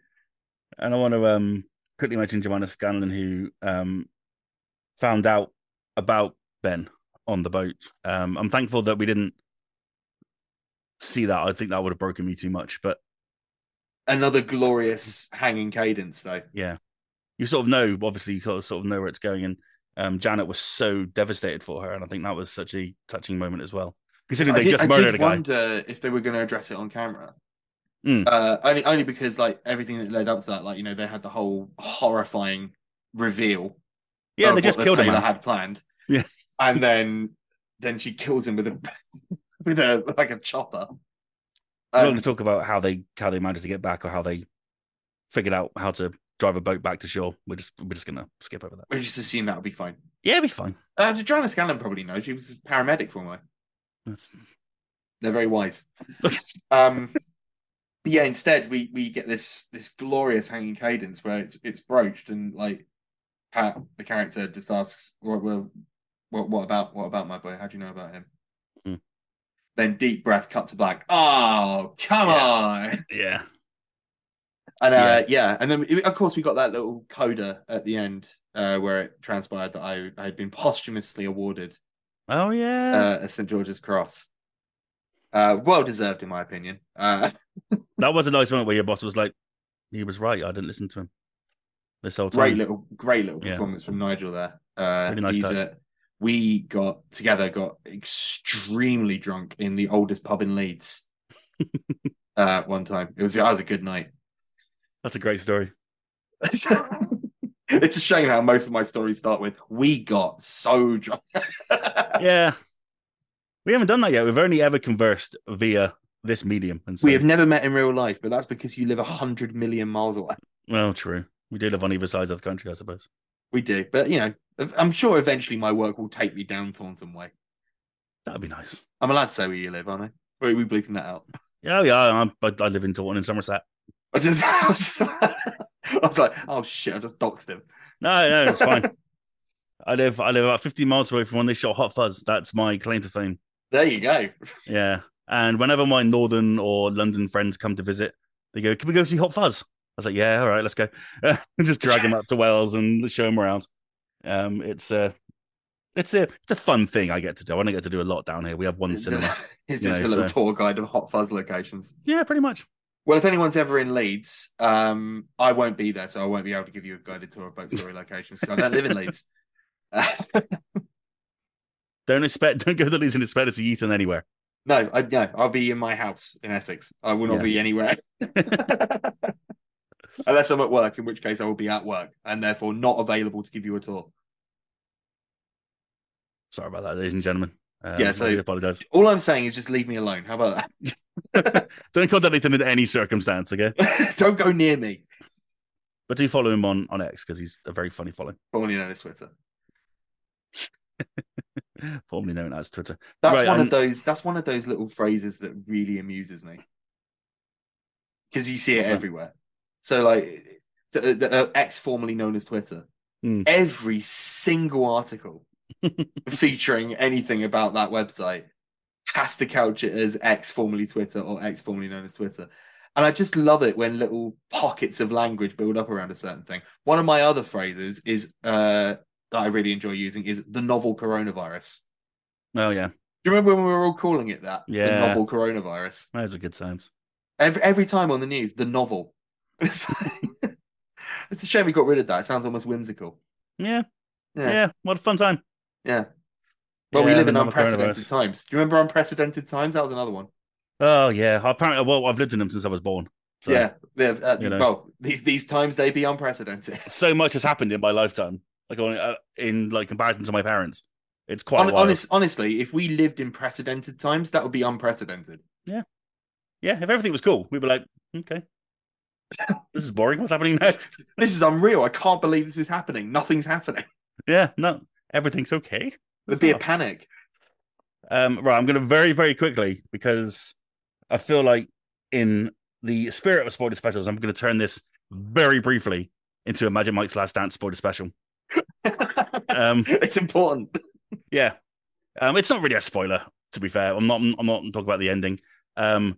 And I want to um, quickly mention Joanna Scanlan, who um, found out about Ben on the boat. Um, I'm thankful that we didn't see that. I think that would have broken me too much. But another glorious hanging cadence, though. Yeah. You sort of know, obviously, you sort of know where it's going. And um, Janet was so devastated for her. And I think that was such a touching moment as well. Considering I they did, just I murdered a guy. I wonder if they were going to address it on camera. Mm. Uh, only, only because, like, everything that led up to that, like, you know, they had the whole horrifying reveal. Yeah, they just killed him. That had planned. Yeah. And then then she kills him with a, with a like, a chopper. Um, I'm not going to talk about how they, how they managed to get back or how they figured out how to drive a boat back to shore. We're just we're just gonna skip over that. We just assume that'll be fine. Yeah, it'll be fine. Uh, Joanna Scanlan probably knows. She was a paramedic formerly. That's... They're very wise. um, but yeah, instead we we get this this glorious hanging cadence where it's it's broached and like Pat, the character, just asks, "What well, well, what about what about my boy? How do you know about him?" Mm. Then deep breath, cut to black. Oh, come yeah. on! Yeah. And uh, yeah. yeah, and then of course we got that little coda at the end uh, where it transpired that I, I had been posthumously awarded. Oh yeah, uh, a Saint George's Cross, uh, well deserved in my opinion. Uh... that was a nice moment where your boss was like, "He was right. I didn't listen to him this whole time." Great little, great little yeah. performance from Nigel there. Uh, really nice he's, uh, we got together, got extremely drunk in the oldest pub in Leeds. uh, one time, it was it was a good night. That's a great story. It's a shame how most of my stories start with, we got so drunk. Yeah. We haven't done that yet. We've only ever conversed via this medium. And so... We have never met in real life, but that's because you live one hundred million miles away. Well, true. We do live on either side of the country, I suppose. We do. But, you know, I'm sure eventually my work will take me down Taunton way. That'd be nice. I'm allowed to say where you live, aren't I? We're we bleeping that out. Yeah, yeah. I'm, I, I live in Taunton in Somerset. I just, I was just, I was like, oh shit! I just doxed him. No, no, it's fine. I live, I live about fifteen miles away from when they shot Hot Fuzz. That's my claim to fame. There you go. Yeah, and whenever my northern or London friends come to visit, they go, "Can we go see Hot Fuzz?" was like, yeah, all right, let's go. Just drag him up to Wales and show him around. Um, it's a, it's a, it's a fun thing I get to do. I don't get to do a lot down here. We have one cinema. It's just know, a little so. tour guide of Hot Fuzz locations. Yeah, pretty much. Well, if anyone's ever in Leeds, um, I won't be there, so I won't be able to give you a guided tour of Boat Story locations because I don't live in Leeds. Don't expect, don't go to Leeds and expect to see Ethan anywhere. No, I, no, I'll be in my house in Essex. I will not yeah. be anywhere. Unless I'm at work, in which case I will be at work and therefore not available to give you a tour. Sorry about that, ladies and gentlemen. Um, yeah, so I apologize. All I'm saying is just leave me alone. How about that? Don't contact Ethan in any circumstance, okay? Don't go near me. But do follow him on, on X because he's a very funny following. Formerly known as Twitter. Formerly known as Twitter. That's right, one I'm... of those. That's one of those little phrases that really amuses me because you see it What's everywhere. That? So, like the, the X, formerly known as Twitter, mm. every single article featuring anything about that website has to couch it as X, formerly Twitter, or X, formerly known as Twitter. And I just love it when little pockets of language build up around a certain thing. One of my other phrases is uh, that I really enjoy using is the novel coronavirus. Oh yeah, do you remember when we were all calling it that? Yeah, the novel coronavirus. Those are good times. Every every time on the news, the novel. It's, like, it's a shame we got rid of that. It sounds almost whimsical. Yeah, yeah. yeah. What a fun time. Yeah. Well, yeah, we live in unprecedented times. Do you remember unprecedented times? That was another one. Oh yeah. Apparently, well, I've lived in them since I was born. So, yeah. yeah uh, you know. Well, these these times they be unprecedented. So much has happened in my lifetime. Like on, uh, in like comparison to my parents, it's quite. On, honest, honestly, if we lived in precedented times, that would be unprecedented. Yeah. Yeah. If everything was cool, we'd be like, okay. This is boring. What's happening next? This is unreal. I can't believe this is happening. Nothing's happening. Yeah, no, everything's okay. There'd be a panic. Um, right, I'm going to very, very quickly, because I feel like in the spirit of spoiler specials, I'm going to turn this very briefly into a Magic Mike's Last Dance spoiler special. um, it's important. Yeah. Um, it's not really a spoiler, to be fair. I'm not I'm not talking about the ending. Um,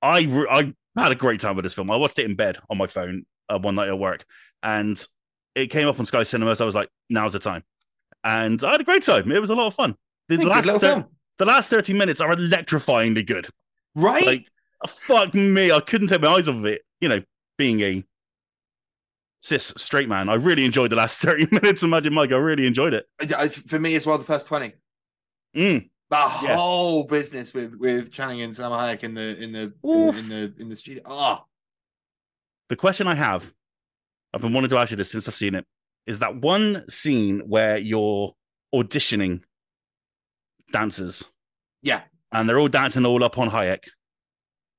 I... I I had a great time with this film. I watched it in bed on my phone uh, one night at work, and it came up on Sky Cinema, so I was like, now's the time. And I had a great time. It was a lot of fun. The, last, thir- the last thirty minutes are electrifyingly good. Right? Like, fuck me. I couldn't take my eyes off of it. You know, being a cis straight man, I really enjoyed the last thirty minutes of Magic Mike. I really enjoyed it. For me as well, the first twenty. Mm. That whole yeah. business with, with Channing and Salma Hayek in the in the in, in the in the studio. Ah, oh. The question I have, I've been wanting to ask you this since I've seen it, is that one scene where you're auditioning dancers, yeah, and they're all dancing all up on Hayek.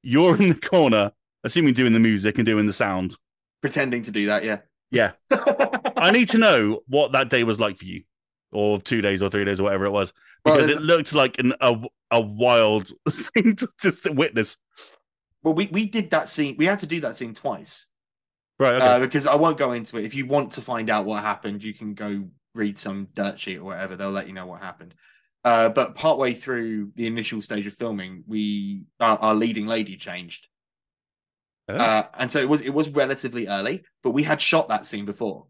You're in the corner, assuming doing the music and doing the sound, pretending to do that. Yeah, yeah. I need to know what that day was like for you. Or two days or three days or whatever it was. Because well, it looked like an, a, a wild thing to just witness. Well, we, we did that scene. We had to do that scene twice. Right, okay. Uh, because I won't go into it. If you want to find out what happened, you can go read some dirt sheet or whatever. They'll let you know what happened. Uh, but partway through the initial stage of filming, we our, our leading lady changed. Oh. Uh, and so it was, it was relatively early, but we had shot that scene before.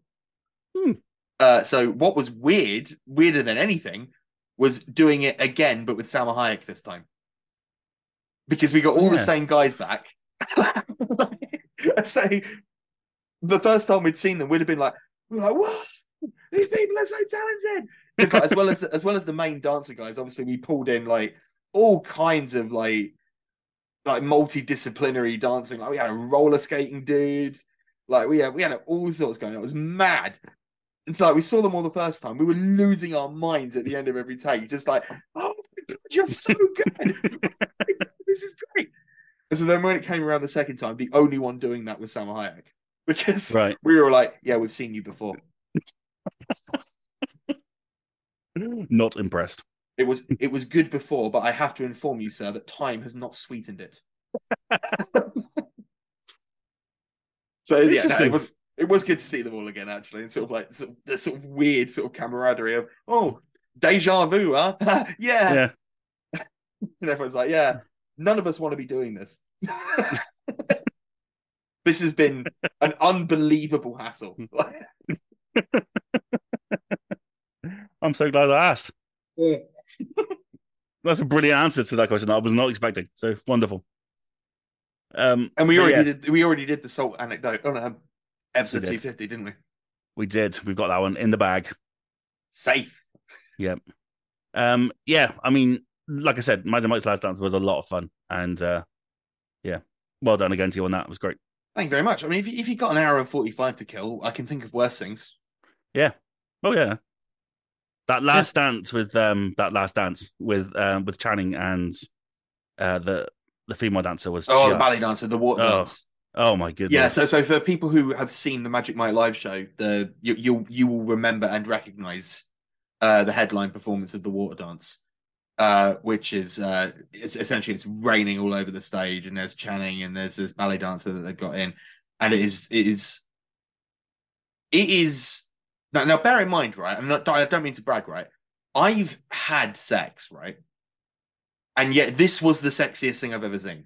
Hmm. Uh, so what was weird, weirder than anything, was doing it again, but with Salma Hayek this time. Because we got all yeah. the same guys back. So the first time we'd seen them, we'd have been like, we were like, what? These people are so talented. It's like, as well as as well as the main dancer guys, obviously we pulled in like all kinds of like like multidisciplinary dancing. Like we had a roller skating dude, like we had we had all sorts going on. It was mad. It's like we saw them all the first time. We were losing our minds at the end of every take. Just like, oh, my God, you're so good. This is great. And so then when it came around the second time, the only one doing that was Salma Hayek. Because right. we were like, yeah, we've seen you before. Not impressed. It was it was good before, but I have to inform you, sir, that time has not sweetened it. So, yeah, no, it was... It was good to see them all again, actually, and sort of like sort of, the sort of weird sort of camaraderie of, oh, deja vu, huh? yeah. yeah. And everyone's like, yeah, none of us want to be doing this. This has been an unbelievable hassle. I'm so glad I asked. Yeah. That's a brilliant answer to that question. I was not expecting. So wonderful. Um, and we already yeah. did, we already did the salt anecdote on um, episode did. two fifty, didn't we? We did. We've got that one in the bag. Safe. Yep. Um, yeah. I mean, like I said, Magic Mike's Last Dance was a lot of fun, and uh, yeah, well done again to you on that. It was great. Thank you very much. I mean, if you, if you've got an hour and forty-five to kill, I can think of worse things. Yeah. Oh yeah. That last yeah. dance with um, that last dance with um, with Channing and uh, the the female dancer was oh just... the ballet dancer, the water oh. dance. Oh my goodness! Yeah, so so for people who have seen the Magic Mike live show, the you you you will remember and recognize uh, the headline performance of the water dance, uh, which is uh, it's, essentially it's raining all over the stage, and there's Channing and there's this ballet dancer that they've got in, and it is it is it is now, now bear in mind, right? I'm not I don't mean to brag, right? I've had sex, right? And yet this was the sexiest thing I've ever seen.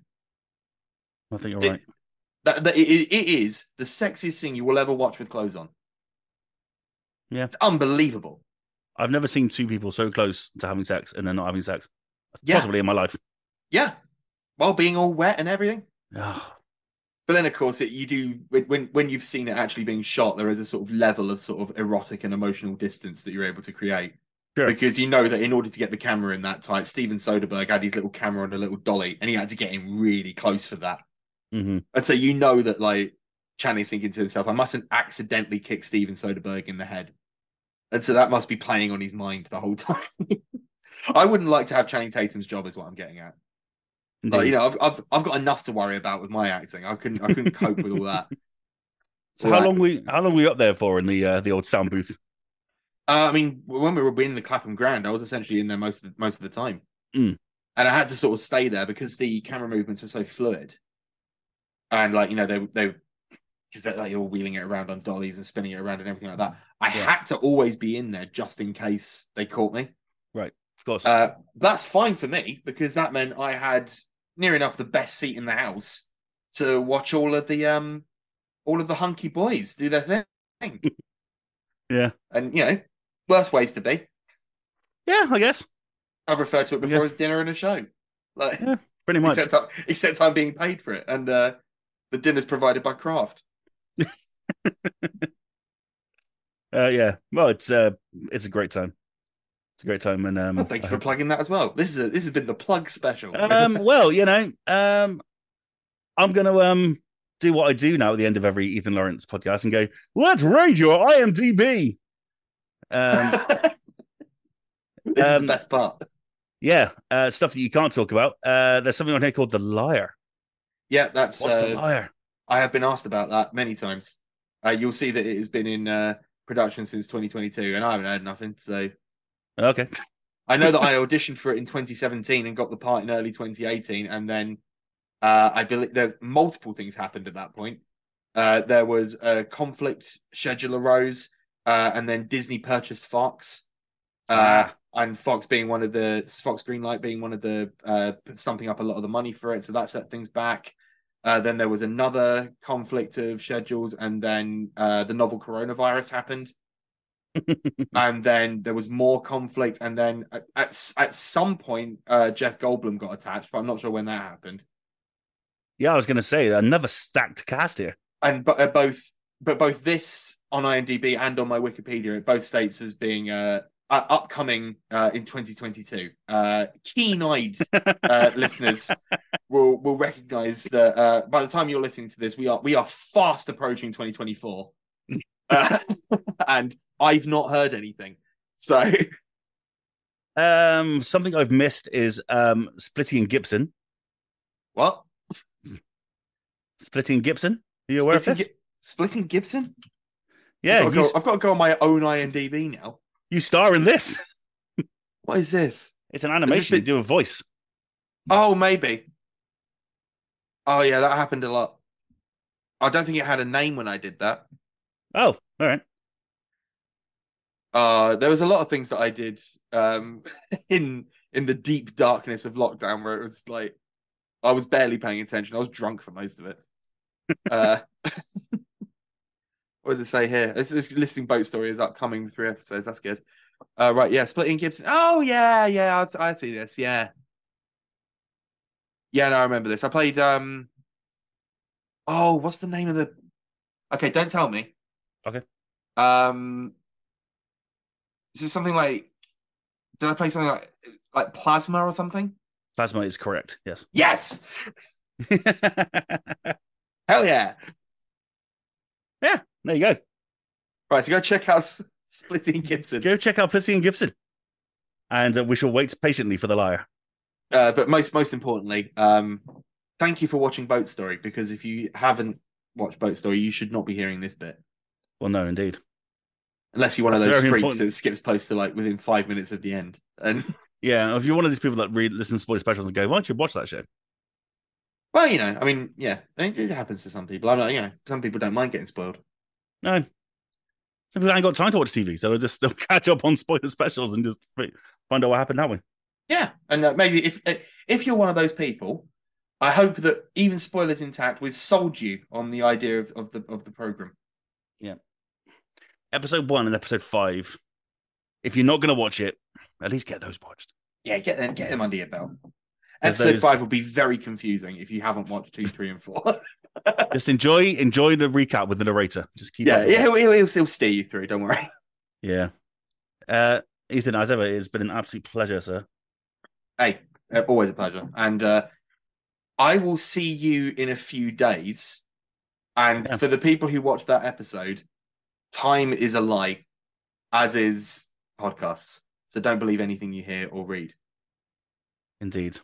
I think you're it, right. That, that it, it is the sexiest thing you will ever watch with clothes on. Yeah. It's unbelievable. I've never seen two people so close to having sex and then not having sex. Yeah. Possibly in my life. Yeah. While being all wet and everything. But then, of course, it, you do... When, when you've seen it actually being shot, there is a sort of level of sort of erotic and emotional distance that you're able to create. Sure. Because you know that in order to get the camera in that tight, Steven Soderbergh had his little camera and a little dolly, and he had to get in really close for that. Mm-hmm. And so you know that, like, Channing's thinking to himself, I mustn't accidentally kick Steven Soderbergh in the head. And so that must be playing on his mind the whole time. I wouldn't like to have Channing Tatum's job is what I'm getting at. Like, you know, I've, I've I've got enough to worry about with my acting. I couldn't I couldn't cope with all that. So all how that. long we how long were you up there for in the uh, the old sound booth? Uh, I mean, when we were in the Clapham Grand, I was essentially in there most of the, most of the time, mm. and I had to sort of stay there because the camera movements were so fluid. And, like, you know, they they because they're like, you're wheeling it around on dollies and spinning it around and everything like that. I yeah. had to always be in there just in case they caught me. Right, of course. Uh, that's fine for me because that meant I had near enough the best seat in the house to watch all of the um all of the hunky boys do their thing. Yeah, and, you know, worst ways to be. Yeah, I guess. I've referred to it before as dinner and a show. Like, yeah, pretty much. Except I, except I'm being paid for it, and uh, the dinner's provided by Kraft. Uh, yeah, well, it's uh, it's a great time. It's a great time, and um, well, thank you I for hope... plugging that as well. This is a, this has been the plug special. um, well, you know, um, I'm gonna um do what I do now at the end of every Ethan Lawrence podcast and go, let's raid your I M D B. Um, this um, is the best part. Yeah, uh, stuff that you can't talk about. Uh, there's something on here called The Liar. Yeah, that's... What's uh, The Liar? I have been asked about that many times. Uh, you'll see that it has been in uh, production since twenty twenty-two, and I haven't heard nothing, so... Okay. I know that I auditioned for it in twenty seventeen and got the part in early twenty eighteen, and then uh, I believe that multiple things happened at that point. Uh, there was a conflict schedule arose, uh, and then Disney purchased Fox. Uh, and Fox being one of the Fox Greenlight being one of the uh, stumping up a lot of the money for it, so that set things back. Uh, then there was another conflict of schedules, and then uh, the novel coronavirus happened, and then there was more conflict, and then at at some point uh, Jeff Goldblum got attached, but I'm not sure when that happened. Yeah, I was going to say another stacked cast here, and but uh, both but both this on I M D B and on my Wikipedia, it both states as being. Uh, Uh, upcoming uh, in twenty twenty-two, uh, keen-eyed uh, listeners will will recognise that uh, by the time you're listening to this, we are we are fast approaching twenty twenty-four, uh, and I've not heard anything. So, um, something I've missed is um, Splitting Gibson. What? Splitting Gibson? Are you aware Splitting of this? Gi- Splitting Gibson? Yeah, I've got, go, I've got to go on my own I M D B now. You star in this. What is this? It's an animation. Been... You do a voice. Oh, maybe. Oh, yeah, that happened a lot. I don't think it had a name when I did that. Oh, all right. Uh, there was a lot of things that I did um, in in the deep darkness of lockdown where it was like I was barely paying attention. I was drunk for most of it. uh, what does it say here? It's, it's listing Boat Story as upcoming three episodes. That's good. Uh, right, yeah, Splitting Gibson. Oh, yeah, yeah, I, I see this, yeah. Yeah, no, I remember this. I played... Um... Oh, what's the name of the... Okay, don't tell me. Okay. Um, is it something like... Did I play something like like Plasma or something? Plasma is correct, yes. Yes! Hell yeah! Yeah, there you go. Right, so go check out Splitting Gibson. Go check out Splitting Gibson. And uh, we shall wait patiently for The Liar. Uh, but most most importantly, um, thank you for watching Boat Story, because if you haven't watched Boat Story, you should not be hearing this bit. Well, no, indeed. Unless you're one That's of those freaks important. That skips post to like within five minutes of the end. And yeah, if you're one of these people that read, listen to spoiler specials and go, why don't you watch that show? Well, you know, I mean, yeah, it happens to some people. I'm like, you know, some people don't mind getting spoiled. No, some people ain't got time to watch T V, so they'll just they'll catch up on spoiler specials and just find out what happened that way. Yeah, and uh, maybe if if you're one of those people, I hope that even spoilers intact, we've sold you on the idea of, of the of the program. Yeah. Episode one and episode five. If you're not going to watch it, at least get those watched. Yeah, get them, get them under your belt. Episode those... five will be very confusing if you haven't watched two, three, and four. Just enjoy, enjoy the recap with the narrator. Just keep. Yeah, yeah, he'll, he'll, he'll, he'll steer you through. Don't worry. Yeah, uh, Ethan, as ever, it's been an absolute pleasure, sir. Hey, uh, always a pleasure, and uh, I will see you in a few days. And yeah. For the people who watched that episode, time is a lie, as is podcasts. So don't believe anything you hear or read. Indeed.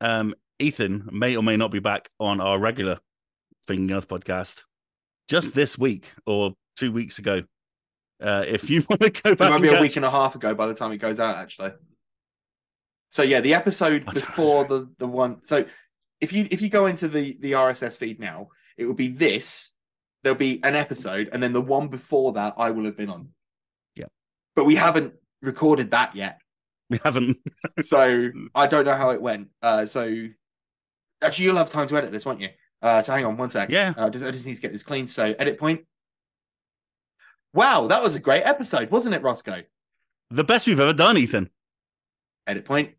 Um, Ethan may or may not be back on our regular Finger Guns podcast just this week or two weeks ago. Uh, if you want to go back, it might be a catch... week and a half ago by the time it goes out, actually. So yeah, the episode before the, the one. So if you if you go into the, the R S S feed now, it will be this. There'll be an episode, and then the one before that I will have been on. Yeah, but we haven't recorded that yet. We haven't. So I don't know how it went. Uh, so actually, you'll have time to edit this, won't you? Uh, so hang on one sec. Yeah. Uh, I, just, I just need to get this clean. So edit point. Wow, that was a great episode, wasn't it, Roscoe? The best we've ever done, Ethan. Edit point.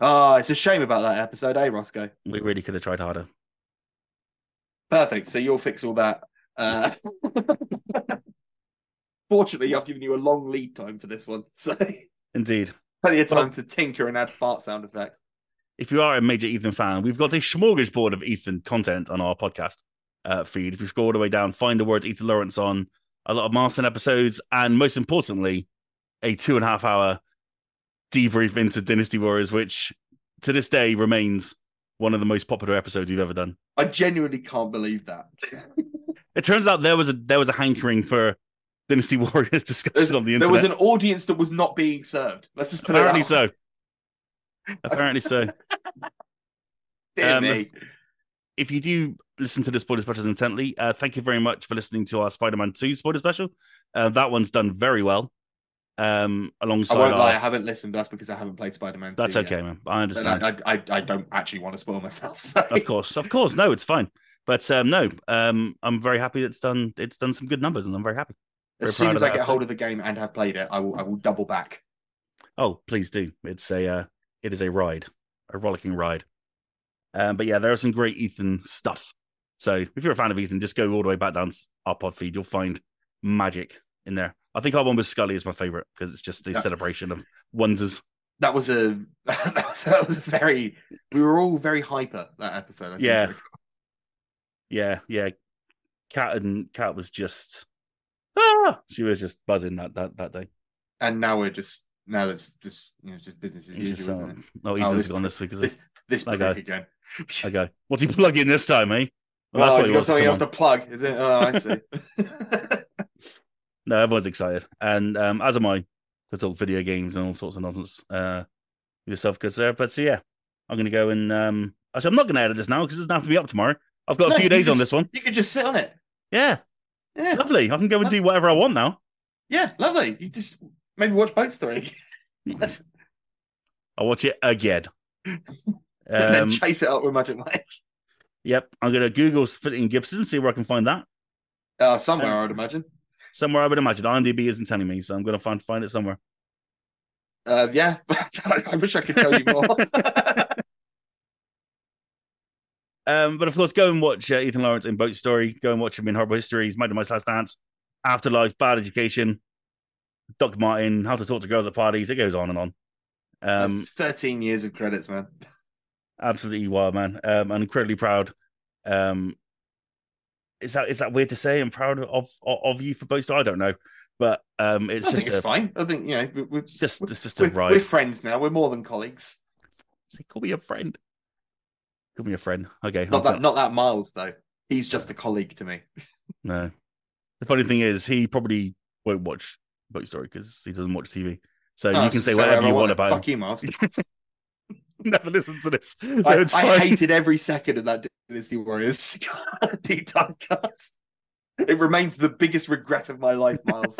Oh, it's a shame about that episode, eh, Roscoe? We really could have tried harder. Perfect. So you'll fix all that. Uh... Fortunately, I've given you a long lead time for this one. So... Indeed. Plenty of time well, to tinker and add fart sound effects. If you are a major Ethan fan, we've got a smorgasbord of Ethan content on our podcast uh, feed. If you scroll all the way down, find the word Ethan Lawrence on a lot of milestone episodes, and most importantly, a two and a half hour debrief into Dynasty Warriors, which to this day remains one of the most popular episodes we've ever done. I genuinely can't believe that. It turns out there was a there was a hankering for Dynasty Warriors discussion There's, on the internet. There was an audience that was not being served. Let's just put apparently it out. so. Apparently so. Dear um, me. If, if you do listen to the spoiler specials intently, uh, thank you very much for listening to our Spider-Man two spoiler special. Uh, that one's done very well. Um, alongside, I won't our... lie, I haven't listened. But that's because I haven't played Spider-Man two. That's okay, yet. man. I understand. I, I I don't actually want to spoil myself. So. Of course, of course. No, it's fine. But um, no, um, I'm very happy that it's done. It's done some good numbers, and I'm very happy. As soon as I get episode. hold of the game and have played it, I will I will double back. Oh, please do. It's a uh, it is a ride, a rollicking ride. Um, but yeah, there are some great Ethan stuff. So if you're a fan of Ethan, just go all the way back down our pod feed. You'll find magic in there. I think our one with Scully is my favorite because it's just a that, celebration of wonders. That was a that was, that was very we were all very hyper that episode. I think. Yeah, yeah, yeah. Kat and Kat was just. Ah, she was just buzzing that, that, that day. And now we're just now it's just you know just business as usual. Just, um, isn't it? No, Ethan's oh, this, gone this week. Is this, this I go. again. I go. What's he plugging this time, eh? Well, well that's he's what he got was. something Come else on. to plug, is it? Oh, I see. No, everyone's excited, and um, as am I to talk video games and all sorts of nonsense. Uh, yourself, good sir. But so yeah, I'm going to go and um, actually, I'm not going to edit this now because it doesn't have to be up tomorrow. I've got no, a few days just, on this one. You could just sit on it. Yeah. Yeah. Lovely. I can go and do whatever I want now. Yeah, lovely. You just maybe watch Boat Story. I'll watch it again. And um, then chase it up with Magic Mike. Yep. I'm going to Google Splitting Gibson, see where I can find that. Uh, somewhere, um, I would imagine. Somewhere, I would imagine. I M D B isn't telling me, so I'm going to find find it somewhere. Uh, yeah. I wish I could tell you more. um, but of course, go and watch uh, Ethan Lawrence in Boat Story. Go and watch him in Horrible Histories, Magic Mike's Last Dance, Afterlife, Bad Education, Doc Martin, How to Talk to Girls at Parties. It goes on and on. Um, That's thirteen years of credits, man. Absolutely wild, man. Um, I'm incredibly proud. Um, is that is that weird to say? I'm proud of of, of you for Boat Story. I don't know, but um, it's I just think it's a, fine. I think you know, we, we, just we, it's just a we, ride. We're friends now. We're more than colleagues. Say, call me a friend. Call me a friend. Okay, not I'll that cut. Not that Miles though. He's just a colleague to me. No, the funny thing is, he probably won't watch Boat Story because he doesn't watch T V. So no, you can say whatever you want about it. Fuck you, Miles. Never listened to this. So I, it's I hated every second of that Dynasty Warriors deep dive cast. It remains the biggest regret of my life, Miles.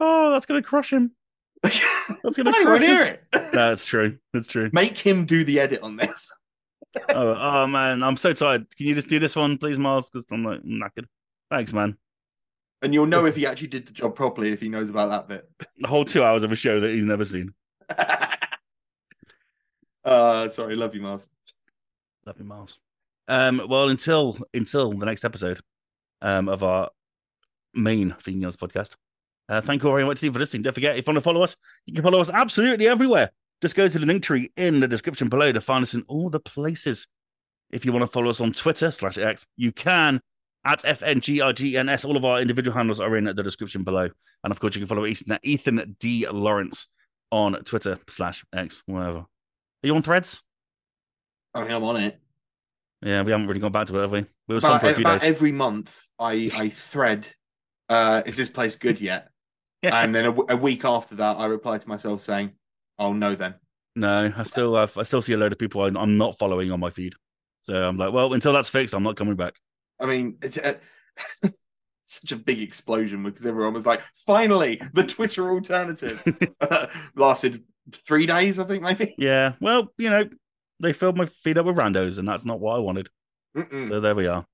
Oh, that's going to crush him. That's going to crush him. That's true. That's true. Make him do the edit on this. oh, oh, man. I'm so tired. Can you just do this one, please, Miles? Because I'm like, I'm knackered. Thanks, man. And you'll know if he actually did the job properly if he knows about that bit. The whole two hours of a show that he's never seen. uh, sorry, love you, Miles. Love you, Miles. Um, well, until until the next episode um, of our main Finger Guns podcast, uh, thank you all very much for listening. Don't forget, if you want to follow us, you can follow us absolutely everywhere. Just go to the link tree in the description below to find us in all the places. If you want to follow us on Twitter slash X, you can. At F N G R G N S, all of our individual handles are in the description below. And of course, you can follow Ethan, Ethan D. Lawrence on Twitter slash X, whatever. Are you on Threads? I think I'm on it. Yeah, we haven't really gone back to it, have we? We were about, on for a few about days. Every month, I, I thread, uh, is this place good yet? Yeah. And then a, a week after that, I reply to myself saying, oh, no then. No, I still, I've, I still see a load of people I'm not following on my feed. So I'm like, well, until that's fixed, I'm not coming back. I mean, it's a, such a big explosion because everyone was like, finally, the Twitter alternative. uh, lasted three days, I think, maybe. Yeah, well, you know, they filled my feed up with randos and that's not what I wanted. Mm-mm. So there we are.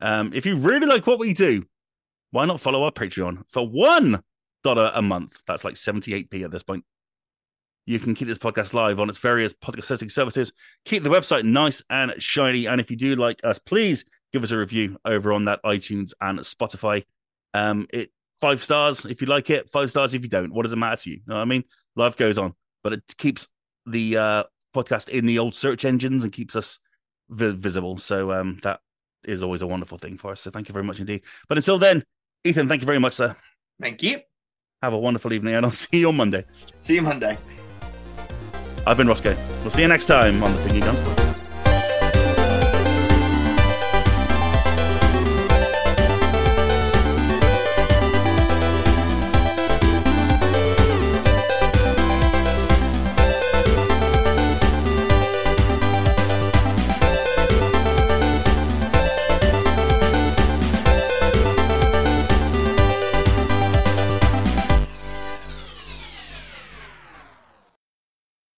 Um, if you really like what we do, why not follow our Patreon for one dollar a month? That's like seventy-eight p at this point. You can keep this podcast live on its various podcasting services. Keep the website nice and shiny. And if you do like us, please give us a review over on that iTunes and Spotify. Um, it five stars if you like it, five stars if you don't. What does it matter to you? You know what I mean? Life goes on, but it keeps the uh, podcast in the old search engines and keeps us vi- visible. So um, that is always a wonderful thing for us. So thank you very much indeed. But until then, Ethan, thank you very much, sir. Thank you. Have a wonderful evening, and I'll see you on Monday. See you Monday. I've been Roscoe. We'll see you next time on the Finger Guns Podcast.